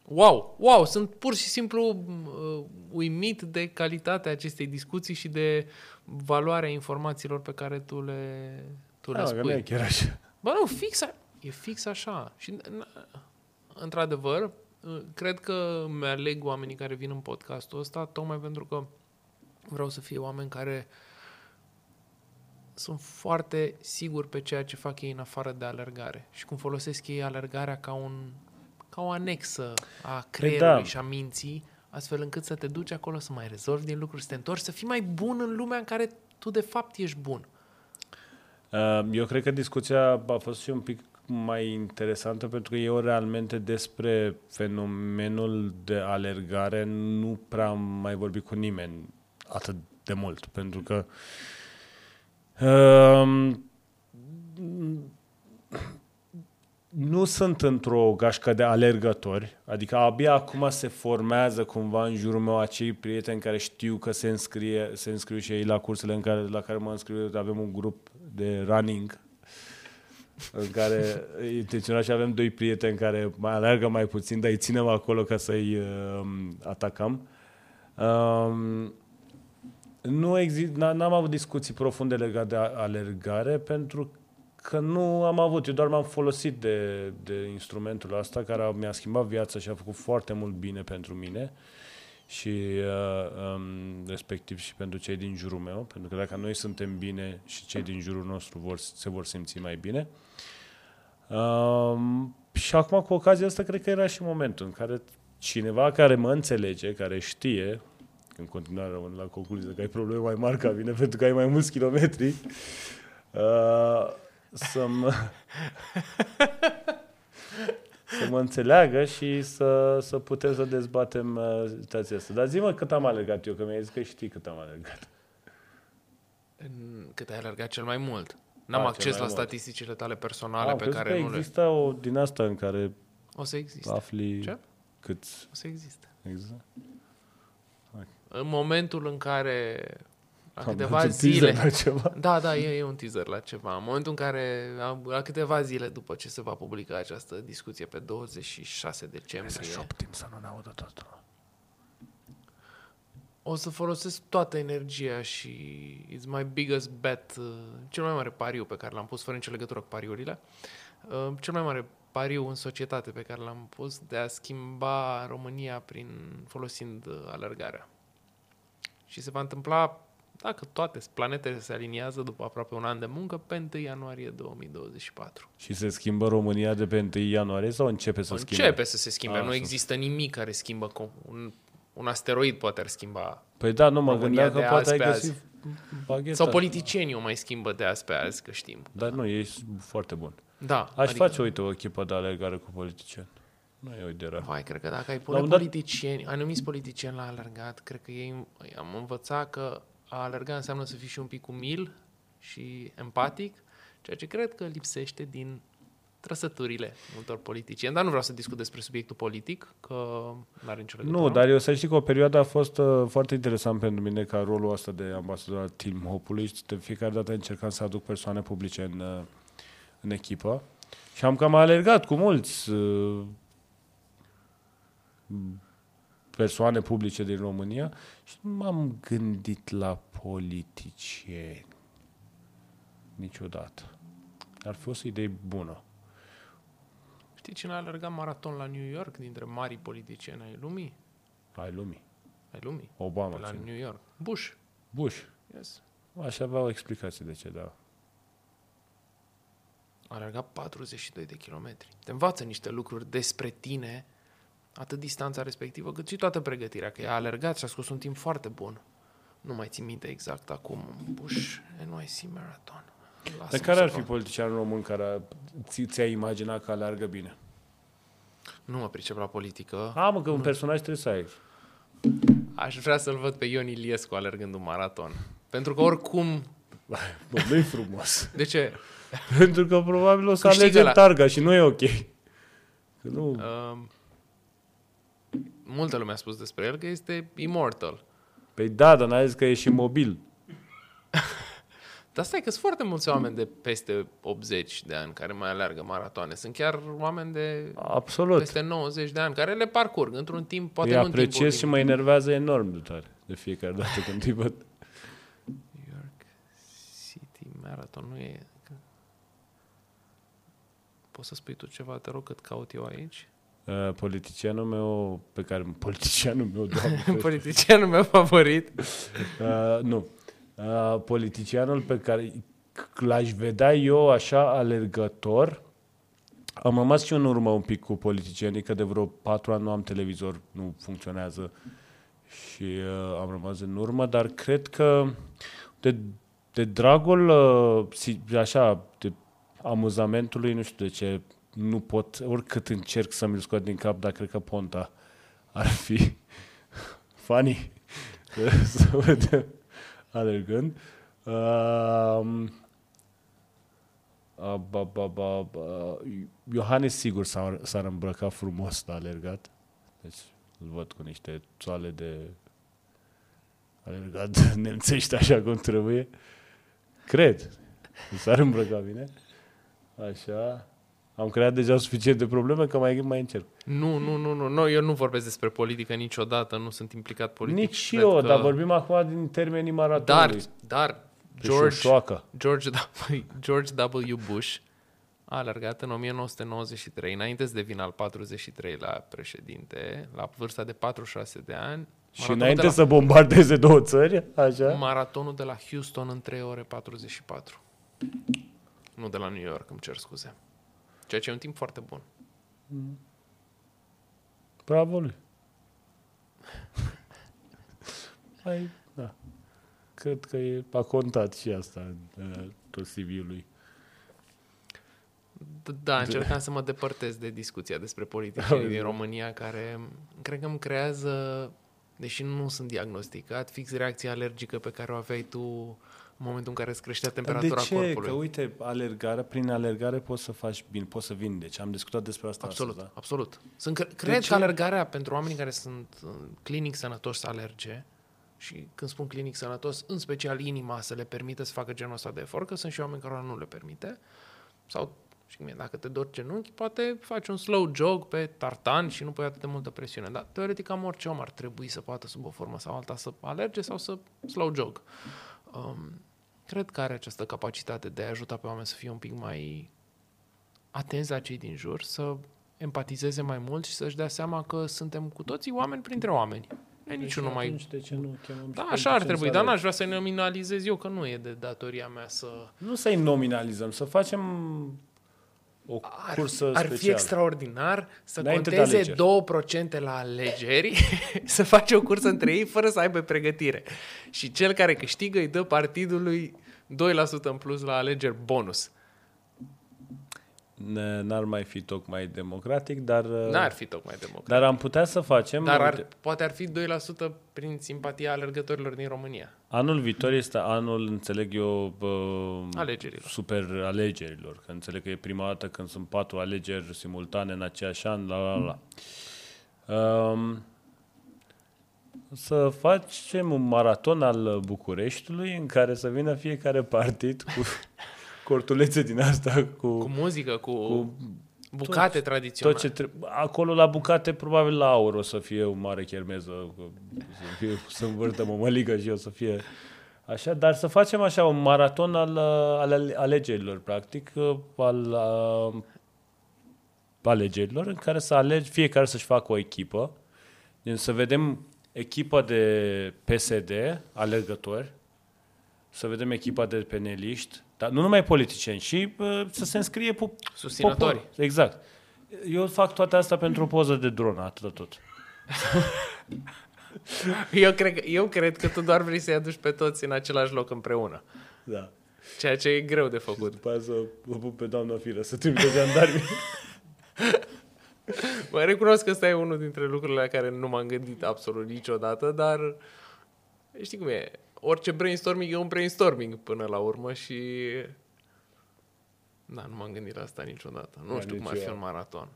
Wow! Wow! Sunt pur și simplu uh, uimit de calitatea acestei discuții și de valoarea informațiilor pe care tu le, tu le spui. Că nu e chiar așa. Bă, nu, fix a... e fix așa. Și, într-adevăr, cred că mi-aleg oamenii care vin în podcastul ăsta tocmai pentru că vreau să fie oameni care sunt foarte siguri pe ceea ce fac ei în afară de alergare și cum folosesc ei alergarea ca, un, ca o anexă a creierului da. Și a minții, astfel încât să te duci acolo să mai rezolvi din lucruri, să te întorci, să fii mai bun în lumea în care tu de fapt ești bun. Eu cred că discuția a fost și un pic mai interesantă pentru că eu realmente despre fenomenul de alergare nu prea am mai vorbit cu nimeni atât de mult, pentru că Uh, nu sunt într-o gașcă de alergători, adică abia acum se formează cumva în jurul meu acei prieteni care știu că se înscrie, se înscriu și ei la cursele în care, la care mă înscriu. Avem un grup de running în care intenționat și avem doi prieteni care mai alergă mai puțin, dar îi ținem acolo ca să-i uh, atacăm. Uh, nu exist, n-am avut discuții profunde legate de alergare pentru că nu am avut. Eu doar m-am folosit de, de instrumentul ăsta care mi-a schimbat viața și a făcut foarte mult bine pentru mine și uh, um, respectiv și pentru cei din jurul meu, pentru că dacă noi suntem bine și cei din jurul nostru vor, se vor simți mai bine. Uh, și acum cu ocazia asta cred că era și momentul în care cineva care mă înțelege, care știe, în continuare rămân la concluzia că ai probleme mai mari ca mine pentru că ai mai mulți kilometri, uh, să mă... să mă înțeleagă și să, să putem să dezbatem situația asta. Dar zi-mă cât am alergat eu, că mi-ai zis că știi cât am alergat. Cât ai alergat cel mai mult. N-am A, acces la mult. Statisticile tale personale A, pe care nu le... există o din asta în care o să existe. Afli Ce? Cât... O să existe. Exact. Hai. În momentul în care... La câteva zile. Da, da, e, e un teaser la ceva. În momentul în care, la câteva zile după ce se va publica această discuție pe douăzeci și șase decembrie. Să șoptim să nu ne audă totul. O să folosesc toată energia și it's my biggest bet, cel mai mare pariu pe care l-am pus, fără nicio legătură cu pariurile, cel mai mare pariu în societate pe care l-am pus de a schimba România prin folosind alergarea. Și se va întâmpla dacă toate planetele se aliniază după aproape un an de muncă, pe întâi ianuarie două mii douăzeci și patru. Și se schimbă România de pe întâi ianuarie sau începe să începe schimbe? Începe să se schimbe. A, nu există nimic care schimbă. Un, un asteroid poate ar schimba. Păi da, nu mă gândeam că poate ai găsit bagheta. Sau politicienii o mai schimbă de azi pe azi, că știm. Dar da. Nu, ești foarte bun. Da. Aș adică... face, uite, o echipă de alergare cu politicieni. Nu e o idee rău. Vai, cred că dacă ai pune politicieni, anumiți politicieni la alergat, cred că ei am învățat că a alerga înseamnă să fii și un pic umil și empatic, ceea ce cred că lipsește din trăsăturile multor politicieni. Dar nu vreau să discut despre subiectul politic, că n-are nicio legătură. Nu, dar eu să știi că o perioadă a fost uh, foarte interesant pentru mine ca rolul ăsta de ambasador al Team Hope-ului. De fiecare dată încercam să aduc persoane publice în, uh, în echipă și am cam alergat cu mulți uh, persoane publice din România și nu m-am gândit la politicieni niciodată. Ar fi o idee bună. Știi cine a alergat maraton la New York dintre marii politicieni ai lumii? Ai lumii. Ai lumii? Obama. Pe la New York. Bush. Bush. Yes. Aș avea o explicație de ce, da. A alergat patruzeci și doi de kilometri. Te învață niște lucruri despre tine, atât distanța respectivă, cât și toată pregătirea, că i-a alergat și a scos un timp foarte bun. Nu mai țin minte exact acum. Bush N Y C Marathon. Dar care ar fi politicianul român care ți, ți-ai imaginat că alergă bine? Nu mă pricep la politică. A, mă, că nu. Un personaj trebuie să ai. Aș vrea să-l văd pe Ion Iliescu alergând un maraton. Pentru că oricum... Bă, nu-i frumos. De ce? Pentru că probabil o să alerge la... targa și nu e ok. Că nu... Um... Multă lume a spus despre el că este immortal. Păi da, dar n-a zis că e și mobil. Dar stai că sunt foarte mulți oameni de peste optzeci de ani care mai alergă maratoane. Sunt chiar oameni de absolut peste nouăzeci de ani care le parcurg într-un timp, poate nu în timpul. Îi apreciez și mă enervează enorm de tare de fiecare dată când îi văd. New York City Marathon, nu e... Poți să spui tu ceva, te rog, cât caut eu aici? Uh, politicianul meu pe care politicianul meu doamne, politicianul meu favorit uh, nu uh, politicianul pe care l-aș vedea eu așa alergător. Am rămas și în urmă un pic cu politicienii, că de vreo patru ani nu am televizor, nu funcționează și uh, am rămas în urmă, dar cred că de, de dragul uh, așa de amuzamentului, nu știu de ce nu pot, oricât încerc să-mi scot din cap, dar cred că Ponta ar fi funny să vedem alergând. Uh, Uh, ba, ba, ba, uh, Iohannis sigur s-ar, s-ar îmbrăca frumos la alergat. Deci îl văd cu niște țoale de alergat nemțești așa cum trebuie. Cred. S-ar îmbrăca bine. Așa. Am creat deja suficient de probleme că mai, mai încerc. Nu, nu, nu, nu. No, eu nu vorbesc despre politică niciodată. Nu sunt implicat politic. Nici și eu, că... dar vorbim acum din termenii maratonului. Dar, dar... George, George, George W. Bush a alergat în o mie nouă sute nouăzeci și trei, înainte să devină al patruzeci și treilea președinte, la vârsta de patruzeci și șase de ani. Și înainte la, să bombardeze două țări, așa? Maratonul de la Houston în trei ore patruzeci și patru. Nu de la New York, îmi cer scuze. Ceea ce e un timp foarte bun. Bravo lui. Hai, da. Cred că e, a contat și asta tot C V-ul lui. Da, încercam să mă depărtez de discuția despre politică din România, care cred că îmi creează, deși nu sunt diagnosticat, fix reacția alergică pe care o aveai tu în momentul în care îți creștea temperatura corpului. De ce? Că uite, alergarea, prin alergare poți să faci bine, poți să vindeci. Am discutat despre asta. Absolut, astăzi, da? Absolut. Sunt, cred că alergarea pentru oamenii care sunt clinic sănătoși să alerge, și când spun clinic sănătos, în special inima să le permită să facă genul ăsta de efort, că sunt și oameni care nu le permite. Sau, și mie, dacă te dor genunchi, poate faci un slow jog pe tartan și nu pui atât de multă presiune. Dar, teoretic, am orice om ar trebui să poată sub o formă sau alta să alerge sau să slow jog. Um, cred că are această capacitate de a ajuta pe oameni să fie un pic mai atenți la cei din jur, să empatizeze mai mult și să-și dea seama că suntem cu toții oameni printre oameni. E niciunul mai... Atunci, de ce nu chemăm da, așa ar trebui, dar n-aș vrea să-i nominalizez eu, că nu e de datoria mea să... Nu să-i nominalizăm, să facem o ar, cursă ar specială. Ar fi extraordinar să înainte conteze două procente la alegeri, să face o cursă între ei fără să aibă pregătire. Și cel care câștigă îi dă partidului doi la sută în plus la alegeri bonus. N-ar mai fi tocmai democratic, dar... N-ar fi tocmai democratic. Dar am putea să facem... Dar ar, poate ar fi doi la sută prin simpatia alergătorilor din România. Anul viitor este anul, înțeleg eu, alegerilor. Super alegerilor. Că înțeleg că e prima dată când sunt patru alegeri simultane în aceeași an, la la la. Um, să facem un maraton al Bucureștiului în care să vină fiecare partid cu... cortulețe din asta cu... Cu muzică, cu, cu bucate tot, tradiționale. Tot ce trebuie. Acolo la bucate, probabil la aur o să fie o mare chermeză, să, fie, să învârtă mămăligă și o să fie așa. Dar să facem așa un maraton al, al alegerilor, practic, al alegerilor, în care să alegi, fiecare să-și facă o echipă. Deci să vedem echipa de P S D, alergători, să vedem echipa de peneliști, dar nu numai politicieni, și uh, să se înscrie pop- susținători. Popor. Exact. Eu fac toate astea pentru o poză de dronă, atât de tot. eu, cred, eu cred că tu doar vrei să-i aduci pe toți în același loc împreună. Da. Ceea ce e greu de făcut. Și după aia să o pup pe doamna Firă, să trimite jandarmii. Mă recunosc că ăsta e unul dintre lucrurile la care nu m-am gândit absolut niciodată, dar știi cum e? Orice brainstorming e un brainstorming până la urmă și... Da, nu m-am gândit la asta niciodată. Nu da, știu cum ar fi un maraton.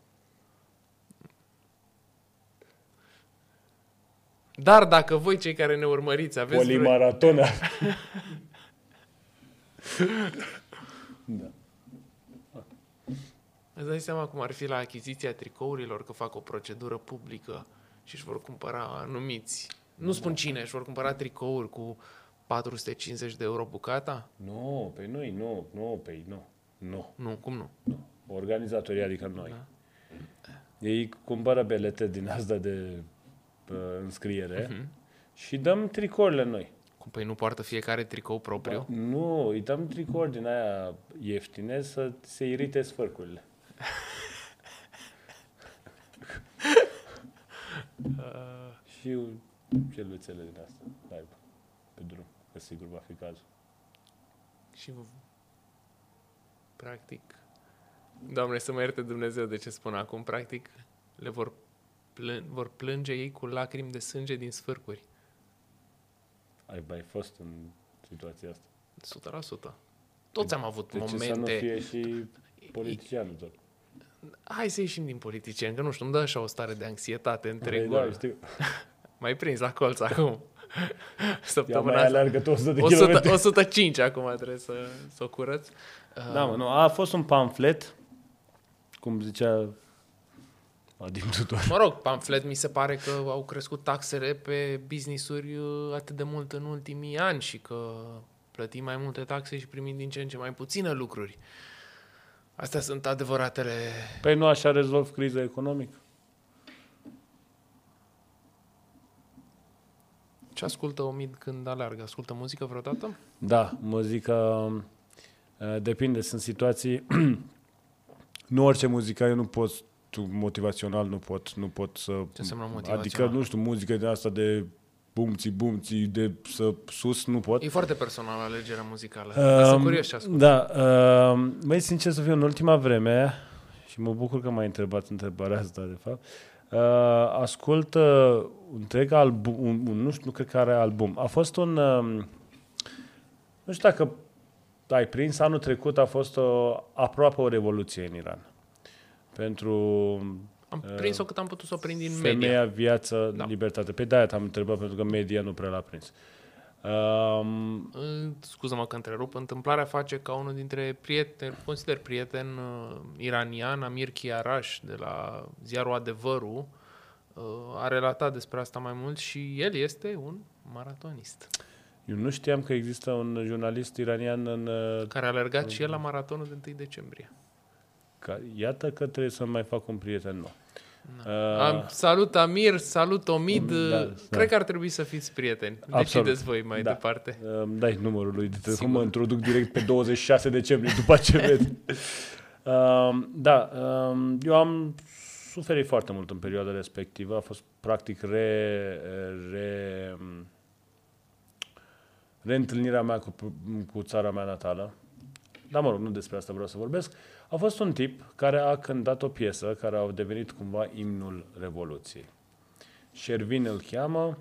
Dar dacă voi, cei care ne urmăriți, aveți... Polimaratona! Da. Îți dai seama cum ar fi la achiziția tricourilor, că fac o procedură publică și își vor cumpăra anumiți... Nu spun cine, își vor cumpăra tricouri cu patru sute cincizeci de euro bucata? Nu, pe noi, nu, nu, pe nu, nu. Nu, cum nu? Nu. Organizatorii, adică noi. Da. Ei cumpără bilete din asta de uh, înscriere uh-huh. și dăm tricourile noi. Cum, păi nu poartă fiecare tricou propriu? Da, nu, îi dăm tricouri din aia ieftine să se irite sfârcurile. uh... Și... celuțele din astea, live, pe drum, că sigur va fi cazul. Și, practic, Doamne să mă ierte Dumnezeu de ce spun acum, practic, le vor, plân- vor plânge ei cu lacrimi de sânge din sfârcuri. Ai mai fost în situația asta? sută la sută. Toți am avut de momente... De ce să nu fie și politicianul doar? Hai să ieșim din politicieni, că nu știu, îmi dă așa o stare de anxietate între da, știu. M-ai prins la colț acum. Săptămâna asta. o sută de kilometri. o sută cinci acum trebuie să, să o curăț. Da, mă, nu, a fost un pamflet, cum zicea Adim Tudor. Mă rog, pamflet, mi se pare că au crescut taxele pe business-uri atât de mult în ultimii ani și că plătim mai multe taxe și primim din ce în ce mai puține lucruri. Astea sunt adevăratele... Păi nu așa rezolv criza economică. Ce ascultă Omid când alergă? Ascultă muzică vreodată? Da, muzică... Depinde, sunt situații... Nu orice muzică, eu nu pot... Motivațional nu pot, nu pot să... Ce înseamnă motivațional? Adică, nu știu, muzică de asta de... bumții, bumții, de să sus, nu pot. E foarte personală alegerea muzicală. Um, sunt curios ce ascult. Da. Um, măi, sincer să fiu, în ultima vreme, și mă bucur că m-ai întrebat întrebarea asta, de fapt, uh, ascult uh, întreg album, un, un, nu știu, nu cred că are album. A fost un... Uh, nu știu dacă ai prins, anul trecut a fost o, aproape o revoluție în Iran. Pentru... Am prins-o cât am putut să o prind din media. Femeia, viață, da. Libertate. Pe de-aia te-am întrebat, pentru că media nu prea l-a prins. Um, Scuză-mă că întrerup. Întâmplarea face ca unul dintre prieteni, consider prieten iranian, Amir Chiaraș, de la ziarul Adevărul, a relatat despre asta mai mult și el este un maratonist. Eu nu știam că există un jurnalist iranian în... Care a alergat în... și el la maratonul de întâi decembrie. Iată că trebuie să mai fac un prieten nou. Da. Uh, salut Amir, salut Omid. Da, da. Cred că ar trebui să fiți prieteni. Decideți voi mai da. departe. Uh, dai numărul lui de telefon, mă introduc direct pe douăzeci și șase decembrie după ce ved. Uh, da, uh, eu am suferit foarte mult în perioada respectivă. A fost practic re, re, reîntâlnirea mea cu, cu țara mea natală. Dar mă rog, nu despre asta vreau să vorbesc. A fost un tip care a cântat o piesă care a devenit cumva imnul Revoluției. Shervin îl cheamă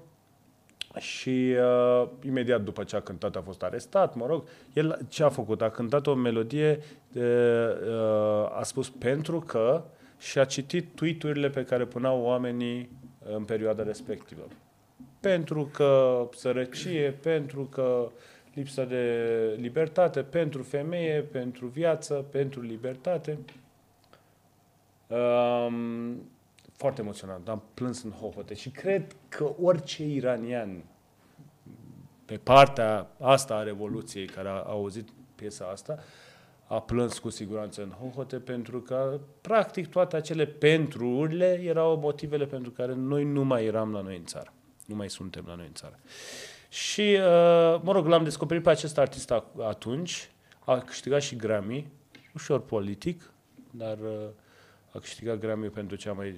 și uh, imediat după ce a cântat a fost arestat, mă rog. El ce a făcut? A cântat o melodie, uh, uh, a spus pentru că și a citit tweet-urile pe care puneau oamenii în perioada respectivă. Pentru că sărăcie, pentru că lipsa de libertate, pentru femeie, pentru viață, pentru libertate. Um, foarte emoționant, am plâns în hohote și cred că orice iranian pe partea asta a Revoluției care a, a auzit piesa asta a plâns cu siguranță în hohote pentru că practic toate acele pentru-urile erau motivele pentru care noi nu mai eram la noi în țară. Nu mai suntem la noi în țară. Și, mă rog, l-am descoperit pe acest artist atunci, a câștigat și Grammy, ușor politic, dar a câștigat Grammy pentru cea mai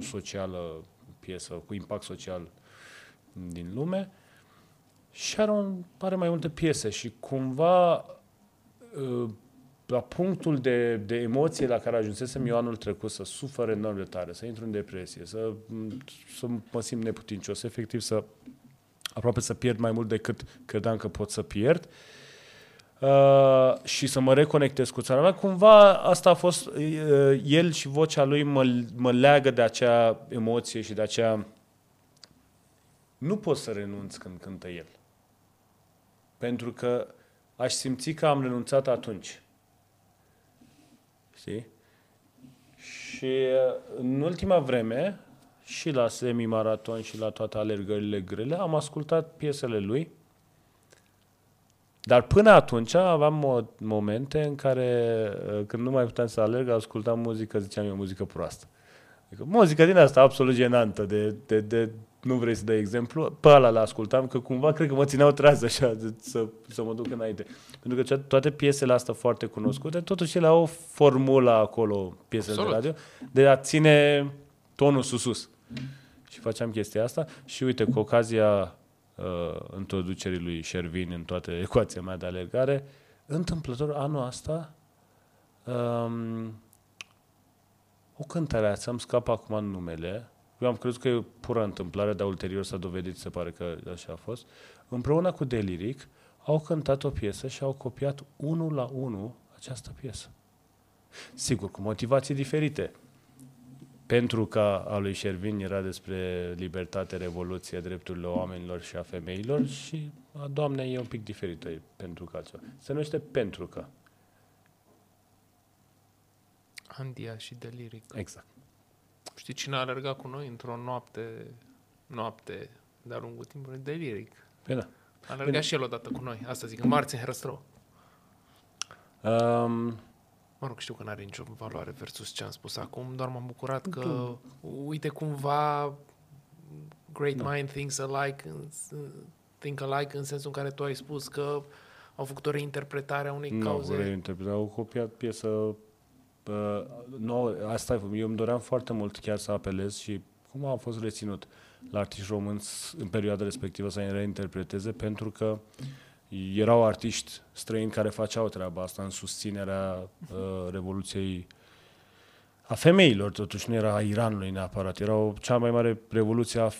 socială piesă, cu impact social din lume. Și are, un, are mai multe piese și cumva la punctul de, de emoție la care ajunsesem eu anul trecut, să sufăr enorm de tare, să intru în depresie, să, să mă simt neputincios, efectiv să... aproape să pierd mai mult decât credeam că pot să pierd uh, și să mă reconectez cu țara mea. Cumva asta a fost, uh, el și vocea lui mă, mă leagă de acea emoție și de acea... Nu pot să renunț când cântă el. Pentru că aș simți că am renunțat atunci. Știi? Și în ultima vreme... și la semi-maraton și la toate alergările grele, am ascultat piesele lui. Dar până atunci aveam momente în care, când nu mai puteam să alerg, ascultam muzică, ziceam eu, muzică proastă. Adică, muzică din asta absolut jenantă, de, de, de, nu vrei să dai exemplu, pe ala l-ascultam, că cumva cred că mă țineau tras așa, de, să, să mă duc înainte. Pentru că toate piesele astea foarte cunoscute, totuși ele au o formulă acolo, piesele absolut. De radio, de a ține tonul sus sus. Și faceam chestia asta și uite, cu ocazia uh, introducerii lui Shervin în toată ecuația mea de alergare, întâmplător anul ăsta um, o cântăreață, îmi scapă acum numele, eu am crezut că e pură întâmplare, dar ulterior s-a dovedit, se pare că așa a fost, împreună cu Deliric au cântat o piesă și au copiat unul la unul această piesă. Sigur, cu motivații diferite. Pentru că a lui Shervin era despre libertate, revoluție, drepturile oamenilor și a femeilor și a doamnei e un pic diferită pentru că altceva. Se numește Pentru că. Andia și Deliric. Exact. Știi cine a alergat cu noi într-o noapte, noapte de-a lungul timpului? Deliric. Bine. A alergat Bine. și el odată cu noi. Asta zic, în marți, în Herăstrău. Um... Mă rog, știu că n-are nicio valoare versus ce am spus acum, doar m-am bucurat că, tu... uite, cumva great no. mind thinks alike, think alike în sensul în care tu ai spus că au făcut o reinterpretare a unei no, cauze. Nu, reinterpretare. Au copiat piesă uh, nouă. Asta eu îmi doream foarte mult chiar să apelez și cum a fost reținut la artiști români în perioada respectivă să-i reinterpreteze, pentru că erau artiști străini care făceau treaba asta în susținerea uh, revoluției a femeilor, totuși nu era a Iranului neapărat, era cea mai mare revoluție a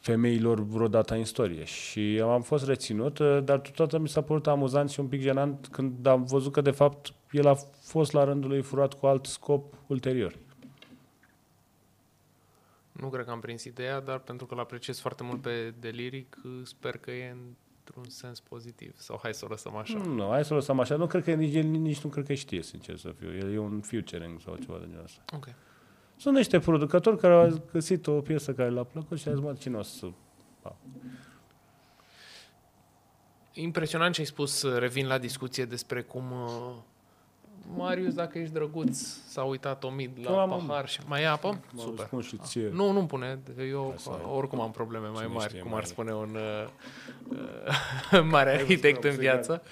femeilor vreodată în istorie și am fost reținut, dar totodată mi s-a părut amuzant și un pic jenant când am văzut că de fapt el a fost la rândul lui furat cu alt scop ulterior. Nu cred că am prins ideea, dar pentru că l-apreciez foarte mult pe Deliric, sper că e în într-un sens pozitiv. Sau hai să o lăsăm așa. Nu, nu hai să o lăsăm așa. Nu cred că nici, nici nu cred că știe, sincer să fiu. El e un featuring sau ceva de genul ăsta. Ok. Sunt niște producători care au găsit o piesă care le-a plăcut și a zis, mă, cine o să... Pa. Impresionant ce ai spus. Revin la discuție despre cum... Uh, Marius, dacă ești drăguț, s-a uitat Omid la am pahar am... și... Mai e apă? M-a Super. Ah. Nu, nu-mi pune. Eu oricum am probleme mai mari, cum ar spune un uh, mare arhitect în viață.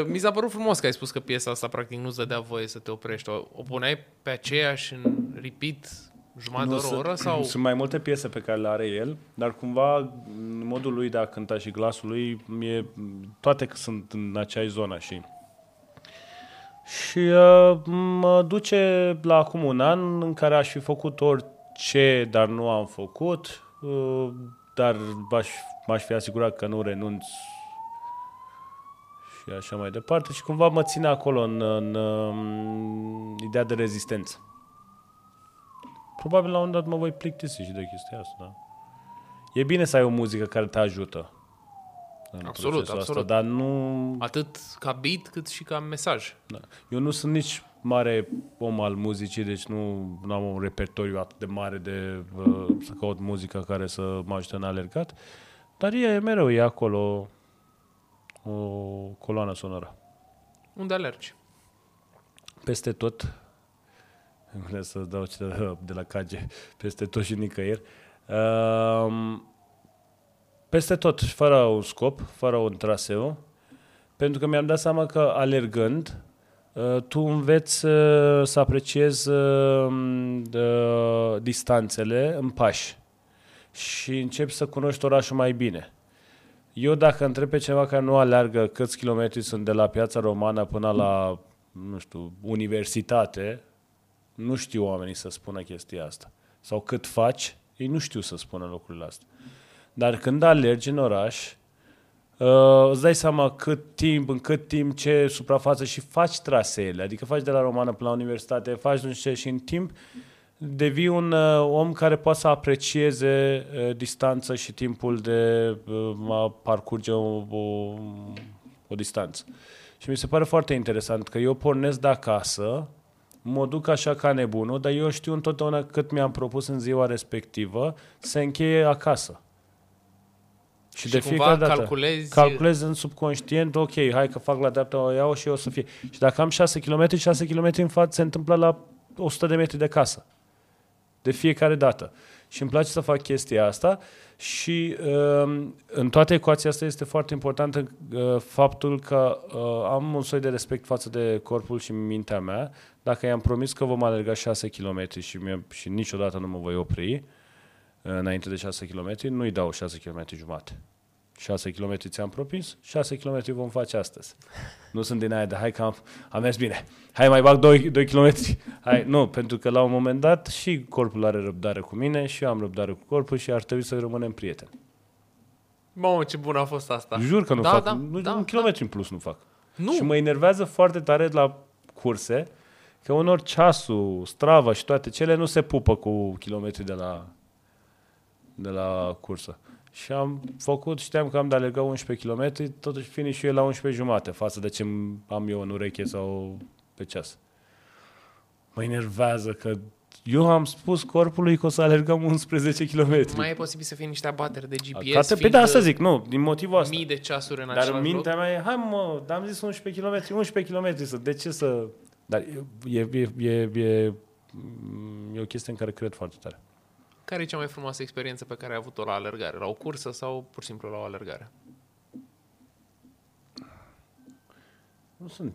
Uh, mi s-a părut frumos că ai spus că piesa asta practic nu-ți dădea voie să te oprești. O, o puneai pe aceeași în repeat jumătate de oră, sunt, oră? Sau? Sunt mai multe piese pe care le are el, dar cumva modul lui de a cânta și glasul lui, mie, toate că sunt în aceeași zonă și... Și uh, mă duce la acum un an în care aș fi făcut orice, dar nu am făcut, uh, dar m-aș, m-aș fi asigurat că nu renunț și așa mai departe. Și cumva mă ține acolo în, în, în ideea de rezistență. Probabil la un dat mă voi plictisi și de chestia asta. Da? E bine să ai o muzică care te ajută. Absolut, absolut. Asta, dar nu... Atât ca beat, cât și ca mesaj. Da. Eu nu sunt nici mare om al muzicii, deci nu am un repertoriu atât de mare de uh, să caut muzica care să mă ajute în alergat, dar e mereu, e acolo o coloană sonoră. Unde alergi? Peste tot. Vreau să dau ce de la Cage. Peste tot și nicăieri. Uh, Peste tot, fără un scop, fără un traseu, pentru că mi-am dat seama că alergând, tu înveți să apreciezi distanțele în pași și începi să cunoști orașul mai bine. Eu dacă întreb pe cineva care nu alergă câți kilometri sunt de la Piața Romană până la, nu știu, universitate, nu știu oamenii să spună chestia asta. Sau cât faci, ei nu știu să spună lucrurile astea. Dar când alergi în oraș, uh, îți dai seama cât timp, în cât timp, ce suprafață și faci traseele. Adică faci de la Romană până la universitate, faci nu știu ce și în timp devii un uh, om care poate să aprecieze uh, distanța și timpul de uh, a parcurge o, o, o distanță. Și mi se pare foarte interesant că eu pornesc de acasă, mă duc așa ca nebunul, dar eu știu întotdeauna cât mi-am propus în ziua respectivă se încheie acasă. Și, și de fiecare dată calculezi... calculezi în subconștient, ok, hai că fac la dreapta, o iau și eu o să fie. Și dacă am șase kilometri, șase kilometri în față se întâmplă la o sută de metri de casă. De fiecare dată. Și îmi place să fac chestia asta și uh, în toată ecuația asta este foarte important uh, faptul că uh, am un soi de respect față de corpul și mintea mea. Dacă i-am promis că vom alerga șase kilometri și, mie, și niciodată nu mă voi opri, înainte de șase kilometri, nu-i dau șase kilometri jumate. șase kilometri ți-am propus, șase kilometri vom face astăzi. Nu sunt din aia de hai că am, am mers bine, hai mai bag doi kilometri. Hai, nu, pentru că la un moment dat și corpul are răbdare cu mine și eu am răbdare cu corpul și ar trebui să rămânem prieteni. Mamă, ce bună a fost asta. Jur că nu da, fac. Da, nu, da, un kilometru da. În plus nu fac. Nu. Și mă enervează foarte tare la curse că unor ceasul, Strava și toate cele nu se pupă cu kilometri de la, de la cursă. Și am făcut, știam că am de alergat unsprezece kilometri, totuși finish-ul e la unsprezece jumate față de ce am eu în ureche sau pe ceas. Mă enervează că eu am spus corpului că o să alergăm unsprezece kilometri. Mai e posibil să fie niște abateri de G P S? Pe da, să zic, nu, din motivul ăsta. Mii de ceasuri în același loc. Dar mintea mea e, hai mă, dar am zis unsprezece kilometri, unsprezece kilometri, să, de ce să... Dar e, e, e, e, e o chestie în care cred foarte tare. Care e cea mai frumoasă experiență pe care ai avut-o la alergare? La o cursă sau pur și simplu la o alergare? Nu sunt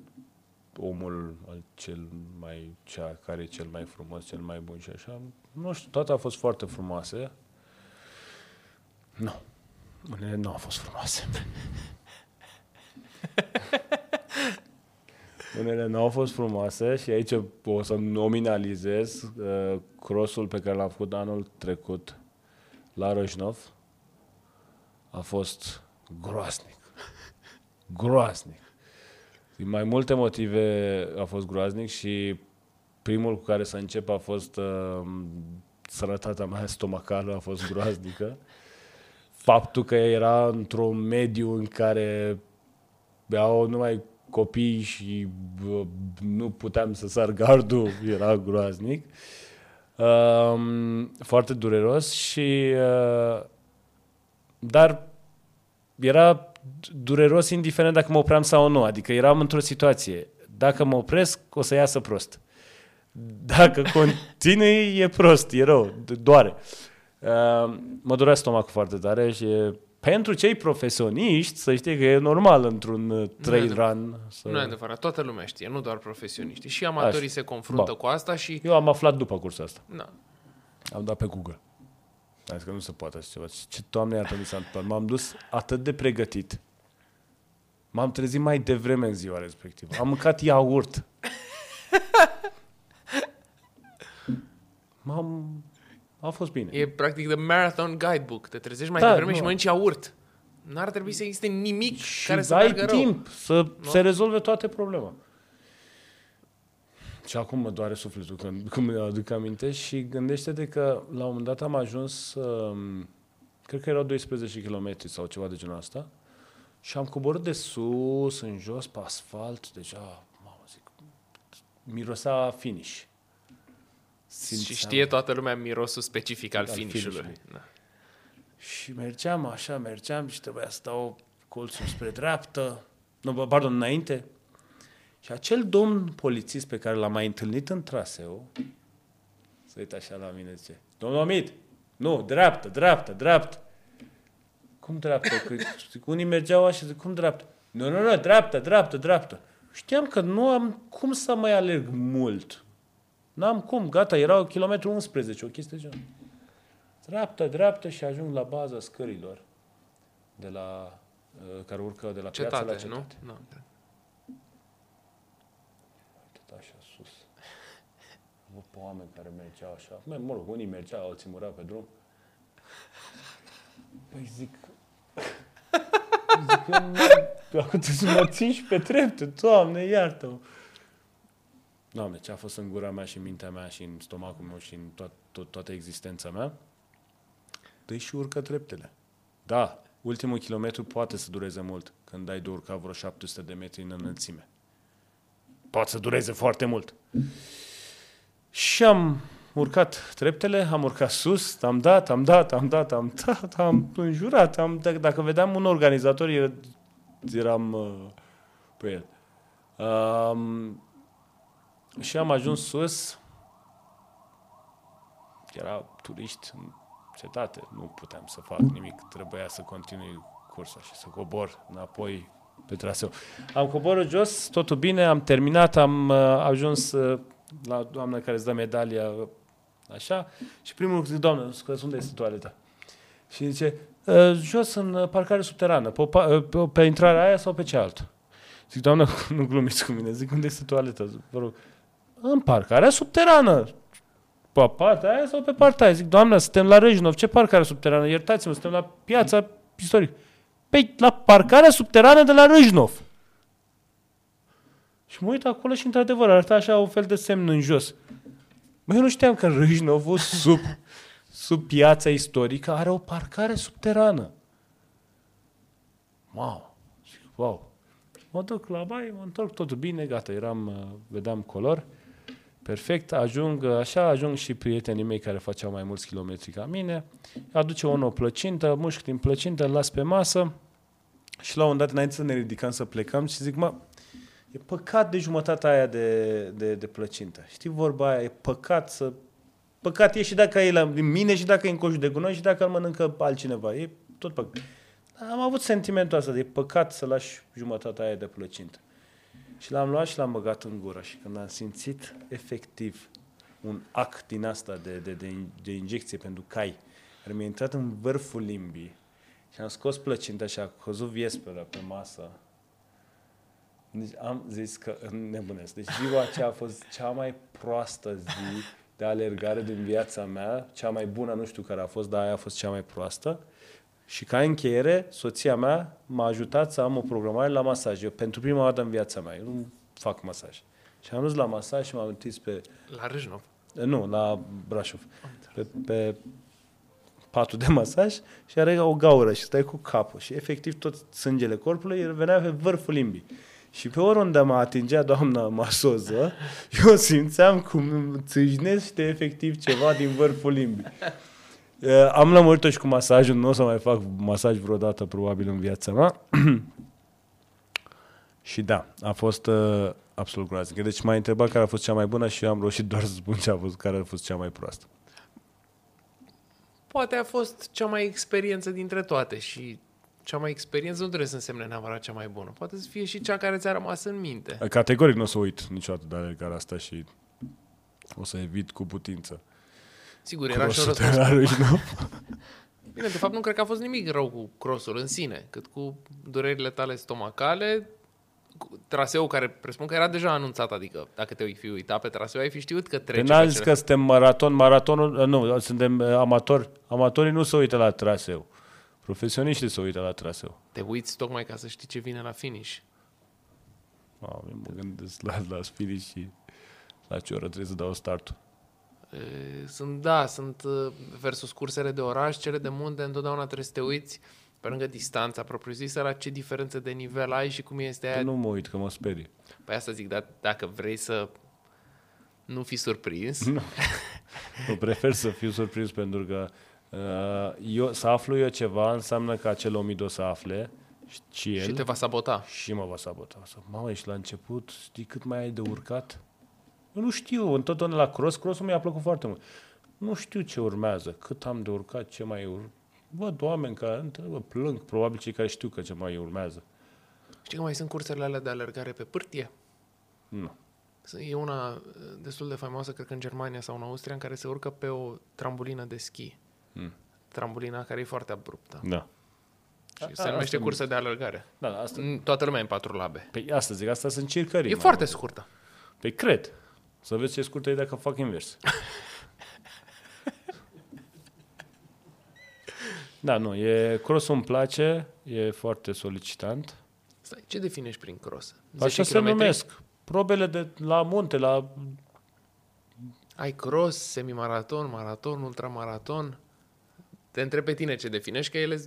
omul cel mai, cea care e cel mai frumos, cel mai bun și așa. Nu știu, toate au fost foarte frumoase. Nu. Unele nu au fost frumoase. Unele nu au fost frumoase și aici o să nominalizez uh, crossul pe care l-am făcut anul trecut la Râșnov. A fost groaznic. Groaznic. Din mai multe motive a fost groaznic și primul cu care să încep a fost uh, sănătatea mea stomacală, a fost groaznică. Faptul că era într-un mediu în care beau numai copii și uh, nu puteam să sar gardul, era groaznic. Uh, foarte dureros și uh, dar era dureros indiferent dacă mă opream sau nu. Adică eram într-o situație. Dacă mă opresc, o să iasă prost. Dacă continui, e prost, e rău, doare. Uh, mă durea stomacul foarte tare și pentru cei profesioniști, să știi că e normal într-un trail run. Să... Nu e adevărat, toată lumea știe, nu doar profesioniștii. Și amatorii Așa. se confruntă ba. cu asta și... Eu am aflat după cursa asta. Na. Am dat pe Google. Am zis că nu se poate așa ceva. Ce, Doamne, iată mi s-a întâmplat. M-am dus atât de pregătit. M-am trezit mai devreme în ziua respectivă. Am mâncat iaurt. M-am... A fost bine. E practic the marathon guidebook. Te trezești mai da, devreme nu. și mănânci iaurt. N-ar trebui să existe nimic și care să meargă rău. Și timp să no? se rezolve toate problema. Și acum mă doare sufletul când, când mă aduc aminte și gândește-te că la un moment dat am ajuns, cred că erau doisprezece kilometri sau ceva de genul ăsta, și am coborât de sus, în jos, pe asfalt, deja, mamă, zic, mirosea finish. Simțeam. Și știe toată lumea mirosul specific al, al finish-ului. finish-ului. Da. Și mergeam așa, mergeam și trebuia să stau colțul spre dreaptă, nu, pardon, înainte. Și acel domn polițist pe care l-am mai întâlnit în traseu, se uită așa la mine, zice, domnul Omid, nu, dreaptă, dreaptă, dreaptă. Cum dreaptă? Că unii mergeau așa, zic, cum dreaptă? Nu, nu, nu, dreaptă, dreaptă, dreaptă. Știam că nu am cum să mai alerg mult. N-am cum, gata, era kilometru unsprezece, o chestie de genul. Dreaptă, dreaptă și ajung la baza scărilor de la, care urcă de la Cetate, piața la Cetate. Nu? Nu. Așa sus. Văd pe oameni care mergeau așa. Mai, mă rog, unii mergeau, alții murau pe drum. Păi zic... zic eu, mă, acum tu mă țin și pe trepte. Doamne, iartă-mă. Doamne, ce a fost în gura mea și în mintea mea și în stomacul meu și în to- to- toată existența mea? Dă-i și urcă treptele. Da, ultimul kilometru poate să dureze mult când ai de urcat vreo șapte sute de metri în înălțime. Poate să dureze foarte mult. Și am urcat treptele, am urcat sus, am dat, am dat, am dat, am dat, am înjurat. Am, d- dacă vedeam un organizator, eram uh, pe el. Uh, și am ajuns sus. Erau turiști în cetate. Nu puteam să fac nimic. Trebuia să continui cursa și să cobor înapoi pe traseu. Am coborât jos, totul bine, am terminat, am uh, ajuns uh, la doamna care îți dă medalia, uh, așa, și primul lucru zic, doamnă, scuze, unde este toaleta? Și zice, uh, jos în parcare subterană, pe, uh, pe, pe intrarea aia sau pe cealaltă? Zic, doamnă, nu glumiți cu mine, zic, unde este toaleta? Vă rog, în parcarea subterană, pe partea aia sau pe partea aia? Zic, doamnă, suntem la Râșnov, ce parcare subterană? Iertați-mă, suntem la piața istorică. Pe la parcarea subterană de la Râșnov. Și mă uit acolo și într-adevăr arăta așa un fel de semn în jos. Băi, eu nu știam că Râșnovul sub, sub Piața Istorică are o parcare subterană. Wow! Wow! Mă duc la baie, mă întorc, totul bine, gata, eram, vedeam color. Perfect, ajung, așa ajung și prietenii mei care făceau mai mulți kilometri ca mine. Aduce o nouă plăcintă, mușc din plăcintă, îl las pe masă și la un dat înainte să ne ridicăm să plecăm și zic, mă, e păcat de jumătatea aia de, de, de plăcintă. Știi vorba aia, e păcat să... Păcat e și dacă e la mine și dacă e în coșul de gunoi și dacă îl mănâncă altcineva. E tot păcat. Am avut sentimentul ăsta de e păcat să lași jumătatea aia de plăcintă. Și l-am luat și l-am băgat în gură. Și când am simțit efectiv un ac din asta de, de, de, de injecție pentru cai, care mi-a intrat în vârful limbii și am scos plăcinta și a căzut viespelă pe masă, deci am zis că nebunesc. Deci ziua aceea a fost cea mai proastă zi de alergare din viața mea, cea mai bună, nu știu care a fost, dar aia a fost cea mai proastă. Și ca încheiere, soția mea m-a ajutat să am o programare la masaj. Eu pentru prima dată în viața mea, eu nu fac masaj. Și am dus la masaj și m-am întins pe... La Râșnov? Nu, la Brașov. Pe, pe patul de masaj și are o gaură și stai cu capul. Și efectiv tot sângele corpului el venea pe vârful limbii. Și pe oriunde mă atingea doamna masoză, eu simțeam cum țâșnește efectiv ceva din vârful limbii. Am lămurit-o și cu masajul, nu o să mai fac masaj vreodată, probabil, în viața mea. Și da, a fost uh, absolut groaznic. Deci m-a întrebat care a fost cea mai bună și eu am reușit doar să spun ce a fost, care a fost cea mai proastă. Poate a fost cea mai experiență dintre toate și cea mai experiență nu trebuie să însemne neapărat cea mai bună. Poate să fie și cea care ți-a rămas în minte. Categoric nu o să uit niciodată de alergarea asta și o să evit cu putință. Sigur, era și o răspuns. Bine, de fapt nu cred că a fost nimic rău cu crossul în sine, cât cu durerile tale stomacale, traseul care presupun că era deja anunțat, adică dacă te fi uitat pe traseu, ai fi știut că trece. N-am zis că suntem maraton, maratonul, nu, suntem amatori, amatorii nu se uită la traseu, profesioniștii se uită la traseu. Te uiți tocmai ca să știi ce vine la finish. Mă gândesc la, la finish și la ce oră trebuie să dau startul. Sunt, da, sunt versus cursele de oraș, cele de munte, întotdeauna trebuie să te uiți pe lângă distanța propriu-zisă la ce diferență de nivel ai și cum este aia. Nu mă uit, că mă sperie. Păi asta zic, dar dacă vrei să nu fii surprins... Nu, nu prefer să fiu surprins pentru că uh, eu, să aflu eu ceva înseamnă că acel omid o să afle și el... Și te va sabota. Și mă va sabota. Mamă, ești la început, știi cât mai ai de urcat? Eu nu știu, întotdeauna la cross, crossul mi-a plăcut foarte mult. Nu știu ce urmează, cât am de urcat, ce mai urmează. Văd oameni care întrebă, plâng, probabil cei care știu că ce mai urmează. Știi că mai sunt cursele alea de alergare pe pârtie? Nu. E una destul de faimoasă, cred că în Germania sau în Austria, în care se urcă pe o trambulină de schi. Hmm. Trambulina care e foarte abruptă. Da. Și a, se a, numește cursă de alergare. Da, da, asta... Toată lumea e în patru labe. Păi asta zic, asta sunt circării. E foarte mult. Scurtă. Păi cred. Să vezi ce scurtă e dacă fac invers. Da, nu, e, crossul îmi place, e foarte solicitant. Stai, ce definești prin cross? Așa se numesc. Probele de la munte, la... Ai cross, semimaraton, maraton, ultramaraton. Te întreb pe tine ce definești, că ele...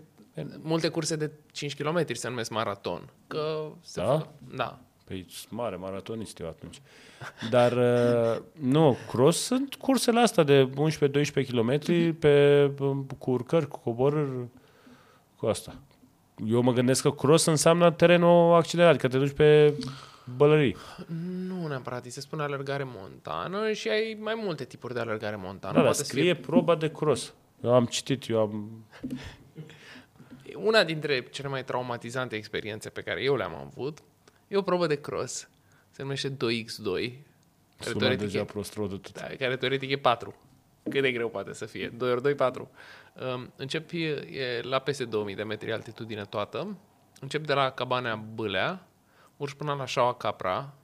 Multe curse de cinci kilometri se numesc maraton. Că se da? Fac... Da. Păi, mare maratonist eu atunci. Dar, nu, cross sunt cursele astea de unsprezece-doisprezece kilometri pe, cu urcări, cu coborâri, cu asta. Eu mă gândesc că cross înseamnă terenul accelerat, că te duci pe bălării. Nu neapărat, se spune alergare montană și ai mai multe tipuri de alergare montană. Da, dar scrie fie... proba de cross. Eu am citit, eu am... Una dintre cele mai traumatizante experiențe pe care eu le-am avut, e o probă de cross, se numește doi pe doi. Sună deja prostro de tot. Da, care teoretic e patru. Cât de greu poate să fie? doi ori doi, patru. Um, începi e, la peste două mii de metri altitudine toată. Începi de la Cabanea Bâlea, urci până la Șaua Capra.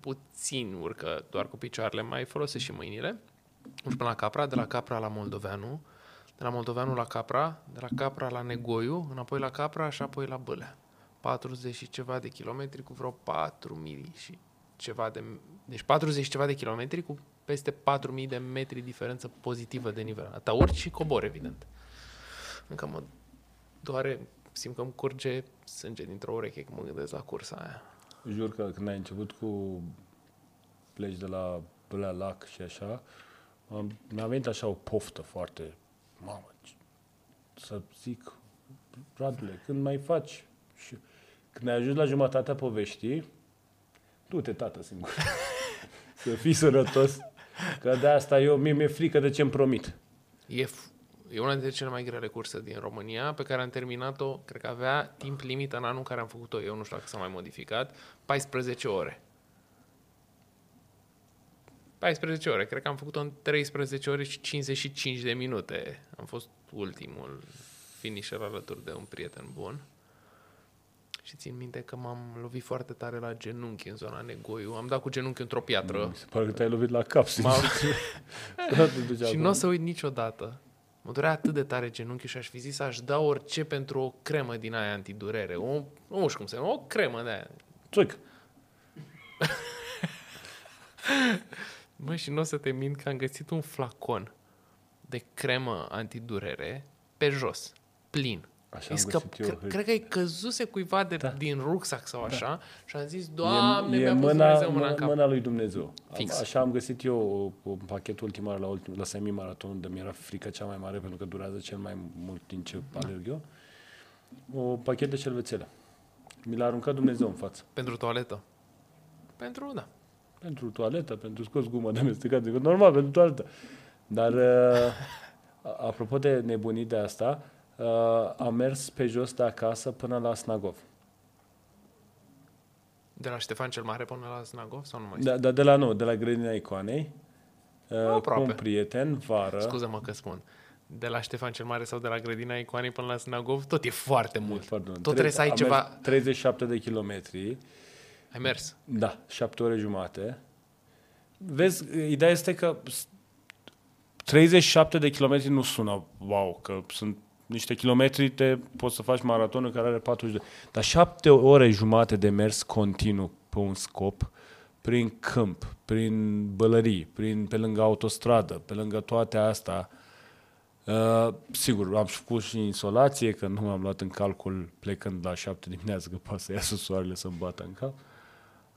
Puțin urcă, doar cu picioarele, mai folosești și mâinile. Urci până la Capra, de la Capra la Moldoveanu, de la Moldoveanu la Capra, de la Capra la Negoiu, înapoi la Capra și apoi la Bâlea. patruzeci și ceva de kilometri cu vreo patru mii și ceva de... Deci patruzeci și ceva de kilometri cu peste patru mii de metri diferență pozitivă de nivel. Te urci și cobori, evident. Încă mă doare, simt că îmi curge sânge dintr-o ureche când mă gândesc la cursa aia. Jur că când ai început cu pleci de la Bâlea Lac și așa, mi-a venit așa o poftă foarte... Mamă, să zic, Radule, când mai faci? Și când ai ajuns la jumătatea poveștii, du-te, tată, singur. Să fii sănătos. Că de asta eu, mie mi-e frică de ce-mi promit. E, e una dintre cele mai grele curse din România, pe care am terminat-o, cred că avea timp limită în anul în care am făcut-o. Eu nu știu dacă s-a mai modificat. paisprezece ore. paisprezece ore. Cred că am făcut-o în treisprezece ore și cincizeci și cinci de minute. Am fost ultimul finisher alături de un prieten bun. Și țin minte că m-am lovit foarte tare la genunchi în zona Negoiu. Am dat cu genunchi într-o piatră. Mi se pare că te-ai lovit la cap. Și nu o să uit niciodată. Mă durea atât de tare genunchiul și aș fi zis aș da orice pentru o cremă din aia antidurere. O, nu știu cum se numește, o cremă de aia. Țuic! Măi, și nu o să te mint că am găsit un flacon de cremă antidurere pe jos, plin. Așa am găsit că, eu, cred că îi căzuse cuiva de, da. din rucsac sau așa, da. Și am zis, Doamne, e, mi-a pus mâna, Dumnezeu mâna în cap. Mâna lui Dumnezeu. Fix. Așa am găsit eu un pachet ultimar la, ultim, la semi-maraton, de mi era frica cea mai mare, pentru că durează cel mai mult din ce da. alerg eu. O pachet de șervețele. Mi l-a aruncat Dumnezeu în față. Pentru toaletă? Pentru, da. Pentru toaletă, pentru scos guma de amestecat, normal, pentru toaletă. Dar, apropo de nebunii de asta, am mers pe jos de acasă până la Snagov. De la Ștefan cel Mare până la Snagov? Sau nu mai da, da, de la nou, de la grădina Icoanei. Aproape. Cu un prieten, vară. Scuze-mă că spun. De la Ștefan cel Mare sau de la grădina Icoanei până la Snagov, tot e foarte mult. E foarte mult. Tot trebuie să ai ceva... treizeci și șapte de kilometri. Ai mers? Da, șapte ore jumate. Vezi, ideea este că treizeci și șapte de kilometri nu sună wow, că sunt niște kilometri, te poți să faci maratonul care are patruzeci de... Dar șapte ore jumate de mers continuu pe un scop, prin câmp, prin bălării, prin, pe lângă autostradă, pe lângă toate astea. Uh, sigur, am făcut și insolație, că nu m-am luat în calcul plecând la șapte dimineață, că poate să iasă soarele să-mi bată în cap.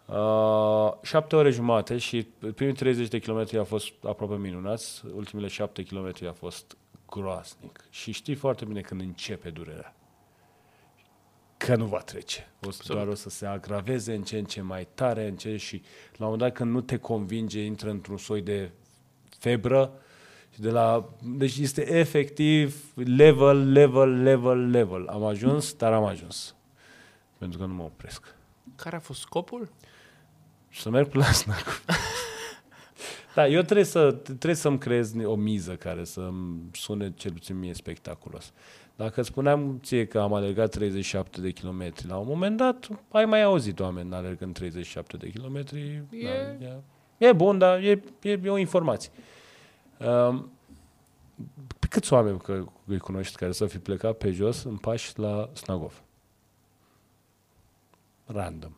Uh, șapte ore jumate și primii treizeci de kilometri a fost aproape minunați, ultimele șapte kilometri a fost groaznic. Și știi foarte bine când începe durerea, că nu va trece. O să, doar o să se agraveze în ce în ce mai tare, în ce și la un moment dat când nu te convinge, intră într-un soi de febră. De la, deci este efectiv level, level, level, level. Am ajuns, dar am ajuns. Pentru că nu mă opresc. Care a fost scopul? Să merg până la Snagov. Da, eu trebuie, să, trebuie să-mi creez o miză care să-mi sune cel puțin mie spectaculos. Dacă spuneam ție că am alergat treizeci și șapte de kilometri, la un moment dat ai mai auzit oameni alergând treizeci și șapte de kilometri. E, da, e, e bun, dar e, e, e o informație. Um, câți oameni că îi cunoști care să fi plecat pe jos în pași la Snagov? Random.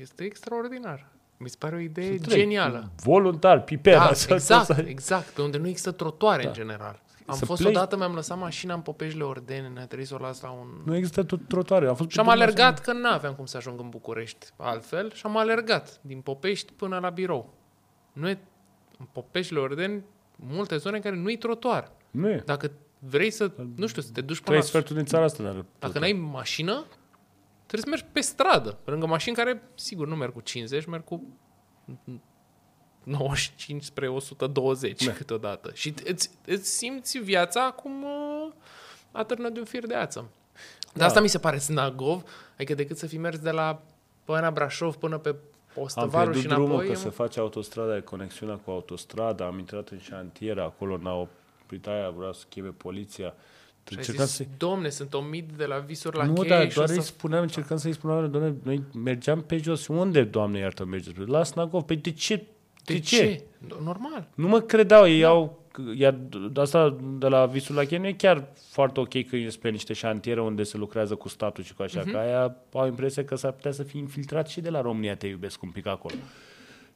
Este extraordinar. Mi se pare o idee genială. Voluntar, pipera. Da, exact, să... exact. Pe unde nu există trotoare, da, în general. Am să fost pleci... odată, mi-am lăsat mașina în Popeșle Ordene, ne-a trebuit să o las la un... Nu există trotoare. Am fost și am alergat, că n-aveam cum să ajung în București altfel, și am alergat din Popești până la birou. Nu e în Popeșle Ordeni, multe zone în care nu-i trotuar. Nu e. Dacă vrei să, nu știu, să te duci până la... Trei sferturi din țara asta. Dar dacă n-ai mașină, trebuie să mergi pe stradă. Lângă mașini care, sigur, nu merg cu cincizeci, merg cu nouăzeci și cinci spre o sută douăzeci, ne, câteodată. Și îți, îți simți viața cum atârnă de un fir de ață. Dar da, asta mi se pare Snagov, adică decât să fi mers de la Baia Brașov până pe... Am pierdut și drumul înapoi, că se face autostrada, conexiunea cu autostrada, am intrat în șantier, acolo n-a oprit aia, vreau să cheme poliția. Și zis, să... domne, sunt Omid de la Visuri la nu, cheie. Nu, dar doar îi să... spuneam, încercam să-i spuneam, doamne, noi mergeam pe jos. Unde, doamne, iartă, mergeți? La Snagov. Păi de ce? De, de ce? ce? Normal. Nu mă credeau, ei da. au Iar asta de la Visul la Chei nu e chiar foarte ok că e spre niște șantiere unde se lucrează cu statul și cu așa, uh-huh. că aia au impresia că s-ar putea să fie infiltrați și de la România Te Iubesc un pic acolo.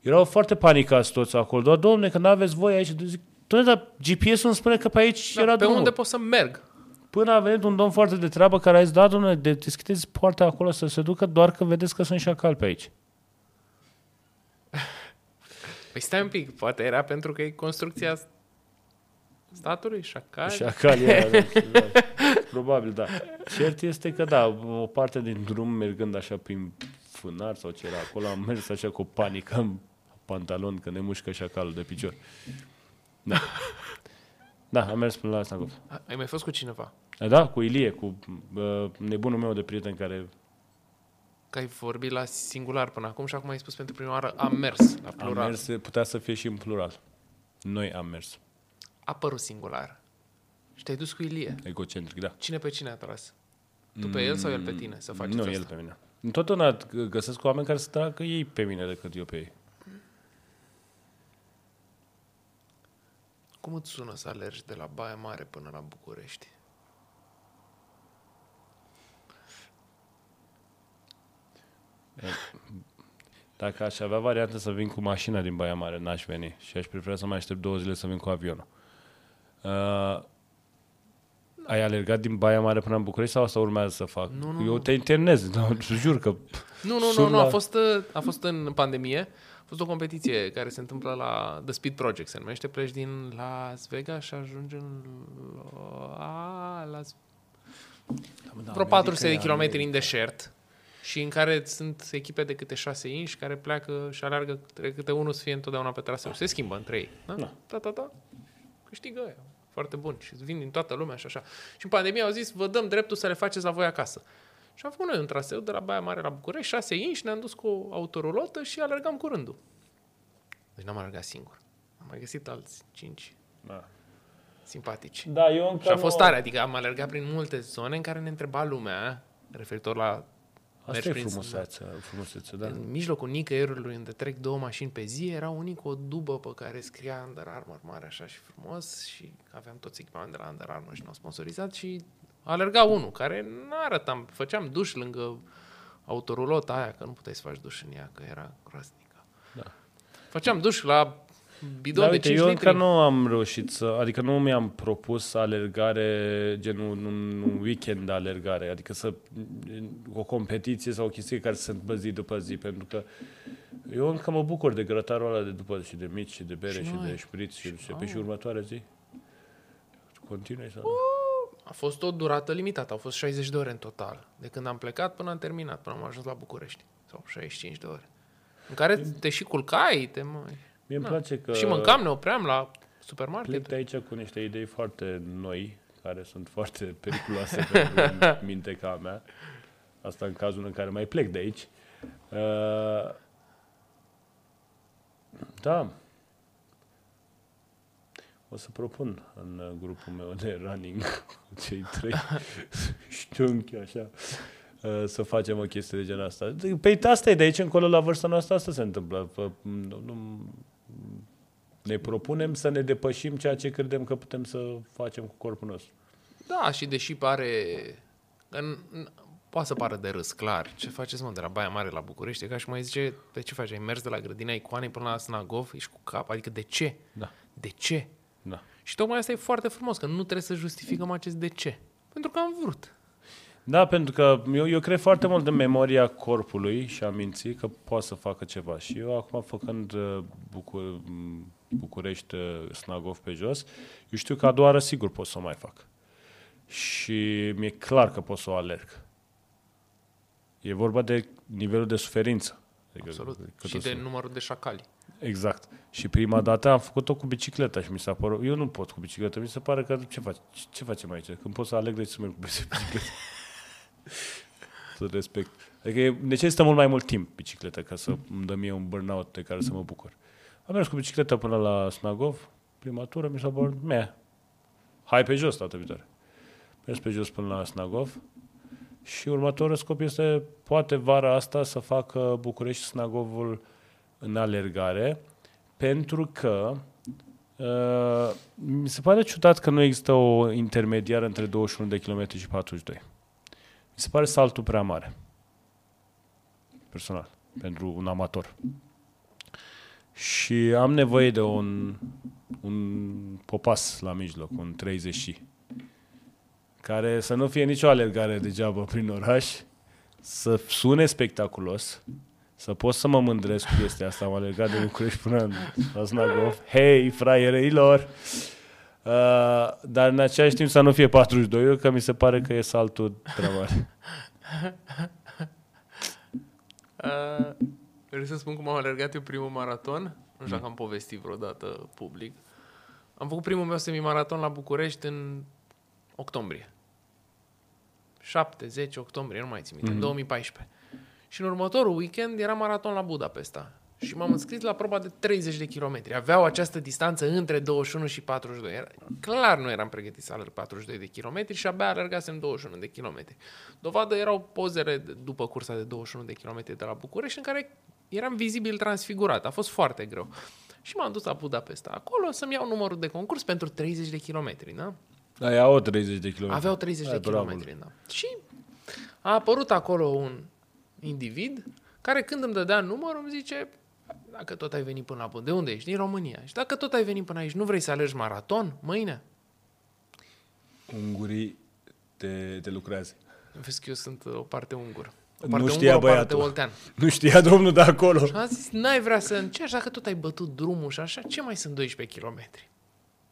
Erau foarte panicați toți acolo. Doar, dom'le, că n-aveți voi aici. Zic, dar G P S-ul îmi spune că pe aici da, era pe drumul. Pe unde pot să merg? Până a venit un domn foarte de treabă care a zis, da, dom'le, deschideți poarta acolo să se ducă, doar că vedeți că sunt șacali pe aici. Păi stai un pic, poate era pentru că e construcția statului, șacali. Șacali era, da. Probabil, da. Cert este că, da, o parte din drum mergând așa prin fânar sau ce era acolo, am mers așa cu panică în pantalon, că ne mușcă șacalul de picior. Da. Da, am mers până la Snagov. Ai mai fost cu cineva? Da, cu Ilie, cu uh, nebunul meu de prieten care... Că ai vorbit la singular până acum și acum ai spus pentru prima oară am mers la plural. Am mers, putea să fie și în plural. Noi am mers. A apărut singular. Și te-ai dus cu Ilie. Egocentric, da. Cine pe cine a tras? Tu mm, pe el sau el pe tine să faceți nu, asta? Nu, el pe mine. Întotdeauna găsesc oameni care să tragă ei pe mine decât eu pe ei. Cum îți sună să alergi de la Baia Mare până la București? Dacă aș avea variantă să vin cu mașina din Baia Mare, n-aș veni. Și aș prefera să mai aștept două zile să vin cu avionul. Uh, ai alergat din Baia Mare până în București sau asta urmează să fac? Nu, nu, eu te internez, dar jur că... Nu, nu, nu, nu. A, fost, a fost în pandemie. A fost o competiție care se întâmplă la The Speed Project, se numește. Pleci din Las Vegas și ajungi în... La... Las... Da, vreo patru sute de kilometri în deșert. Și în care sunt echipe de câte șase inși care pleacă și alergă câte unul să fie întotdeauna pe traseu. Se schimbă între ei. Da? Da. Da, da, da. Câștigă aia. Foarte bun. Și vin din toată lumea și așa. Și în pandemie au zis, vă dăm dreptul să le faceți la voi acasă. Și am făcut noi un traseu de la Baia Mare la București, șase inși, ne-am dus cu autorulotă și alergam cu rândul. Deci n-am alergat singur. Am mai găsit alți cinci. Da. Simpatici. Da, eu și a fost tare. Adică am alergat prin multe zone în care ne întreba lumea referitor la asta mergi e frumusețea, frumusețea, da? În mijlocul nicăierului unde trec două mașini pe zi, era unii cu o dubă pe care scria Under Armour mare așa și frumos și aveam toți echipamentele de la Under Armour și ne-au sponsorizat și alerga unul care n-arătam, făceam duș lângă autorulota aia, că nu puteai să faci duș în ea, că era groaznică. Da. Făceam duș la bidon da, de uite, cinci eu litri. Eu încă nu am reușit să, adică nu mi-am propus alergare, genul un, un weekend de alergare, adică să, o competiție sau o chestie care se întâmplă zi după zi, pentru că eu încă mă bucur de grătarul ăla de după și de mici și de bere și, și de șpriț și, și, și următoarea zi. Continui sau uh, a fost o durată limitată, au fost șaizeci de ore în total, de când am plecat până am terminat, până am ajuns la București, sau șaizeci și cinci de ore, în care te și culcai, te mai... Mie îmi place că... Și mâncam, ne opream la supermarket. Plec de aici cu niște idei foarte noi, care sunt foarte periculoase pentru mintea mea. Asta în cazul în care mai plec de aici. Uh, da. O să propun în grupul meu de running cu cei trei știunchi, așa, uh, să facem o chestie de genul asta. Păi asta e de aici încolo, la vârsta noastră, asta se întâmplă. Nu... nu ne propunem să ne depășim ceea ce credem că putem să facem cu corpul nostru. Da, și deși pare... În, în, poate să pară de râs, clar. Ce faceți, mă, de la Baia Mare la București? E ca și mai zice, de ce faci? Ai mers de la Grădina Icoanei până la Snagov? Ești cu cap? Adică de ce? Da. De ce? Da. Și tocmai asta e foarte frumos, că nu trebuie să justificăm acest de ce. Pentru că am vrut. Da, pentru că eu, eu cred foarte mult de memoria corpului și a minții că poate să facă ceva. Și eu acum, făcând Bucu- București, Snagov pe jos, eu știu că a doua oară sigur pot să o mai fac. Și mi-e clar că pot să o alerg. E vorba de nivelul de suferință. Absolut. Adică, și de numărul de șacali. Exact. Și prima dată am făcut-o cu bicicleta și mi s-a părut... Eu nu pot cu bicicleta, mi se pare că... Ce, fac, ce facem aici? Când pot să alerg, deci să merg cu bicicleta. Să respect. Adică necesită mult mai mult timp bicicleta ca să îmi dă mie un burnout de care să mă bucur. Am mers cu bicicleta până la Snagov, prima tură, mi s-a părut, mea, hai pe jos data viitoare. Mers pe jos până la Snagov și următorul scop este poate vara asta să facă București Snagovul în alergare, pentru că Uh, mi se pare ciudat că nu există o intermediară între douăzeci și unu de kilometri și patruzeci și doi. Mi se pare saltul prea mare. Personal. Pentru un amator. Și am nevoie de un, un popas la mijloc, un treizeci, care să nu fie nicio alergare degeabă prin oraș, să sune spectaculos, să pot să mă mândresc cu chestia asta. Am alergat de București până la Snagov. Hei, fraiereilor! Uh, dar în același timp să nu fie patruzeci și doi, că mi se pare că e saltul prea mare. Uh, vreau să spun cum am alergat eu primul maraton. Nu știu dacă am povestit vreodată public. Am făcut primul meu semimaraton la București în octombrie. șapte zece octombrie, nu mai țin minte, în mm-hmm. două mii paisprezece. Și în următorul weekend era maraton la Budapesta. Și m-am înscris la proba de treizeci de kilometri. Aveau această distanță între douăzeci și unu și patruzeci și doi. Era, clar nu eram pregătit să alerg patruzeci și doi de kilometri și abia alergasem douăzeci și unu de kilometri. Dovadă erau pozele după cursa de douăzeci și unu de kilometri de la București în care eram vizibil transfigurat. A fost foarte greu. Și m-am dus la Budapesta. Acolo să-mi iau numărul de concurs pentru treizeci de kilometri, da? Aveau treizeci de kilometri. Aveau treizeci de kilometri, da. Și a apărut acolo un individ care când îmi dădea numărul îmi zice: dacă tot ai venit până la bun, de unde ești? Din România. Și dacă tot ai venit până aici, nu vrei să alergi maraton mâine? Ungurii te, te lucrează. Vezi că eu sunt o parte ungur. O parte nu știa ungur, băiatul. O parte oltean. Nu știa domnul de acolo. Și a zis: n-ai vrea să încerci, dacă tot ai bătut drumul și așa, ce mai sunt doisprezece kilometri?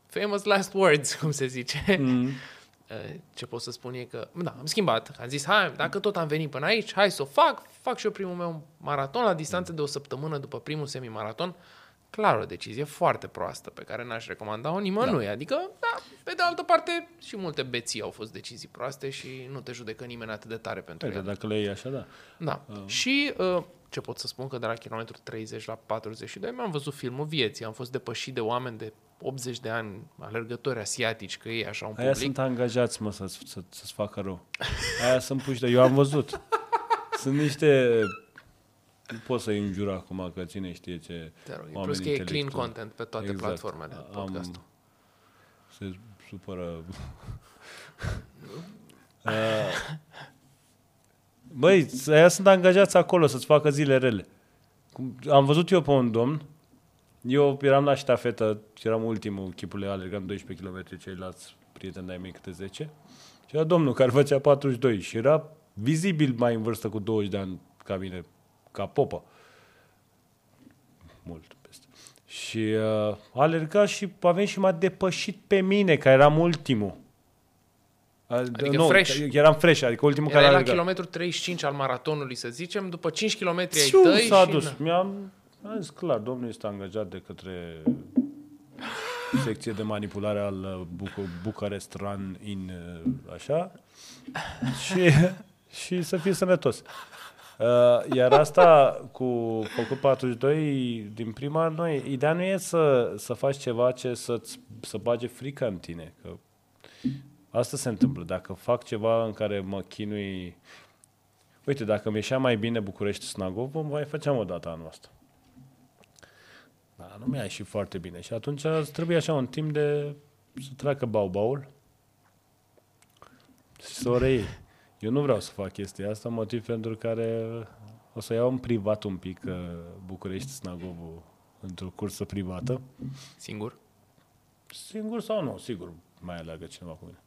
Famous last words, cum se zice. Mm. Ce pot să spun e că, da, am schimbat. Am zis, hai, dacă tot am venit până aici, hai să o fac. Fac și eu primul meu maraton la distanță de o săptămână după primul semimaraton. Clar, o decizie foarte proastă pe care n-aș recomanda-o nimănui. Da. Adică, da, pe de altă parte, și multe beții au fost decizii proaste și nu te judecă nimeni atât de tare pentru ele. Dacă le iei așa, da. Da. Uh. Și uh, ce pot să spun? Că de la kilometru treizeci la patruzeci și doi mi-am văzut filmul vieții. Am fost depășit de oameni de optzeci de ani, alergători asiatici, că e așa un public. Aia sunt angajați, mă, să, să, să-ți facă rău. Aia sunt puși de... Eu am văzut. Sunt niște... Nu pot să-i înjur acum, că cine știe ce... Plus că e clean content pe toate exact. Platformele, podcastul. Am... Se supără... Băi, aia sunt angajați acolo să-ți facă zile rele. Am văzut eu pe un domn. Eu eram la ștafetă, eram ultimul, chipule, alergam doisprezece kilometri, ceilalți prieteni de-ai mei câte zece. Și era domnul care făcea patruzeci și doi și era vizibil mai în vârstă cu douăzeci de ani ca mine, ca popă. Mult peste. Și uh, alerga și a venit și m-a depășit pe mine, că eram ultimul. Adică no, fresh. Eram fresh, adică ultimul era care alerga. Era la kilometru treizeci și cinci al maratonului, să zicem, după cinci kilometri ai tăi și... s-a dus. Mi-am... A zis, clar, domnul este angajat de către secție de manipulare al Buc- Bucharest Run in, așa, și, și să fie sănătos. Iar asta cu făcut patruzeci și doi din prima, noi, ideea nu e să, să faci ceva ce să-ți, să bage frica în tine. Că asta se întâmplă. Dacă fac ceva în care mă chinui... Uite, dacă mi ieșea mai bine București-Snagov, mai făceam o dată anul ăsta. Da, nu mi-a ieșit foarte bine. Și atunci trebuie așa un timp de să treacă bau-baul și să o reiei. Eu nu vreau să fac chestia asta, motiv pentru care o să iau în privat un pic București-Snagovul într-o cursă privată. Singur? Singur sau nu? Sigur mai alergă cineva cu mine.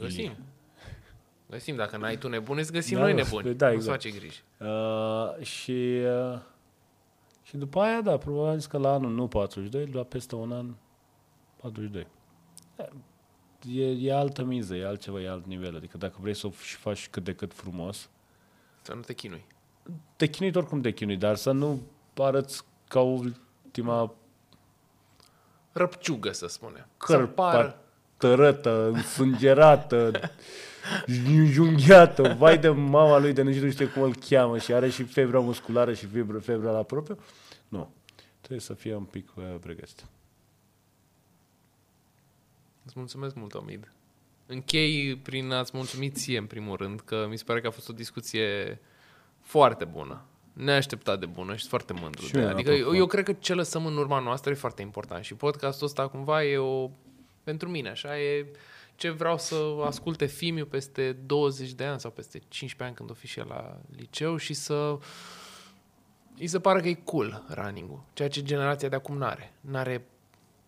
Găsim. Găsim. Dacă n-ai tu nebune, îți găsim da, noi nebuni. Da, exact. Nu se face griji. Uh, și... Uh, Și după aia, da, probabil că la anul nu patruzeci și doi, la peste un an patruzeci și doi. E, e altă miză, e altceva, e alt nivel. Adică dacă vrei să o faci cât de cât frumos... Să nu te chinui. Te chinui oricum te chinui, dar să nu arăți ca ultima... Răpciugă, să spunem. Cărpa tărătă, însângerată... junghiată, vai de mama lui de nici nu știu cum îl cheamă și are și febra musculară și febra, febra la propriu. Nu. Trebuie să fie un pic uh, pregătit. Îți mulțumesc mult, Omid. Închei prin a-ți mulțumi ție, în primul rând, că mi se pare că a fost o discuție foarte bună. neașteptat de bună și foarte mândru. De adică eu, eu cred că ce lăsăm în urma noastră e foarte important și podcastul ăsta cumva e o... Pentru mine așa e ce vreau să asculte Fimiu peste douăzeci de ani sau peste cincisprezece ani când o fi și el la liceu și să... îi se pare că e cool running-ul, ceea ce generația de acum n-are. N-are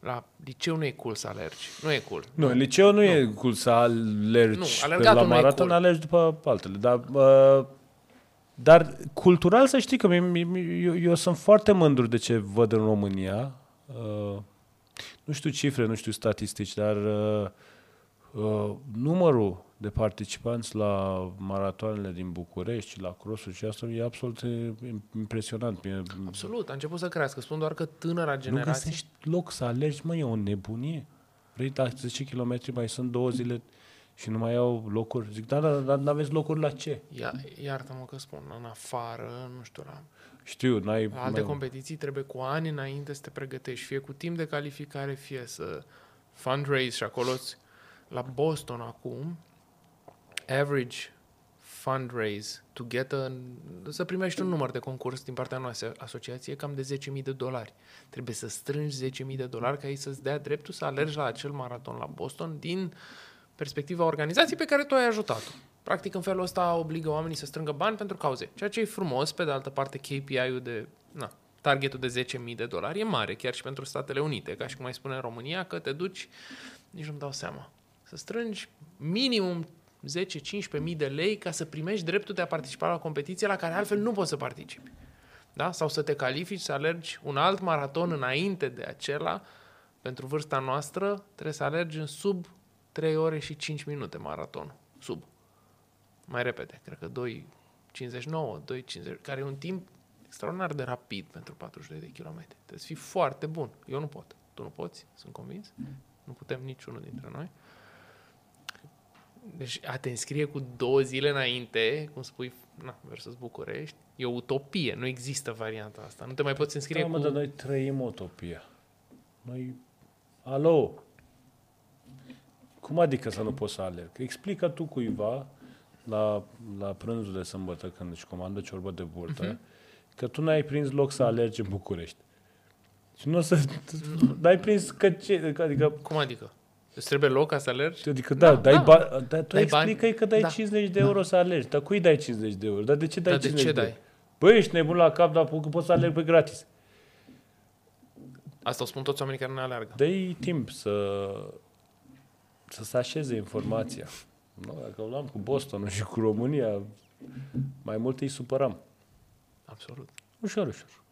la liceu nu e cool să alergi. Nu e cool. Nu, liceu nu, nu e cool să alergi. Nu, alergatul la maraton, cool. Alergi după altele. Dar, uh, dar cultural să știi că mi, mi, eu, eu sunt foarte mândru de ce văd în România. Uh, nu știu cifre, nu știu statistici, dar uh, uh, numărul de participanți la maratoanele din București și la cross-uri și asta e absolut impresionant. Absolut, a început să crească. Spun doar că tânăra generație... Nu găsești loc să alergi, mă, e o nebunie. Vrei la zece kilometri, mai sunt două zile și nu mai au locuri. Zic, da, dar da, n-aveți locuri la ce? Ia, iartă-mă că spun, în afară, nu știu, la... Știu, n-ai... La alte mai... competiții trebuie cu ani înainte să te pregătești, fie cu timp de calificare, fie să fundraise și acolo... La Boston acum... average fundraise to get a, să primești un număr de concurs din partea noastră asociație cam de zece mii de dolari. Trebuie să strângi zece mii de dolari ca ei să-ți dea dreptul să alergi la acel maraton la Boston din perspectiva organizației pe care tu ai ajutat-o. Practic în felul ăsta obligă oamenii să strângă bani pentru cauze, ceea ce e frumos. Pe de altă parte K P I-ul de, na, targetul de zece mii de dolari e mare chiar și pentru Statele Unite, ca și cum ai spune în România că te duci, nici nu-mi dau seama, să strângi minimum zece cincisprezece mii de lei ca să primești dreptul de a participa la competiție la care altfel nu poți să participi. Da? Sau să te califici, să alergi un alt maraton înainte de acela. Pentru vârsta noastră trebuie să alergi în sub trei ore și cinci minute maraton. Sub. Mai repede. Cred că doi cincizeci și nouă, doi cincizeci, care e un timp extraordinar de rapid pentru patruzeci și doi de kilometri. Trebuie să fii foarte bun. Eu nu pot. Tu nu poți, sunt convins. Nu putem niciunul dintre noi. Deci a te înscrie cu două zile înainte, cum spui, na, versus București, e o utopie. Nu există varianta asta. Nu te mai poți înscrie da, cu... Da, mă, dar noi trăim utopia. Noi... Alo! Cum adică să nu poți să alerg? Explică tu cuiva la, la prânzul de sâmbătă, când își comandă ciorbă de burtă, uh-huh. că tu n-ai prins loc să alergi în București. Și nu o să... N-ai prins că ce... Adică... Cum adică? Îți trebuie loc ca să alergi? Adică da, da, dai da. Ba, da, tu dai explică-i că dai da. cincizeci de euro da. să alergi. Dar cui dai cincizeci de euro? Dar de ce dai da, cincizeci de, ce de euro? Dai? Păi ești nebun la cap, dar poți să alergi pe gratis. Asta o spun toți oamenii care nu alergă. Dă-i timp să să se așeze informația. No, dacă o luam cu Boston și cu România, mai mult îi supăram. Absolut. Ușor, ușor.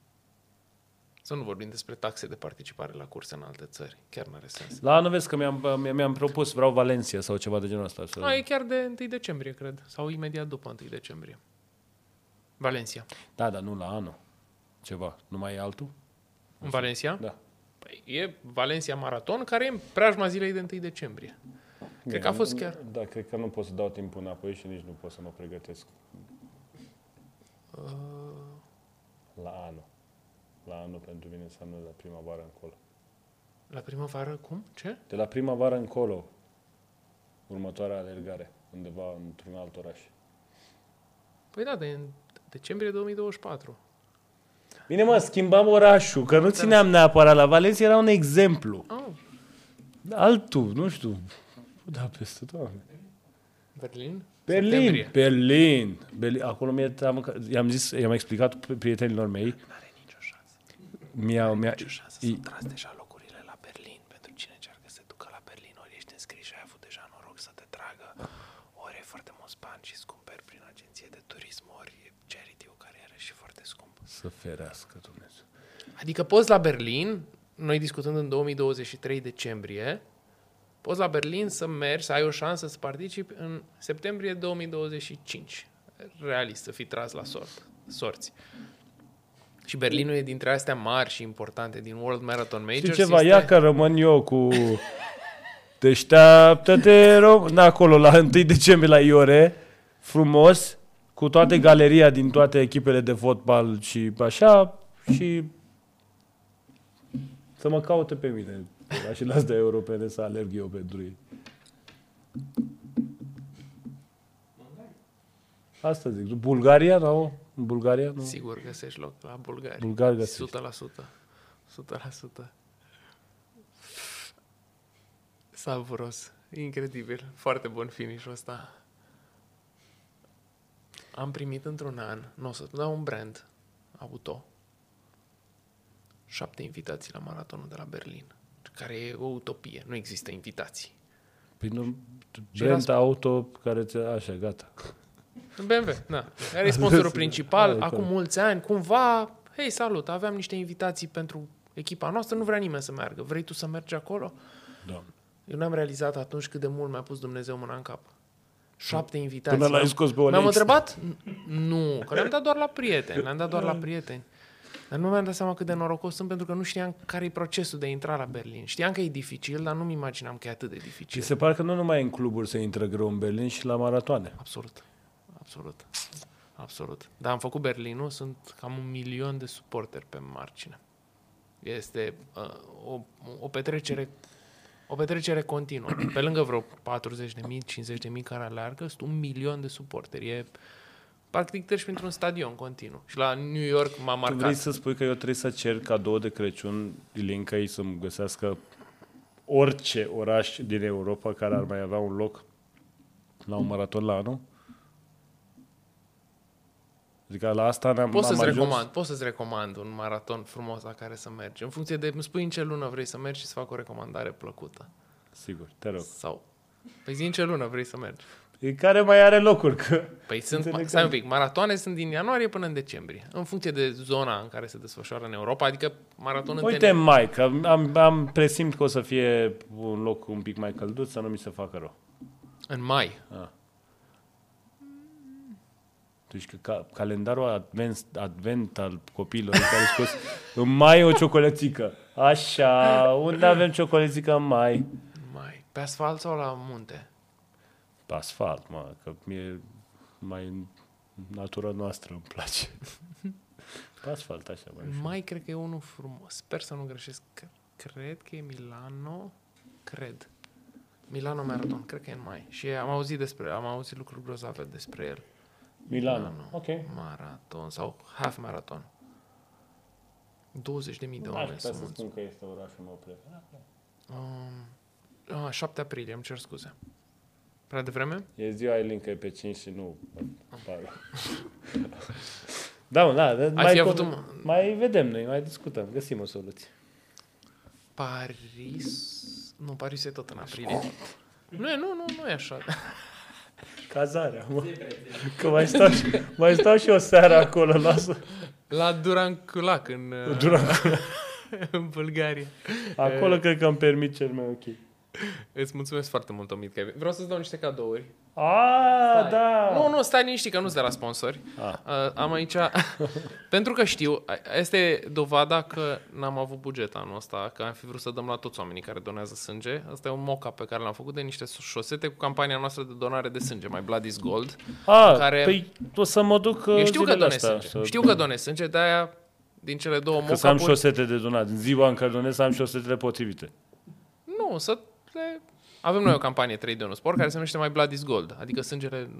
Să nu vorbim despre taxe de participare la curse în alte țări. Chiar n-are sens. La anul vezi că mi-am, mi-am propus, vreau Valencia sau ceva de genul ăsta. Să... A, e chiar de întâi decembrie, cred. Sau imediat după întâi decembrie. Valencia. Da, dar nu la anul. Ceva. Nu mai e altul? În Valencia? Da. Păi e Valencia Marathon, care e în preajma zilei de întâi decembrie. Cred Bine, că a fost chiar... Da, cred că nu pot să dau timpul înapoi și nici nu pot să mă pregătesc. Uh... La anul. La anul pentru mine înseamnă la primăvară încolo. La primăvară cum? Ce? De la primăvară încolo. Următoarea alergare. Undeva într-un alt oraș. Păi da, de decembrie două mii douăzeci și patru. Bine mă, schimbam orașul, că nu țineam neapărat la Valencia, era un exemplu. Oh. Altul, nu știu. Da, peste Doamne. Berlin? Berlin, Berlin. Berlin. Acolo mi-e, i-am zis, i-am explicat prietenilor mei. Mi-au, mi-a... Sunt tras deja locurile la Berlin. Pentru cine încearcă să se ducă la Berlin, ori ești înscris și ai avut deja noroc să te tragă, ori ai foarte mulți bani și îți cumperi prin agenție de turism, ori charity-ul care e și foarte scump. Să ferească Dumnezeu. Adică poți la Berlin, noi discutând în două mii douăzeci și trei decembrie, poți la Berlin să mergi, să ai o șansă să participi în septembrie două mii douăzeci și cinci. Realist, să fii tras la sort, sorți. Și Berlinul e dintre astea mari și importante din World Marathon Majors. Știi ceva? Este... Ia că rămân eu cu Deșteaptă-te, rom... acolo, la întâi decembrie la Iore, frumos, cu toate galeria din toate echipele de fotbal și așa, și să mă caute pe mine. Și las de europene să alerg eu pentru ei. Asta zic. Bulgaria, nu? No? în Bulgaria? Nu? Sigur găsești loc la bulgari. Bulgari găsești. o sută la sută. o sută la sută. Savuros. Incredibil. Foarte bun finish-ul ăsta. Am primit într-un an, nu o să dau un brand, auto, șapte invitații la maratonul de la Berlin, care e o utopie. Nu există invitații. Prin brand auto care ți-a... Așa, gata. B M W, da. Care e sponsorul principal. Acum mulți ani, cumva, hei, salut, aveam niște invitații pentru echipa noastră, nu vrea nimeni să meargă. Vrei tu să mergi acolo? Da. Eu n-am realizat atunci cât de mult mi-a pus Dumnezeu mâna în cap. Șapte invitații. Până l-ai scos pe o listă. Mi-am întrebat? Nu, că le-am dat doar la prieteni. Le-am dat doar la prieteni. Dar nu mi-am dat seama cât de norocos sunt, pentru că nu știam care e procesul de a intra la Berlin. Știam că e dificil, dar nu-mi imaginam că e atât de dificil. Și se pare că nu numai în cluburi se intră greu în Berlin, și la maratoane. Absolut. Absolut. Absolut. Dar am făcut Berlinul, sunt cam un milion de suporteri pe margine. Este uh, o, o petrecere... O petrecere continuă. Pe lângă vreo patruzeci de mii, cincizeci de mii care alergă, sunt un milion de suporteri. E, practic treci printr-un stadion continuu. Și la New York m-a marcat. Tu vrei să spui că eu trebuie să cer cadou de Crăciun Ilinca ei să-mi găsească orice oraș din Europa care ar mai avea un loc la un maraton la anul? Adică la asta ne-am Pot să-ți ajuns? recomand, pot să-ți recomand un maraton frumos la care să mergi. În funcție de, îmi spui în ce lună vrei să mergi și să fac o recomandare plăcută. Sigur, te rog. Sau, păi zi în ce lună vrei să mergi. E care mai are locuri? Că păi sunt, stai un pic, maratoane sunt din ianuarie până în decembrie. În funcție de zona în care se desfășoară în Europa, adică maraton în Uite, mai, că am, am presimt că o să fie un loc un pic mai călduț, să nu mi se facă rău. În mai? Ah. Deci că ca, calendarul advent, advent al copiilor în care scos în mai o ciocolățică. Așa, unde avem ciocolățică în mai? Mai. Pe asfalt sau la munte? Pe asfalt, mă, că mie mai natura noastră îmi place. Pe asfalt, așa. Mai, mai cred că e unul frumos. Sper să nu greșesc. Cred că e Milano. Cred. Milano Marathon. Cred că e în mai. Și am auzit despre el. Am auzit lucruri grozave despre el. Milano, Milano. Okay. Maraton sau half maraton. douăzeci de mii de oameni. Aș putea să spun că este orașul meu preferat. Um, ah, șapte aprilie, îmi cer scuze. Prea devreme? E ziua Ilinca, e pe cinci și nu. da, da, da mai, com- un... mai vedem noi, mai discutăm, găsim o soluție. Paris? Nu, Paris e tot în aprilie. Nu, e, nu, nu, nu e așa. Cazarea, mă. Că mai stau, și, mai stau și o seară acolo, lasă. La Duranculac, în, Duranculac. în Bulgaria. Acolo cred că îmi permit cel mai ok. Îți mulțumesc foarte mult, Omid, că ai venit. Vreau să-ți dau niște cadouri. Ah, da! Nu, nu, stai liniștit, că nu-ți de la sponsori. Ah. Am aici... Pentru că știu, este dovada că n-am avut buget anul ăsta, că am fi vrut să dăm la toți oamenii care donează sânge. Asta e un mock-up pe care l-am făcut de niște șosete cu campania noastră de donare de sânge, My Blood is Gold. Ah, care... păi o să mă duc Eu știu că donez sânge. Să... Știu că donez sânge, de-aia din cele două mock-up-uri... Că să am șosete de donat. În ziua în care donez, să am șosetele potrivite. Nu, să... Avem noi o campanie trei de unu Sport care se numește My Blood is Gold, adică sângele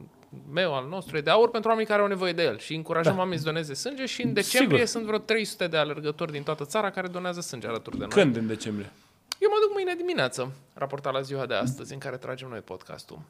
meu, al nostru, e de aur pentru oamenii care au nevoie de el și încurajăm da. oamenii să doneze sânge și în decembrie Sigur. sunt vreo trei sute de alergători din toată țara care donează sânge alături de noi. Când în decembrie? Eu mă duc mâine dimineață, raportat la ziua de astăzi în care tragem noi podcastul.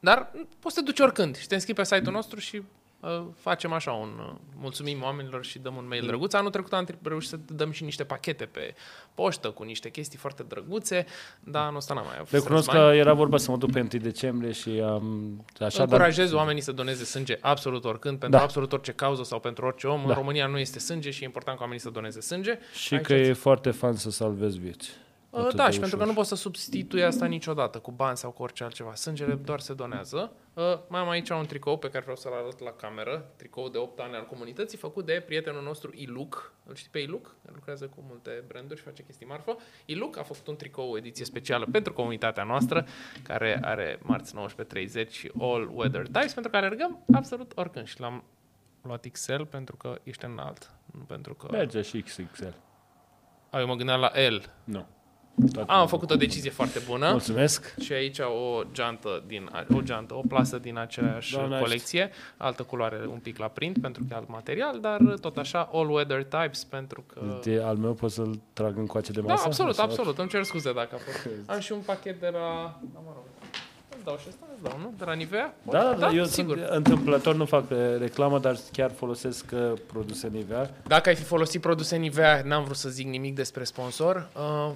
Dar poți să te duci oricând și te înscrii pe site-ul nostru și uh, facem așa un uh, mulțumim oamenilor și dăm un mail drăguț. Anul trecut am reușit să dăm și niște pachete pe poștă cu niște chestii foarte drăguțe, dar anul ăsta n-am mai avut. Recunosc că era vorba să mă duc pe întâi decembrie și um, așa. Încurajez dar... oamenii să doneze sânge absolut oricând, pentru da. absolut orice cauză sau pentru orice om. Da. În România nu este sânge și e important ca oamenii să doneze sânge. Și Aici că ați... e foarte fan să salvezi vieți. Da, și ușor. Pentru că nu poți să substitui asta niciodată cu bani sau cu orice altceva. Sângele doar se donează. Uh, mai am aici un tricou pe care vreau să-l arăt la cameră. Tricou de opt ani al comunității, făcut de prietenul nostru Iluk. Îl știi pe Iluk? El lucrează cu multe branduri și face chestii marfă. Iluk a făcut un tricou, o ediție specială pentru comunitatea noastră, care are marți nouăsprezece treizeci și All Weather Types, pentru că alergăm absolut oricând. Și l-am luat X L pentru că ești înalt. Nu pentru că... Merge și X X L. Ah, eu mă gândeam la L. Nu. Toată Am făcut o decizie foarte bună. Mulțumesc. Și aici o geantă, din, o, geantă o plasă din aceeași Doamne colecție. Altă culoare un pic la print pentru că e alt material, dar tot așa all weather types pentru că... De al meu poți să-l trag în coace de masă? Da, absolut, sau? absolut. Îmi cer scuze dacă am și un pachet de la... Da, mă rog. Îți dau și ăsta, îți dau, nu? De la Nivea? Da, da, da, da, eu sigur. Sunt întâmplător, nu fac reclamă, dar chiar folosesc uh, produse Nivea. Dacă ai fi folosit produse Nivea, n-am vrut să zic nimic despre sponsor. Uh,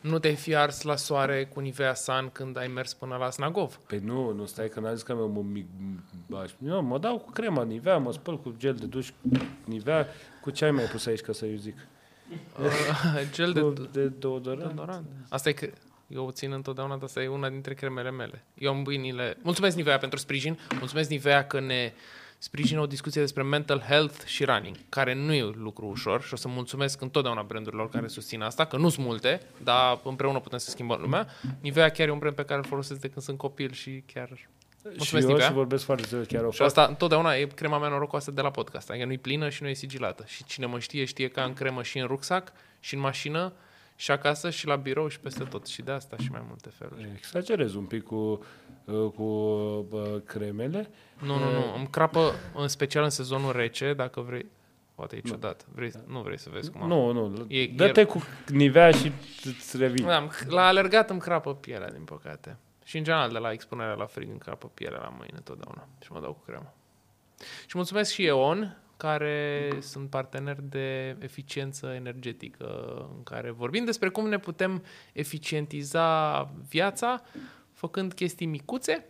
Nu te-ai fi ars la soare cu Nivea Sun când ai mers până la Snagov? Păi nu, nu stai că n-am zis că mă mic... Eu mă dau cu crema Nivea, mă spăl cu gel de duș Nivea. Cu ce ai mai pus aici, ca să-i zic? Uh, gel de, de, de deodorant. deodorant. Asta e că eu o țin întotdeauna, dar asta e una dintre cremele mele. Eu am bâinile... Mulțumesc Nivea pentru sprijin, mulțumesc Nivea că ne... sprijină o discuție despre mental health și running, care nu e lucru ușor și o să mulțumesc întotdeauna brandurilor care susțin asta, că nu sunt multe, dar împreună putem să schimbăm lumea. Nivea chiar e un brand pe care îl folosesc de când sunt copil și chiar... Mulțumesc, și eu și vorbesc foarte zile, chiar o Și fac. Asta întotdeauna e crema mea norocoasă de la podcast, adică nu-i plină și nu e sigilată. Și cine mă știe, știe că am cremă și în rucsac, și în mașină, și acasă, și la birou, și peste tot. Și de asta și mai multe feluri. Exagerez un pic cu, cu cremele. Nu, nu, nu. Îmi crapă, în special în sezonul rece, dacă vrei. Poate e ciudat. Vrei, nu vrei să vezi cum am. Nu, nu. E, dă-te e... cu Nivea și îți revii. La alergat îmi crapă pielea, din păcate. Și în general, de la expunerea la frig, îmi crapă pielea la mâine totdeauna. Și mă dau cu cremă. Și mulțumesc și E.O N, care sunt parteneri de eficiență energetică, în care vorbim despre cum ne putem eficientiza viața făcând chestii micuțe.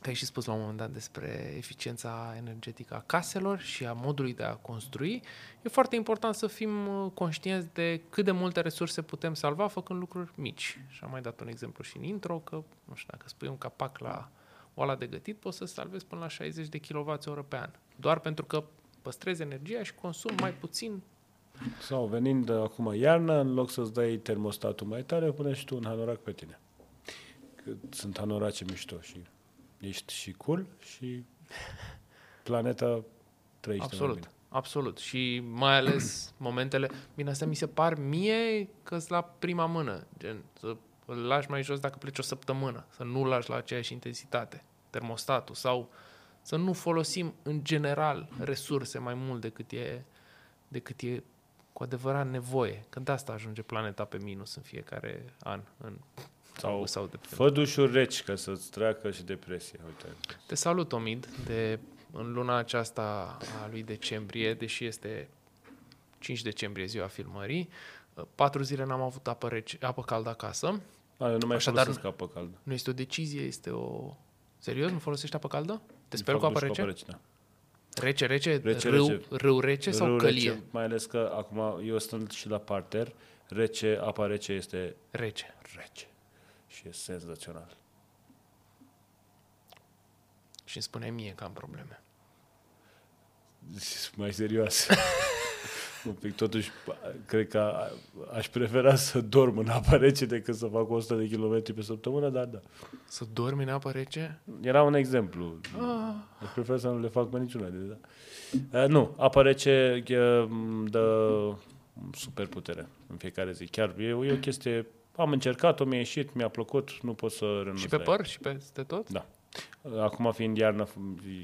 Că ai și spus la un moment dat despre eficiența energetică a caselor și a modului de a construi. E foarte important să fim conștienți de cât de multe resurse putem salva făcând lucruri mici. Și am mai dat un exemplu și în intro, că nu știu, dacă spui un capac la oala de gătit, poți să salvezi până la șaizeci de kilowați oră pe an. Doar pentru că păstrezi energia și consumi mai puțin. Sau venind acum iarna, în loc să-ți dai termostatul mai tare, pune și tu un hanorac pe tine. Că sunt hanorace mișto și ești și cool și planeta trăiește. Absolut, absolut. Și mai ales momentele... Bine, astea mi se par mie că-s la prima mână. Gen, să îl lași mai jos dacă pleci o săptămână. Să nu lași la aceeași intensitate termostatul sau... Să nu folosim, în general, resurse mai mult decât e, decât e cu adevărat nevoie. Că de asta ajunge planeta pe minus în fiecare an. În sau, sau fă dușuri reci, ca să-ți treacă și depresia. Uite. Te salut, Omid, de, în luna aceasta a lui decembrie, deși este cinci decembrie, ziua filmării. Patru zile n-am avut apă, rece, apă caldă acasă. A, eu nu mai Așadar, folosesc apă caldă. Nu este o decizie, este o... Serios? Nu folosești apă caldă? Te speri cu apă rece? Rece, da. Rece, rece, rece, râu, rece. Râu rece sau râu călie? Rece, mai ales că acum eu stând și la parter, rece, apa rece este rece. Rece. Și e senzațional. Și îmi spune mie că am probleme. Sunt mai serioasă. Un pic, totuși, cred că aș prefera să dorm în apă rece decât să fac o sută de kilometri pe săptămână, dar da. Să dormi în apă rece? Era un exemplu. Ah. Prefer să nu le fac pe niciuna. De, da. Nu, apă rece dă super putere în fiecare zi. Chiar e, e o chestie, am încercat-o, mi-a ieșit, mi-a plăcut, nu pot să renunț. Și pe păr? Și peste tot? Da. Acum, fiind iarnă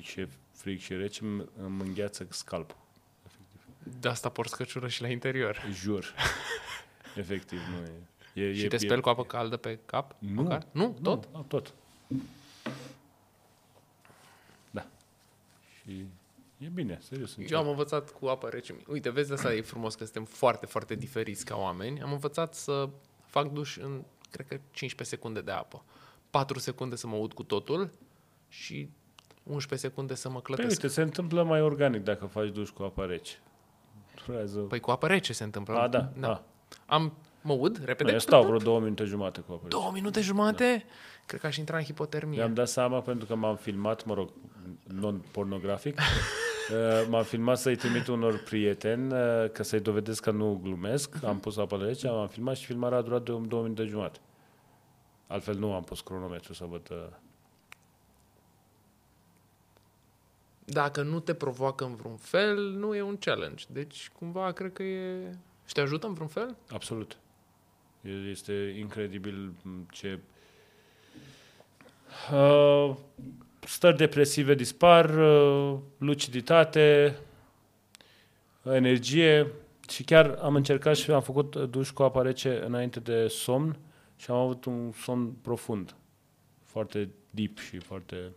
și frig și rece, îmi îngheață scalpul. De asta porți căciură și la interior. Jur. Efectiv, nu e. e și e, te speli e, cu apă caldă pe cap? Nu. Măcar? Nu? Tot? Nu, tot. Da. Și e bine, serios. Eu încerc. Am învățat cu apă rece. Uite, vezi, de asta e frumos că suntem foarte, foarte diferiți ca oameni. Am învățat să fac duș în, cred că, cincisprezece secunde de apă. patru secunde să mă ud cu totul și unsprezece secunde să mă clătesc. Păi, uite, se întâmplă mai organic dacă faci duș cu apă rece. Păi cu apă rece se întâmplă. A, da. da. A. Am, mă ud, repede. Eu stau vreo două minute jumate cu apă rece. Două minute jumate? Da. Cred că aș intra în hipotermie. Mi-am dat seama pentru că m-am filmat, mă rog, non-pornografic, m-am filmat să-i trimit unor prieteni, că să-i dovedesc că nu glumesc. Am pus apă rece, am filmat și filmarea a durat două, două minute jumate. Altfel nu am pus cronometru să văd... Dacă nu te provoacă în vreun fel, nu e un challenge. Deci, cumva, cred că e... Și te ajută în vreun fel? Absolut. Este incredibil ce uh, stări depresive dispar, uh, luciditate, energie. Și chiar am încercat și am făcut duș cu apă rece înainte de somn și am avut un somn profund, foarte deep și foarte...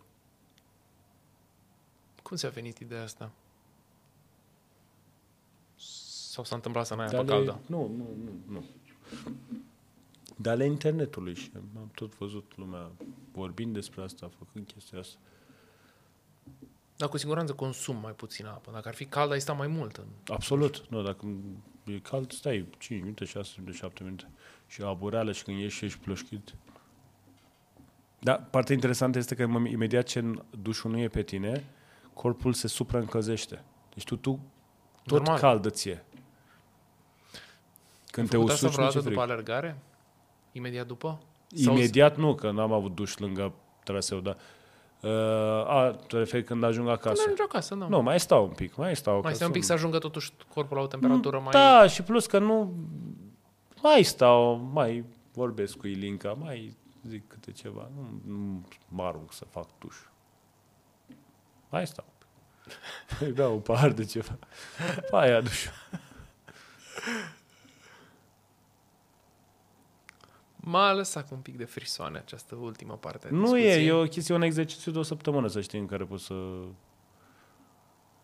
Cum ți-a venit ideea asta? Sau s-a întâmplat să n-ai apă caldă? Nu, nu, nu, nu. De ale internetului și am tot văzut lumea vorbind despre asta, făcând chestia asta. Dar cu siguranță consum mai puțină apă. Dacă ar fi cald, ai sta mai mult. În... Absolut. Nu, dacă e cald, stai cinci minute, șase, șapte minute. Și abureală și când ieși, ești plășchit. Da, partea interesantă este că imediat ce dușul nu e pe tine, corpul se supraîncălzește. Deci tu, tu tot normal. Caldă ție. Când te usuci, nu ți-e frig. După alergare? Imediat după? Imediat Sau... nu, că n-am avut duș lângă traseu, dar... Uh, a, te referi când ajung acasă. Când ajung acasă, nu. Nu, mai stau un pic, mai stau acasă. Mai stau un pic să ajungă totuși corpul la o temperatură mm, mai... Da, și plus că nu... Mai stau, mai vorbesc cu Ilinca, mai zic câte ceva. Nu, nu mă arunc să fac tuș. Mai stau. Îi beau un pahar de ceva. Mai aduș. M-a lăsat cu un pic de frisoane această ultimă parte. Nu e, e o chestie, un exercițiu de o săptămână, să știi, în care poți să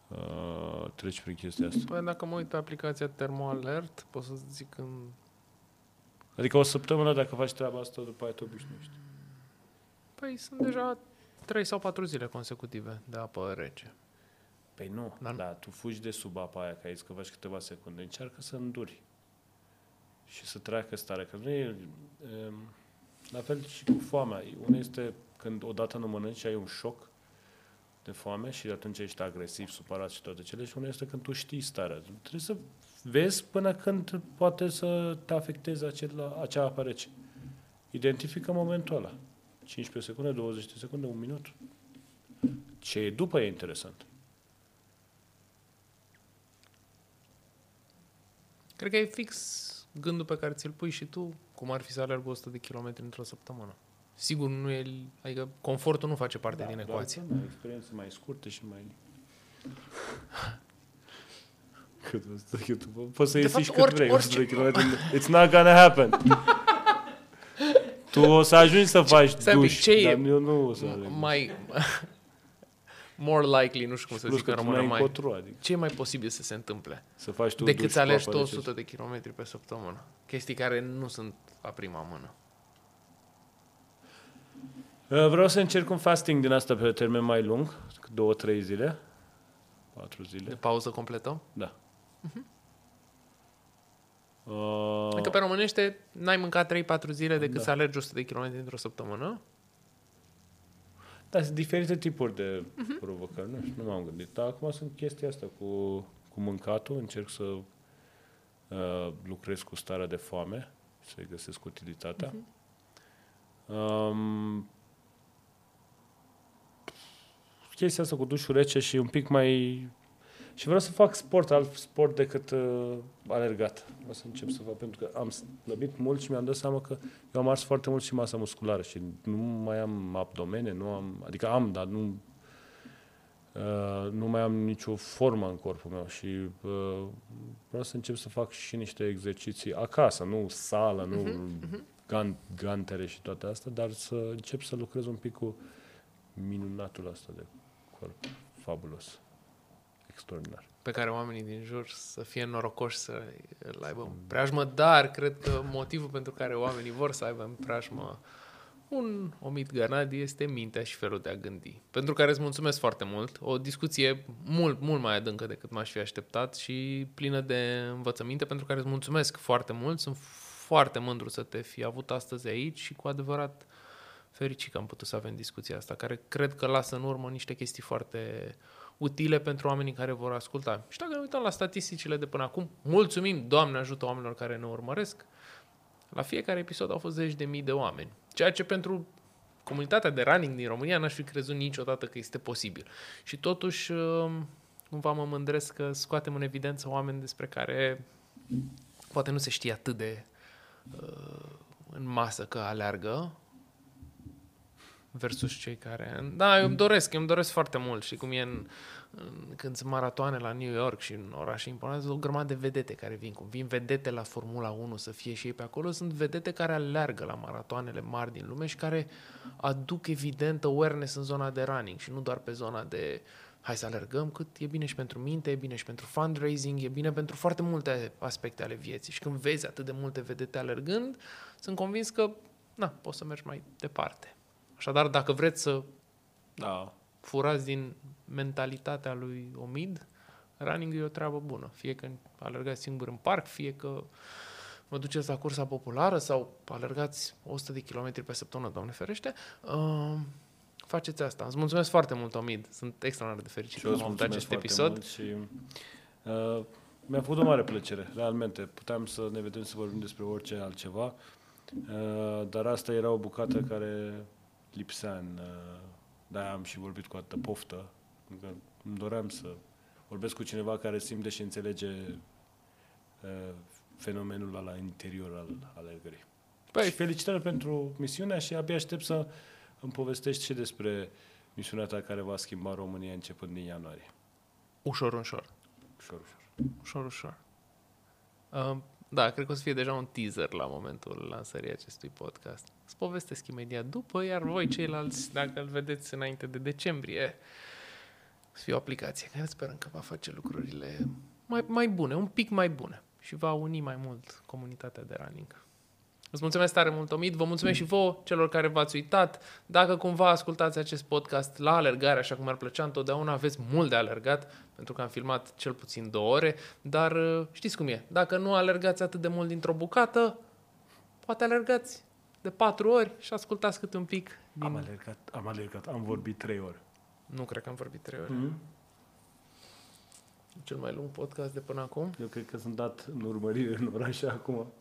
uh, treci prin chestia asta. Păi dacă mă uit pe aplicația ThermoAlert, pot să zic în... Adică o săptămână, dacă faci treaba asta, după aia te obișnuiești. Păi sunt deja trei sau patru zile consecutive de apă rece. Păi nu, dar da, tu fugi de sub apa aia, că ai zis că faci câteva secunde. Încearcă să înduri. Și să treacă starea. Că nu e, la fel și cu foamea. Una este când odată nu mănânci și ai un șoc de foame și atunci ești agresiv, supărat și toate cele. Și una este când tu știi starea. Trebuie să vezi până când poate să te afecteze acela, acea apă rece. Identifică momentul ăla. cincisprezece secunde, douăzeci de secunde, un minut. Ce e după e interesant. Cred că e fix... gândul pe care ți-l pui și tu, cum ar fi să alerg o sută de kilometri într-o săptămână. Sigur, nu e, adică confortul nu face parte da, din ecuație. Da, experiențe mai scurte și mai... Cât o sută de kilometri? Poți să ieși cât vrei, o sută de kilometri. It's not gonna happen. Tu o să ajungi să faci duș, dar eu nu o să aleg. Mai... More likely, nu știu cum să zic în română, mai... Cotru, adică. Ce e mai posibil să se întâmple? Să faci tu decât să alegi tu o sută de kilometri pe săptămână. Chestii care nu sunt la prima mână. Vreau să încerc un fasting din asta pe termen mai lung. Două, trei zile. Patru zile. De pauză completă? Da. Uh-huh. Uh... Adică pe românește n-ai mâncat trei-patru zile decât da. Să alergi o sută de kilometri într-o săptămână. Dar sunt diferite tipuri de uh-huh. provocări, nu știu, nu m-am gândit. Dar acum sunt chestia asta cu, cu mâncatul, încerc să uh, lucrez cu starea de foame, să-i găsesc utilitatea. Uh-huh. Um, chestia asta cu dușul rece și un pic mai... Și vreau să fac sport, alt sport decât uh, alergat. O să încep să fac, pentru că am slăbit mult și mi-am dat seama că eu am ars foarte mult și masă musculară și nu mai am abdomene, nu am, adică am, dar nu, uh, nu mai am nicio formă în corpul meu și uh, vreau să încep să fac și niște exerciții acasă, nu sală, nu uh-huh. gantere și toate astea, dar să încep să lucrez un pic cu minunatul ăsta de corp fabulos. Extraordinar. Pe care oamenii din jur să fie norocoși să îl aibă în preajmă, dar cred că motivul pentru care oamenii vor să aibă în preajmă un Omid Ghannadi este mintea și felul de a gândi. Pentru care îți mulțumesc foarte mult. O discuție mult, mult mai adâncă decât m-aș fi așteptat și plină de învățăminte, pentru care îți mulțumesc foarte mult. Sunt foarte mândru să te fi avut astăzi aici și cu adevărat fericit că am putut să avem discuția asta, care cred că lasă în urmă niște chestii foarte... utile pentru oamenii care vor asculta. Și dacă ne uităm la statisticile de până acum, mulțumim, Doamne ajută oamenilor care ne urmăresc, la fiecare episod au fost zeci de mii de oameni. Ceea ce pentru comunitatea de running din România n-aș fi crezut niciodată că este posibil. Și totuși, cumva mă mândresc că scoatem în evidență oameni despre care poate nu se știe atât de în masă că aleargă versus cei care... Da, eu îmi doresc, eu îmi doresc foarte mult. Și cum e în, în, când sunt maratoane la New York și în orașe importante, o grămadă de vedete care vin. Cum vin vedete la Formula unu să fie și ei pe acolo, sunt vedete care aleargă la maratoanele mari din lume și care aduc evident awareness în zona de running și nu doar pe zona de hai să alergăm, cât e bine și pentru minte, e bine și pentru fundraising, e bine pentru foarte multe aspecte ale vieții. Și când vezi atât de multe vedete alergând, sunt convins că, na, poți să mergi mai departe. Așadar, dacă vreți să da. furați din mentalitatea lui Omid, running e o treabă bună. Fie că alergați singur în parc, fie că mă duceți la cursa populară sau alergați o sută de kilometri pe săptămână, Doamne ferește, uh, faceți asta. Îți mulțumesc foarte mult, Omid. Sunt extraordinar de fericit că am avut acest episod. Și, uh, mi-a făcut o mare plăcere, realmente. Puteam să ne vedem să vorbim despre orice altceva, uh, dar asta era o bucată care... lipsean, de-aia am și vorbit cu atâta poftă, că îmi doream să vorbesc cu cineva care simte și înțelege fenomenul ăla interior al alergării. Păi, și felicitări pentru misiunea și abia aștept să îmi povestești și despre misiunea ta care va schimba România începând din ianuarie. Ușor, ușor. Ușor, ușor. Ușor, ușor. Um. Da, cred că o să fie deja un teaser la momentul lansării acestui podcast. Îți povestesc imediat după, iar voi ceilalți, dacă îl vedeți înainte de decembrie, o să fie o aplicație care sperăm că va face lucrurile mai, mai bune, un pic mai bune și va uni mai mult comunitatea de running. Îți mulțumesc tare mult, Omid, vă mulțumesc și vouă, celor care v-ați uitat. Dacă cumva ascultați acest podcast la alergare, așa cum mi-ar plăcea întotdeauna, aveți mult de alergat, pentru că am filmat cel puțin două ore, dar știți cum e, dacă nu alergați atât de mult dintr-o bucată, poate alergați de patru ori și ascultați câte un pic. Din... Am alergat, am alergat, am vorbit trei ore. Nu cred că am vorbit trei ore. Mm-hmm. Cel mai lung podcast de până acum. Eu cred că sunt dat în urmărire în oraș acum.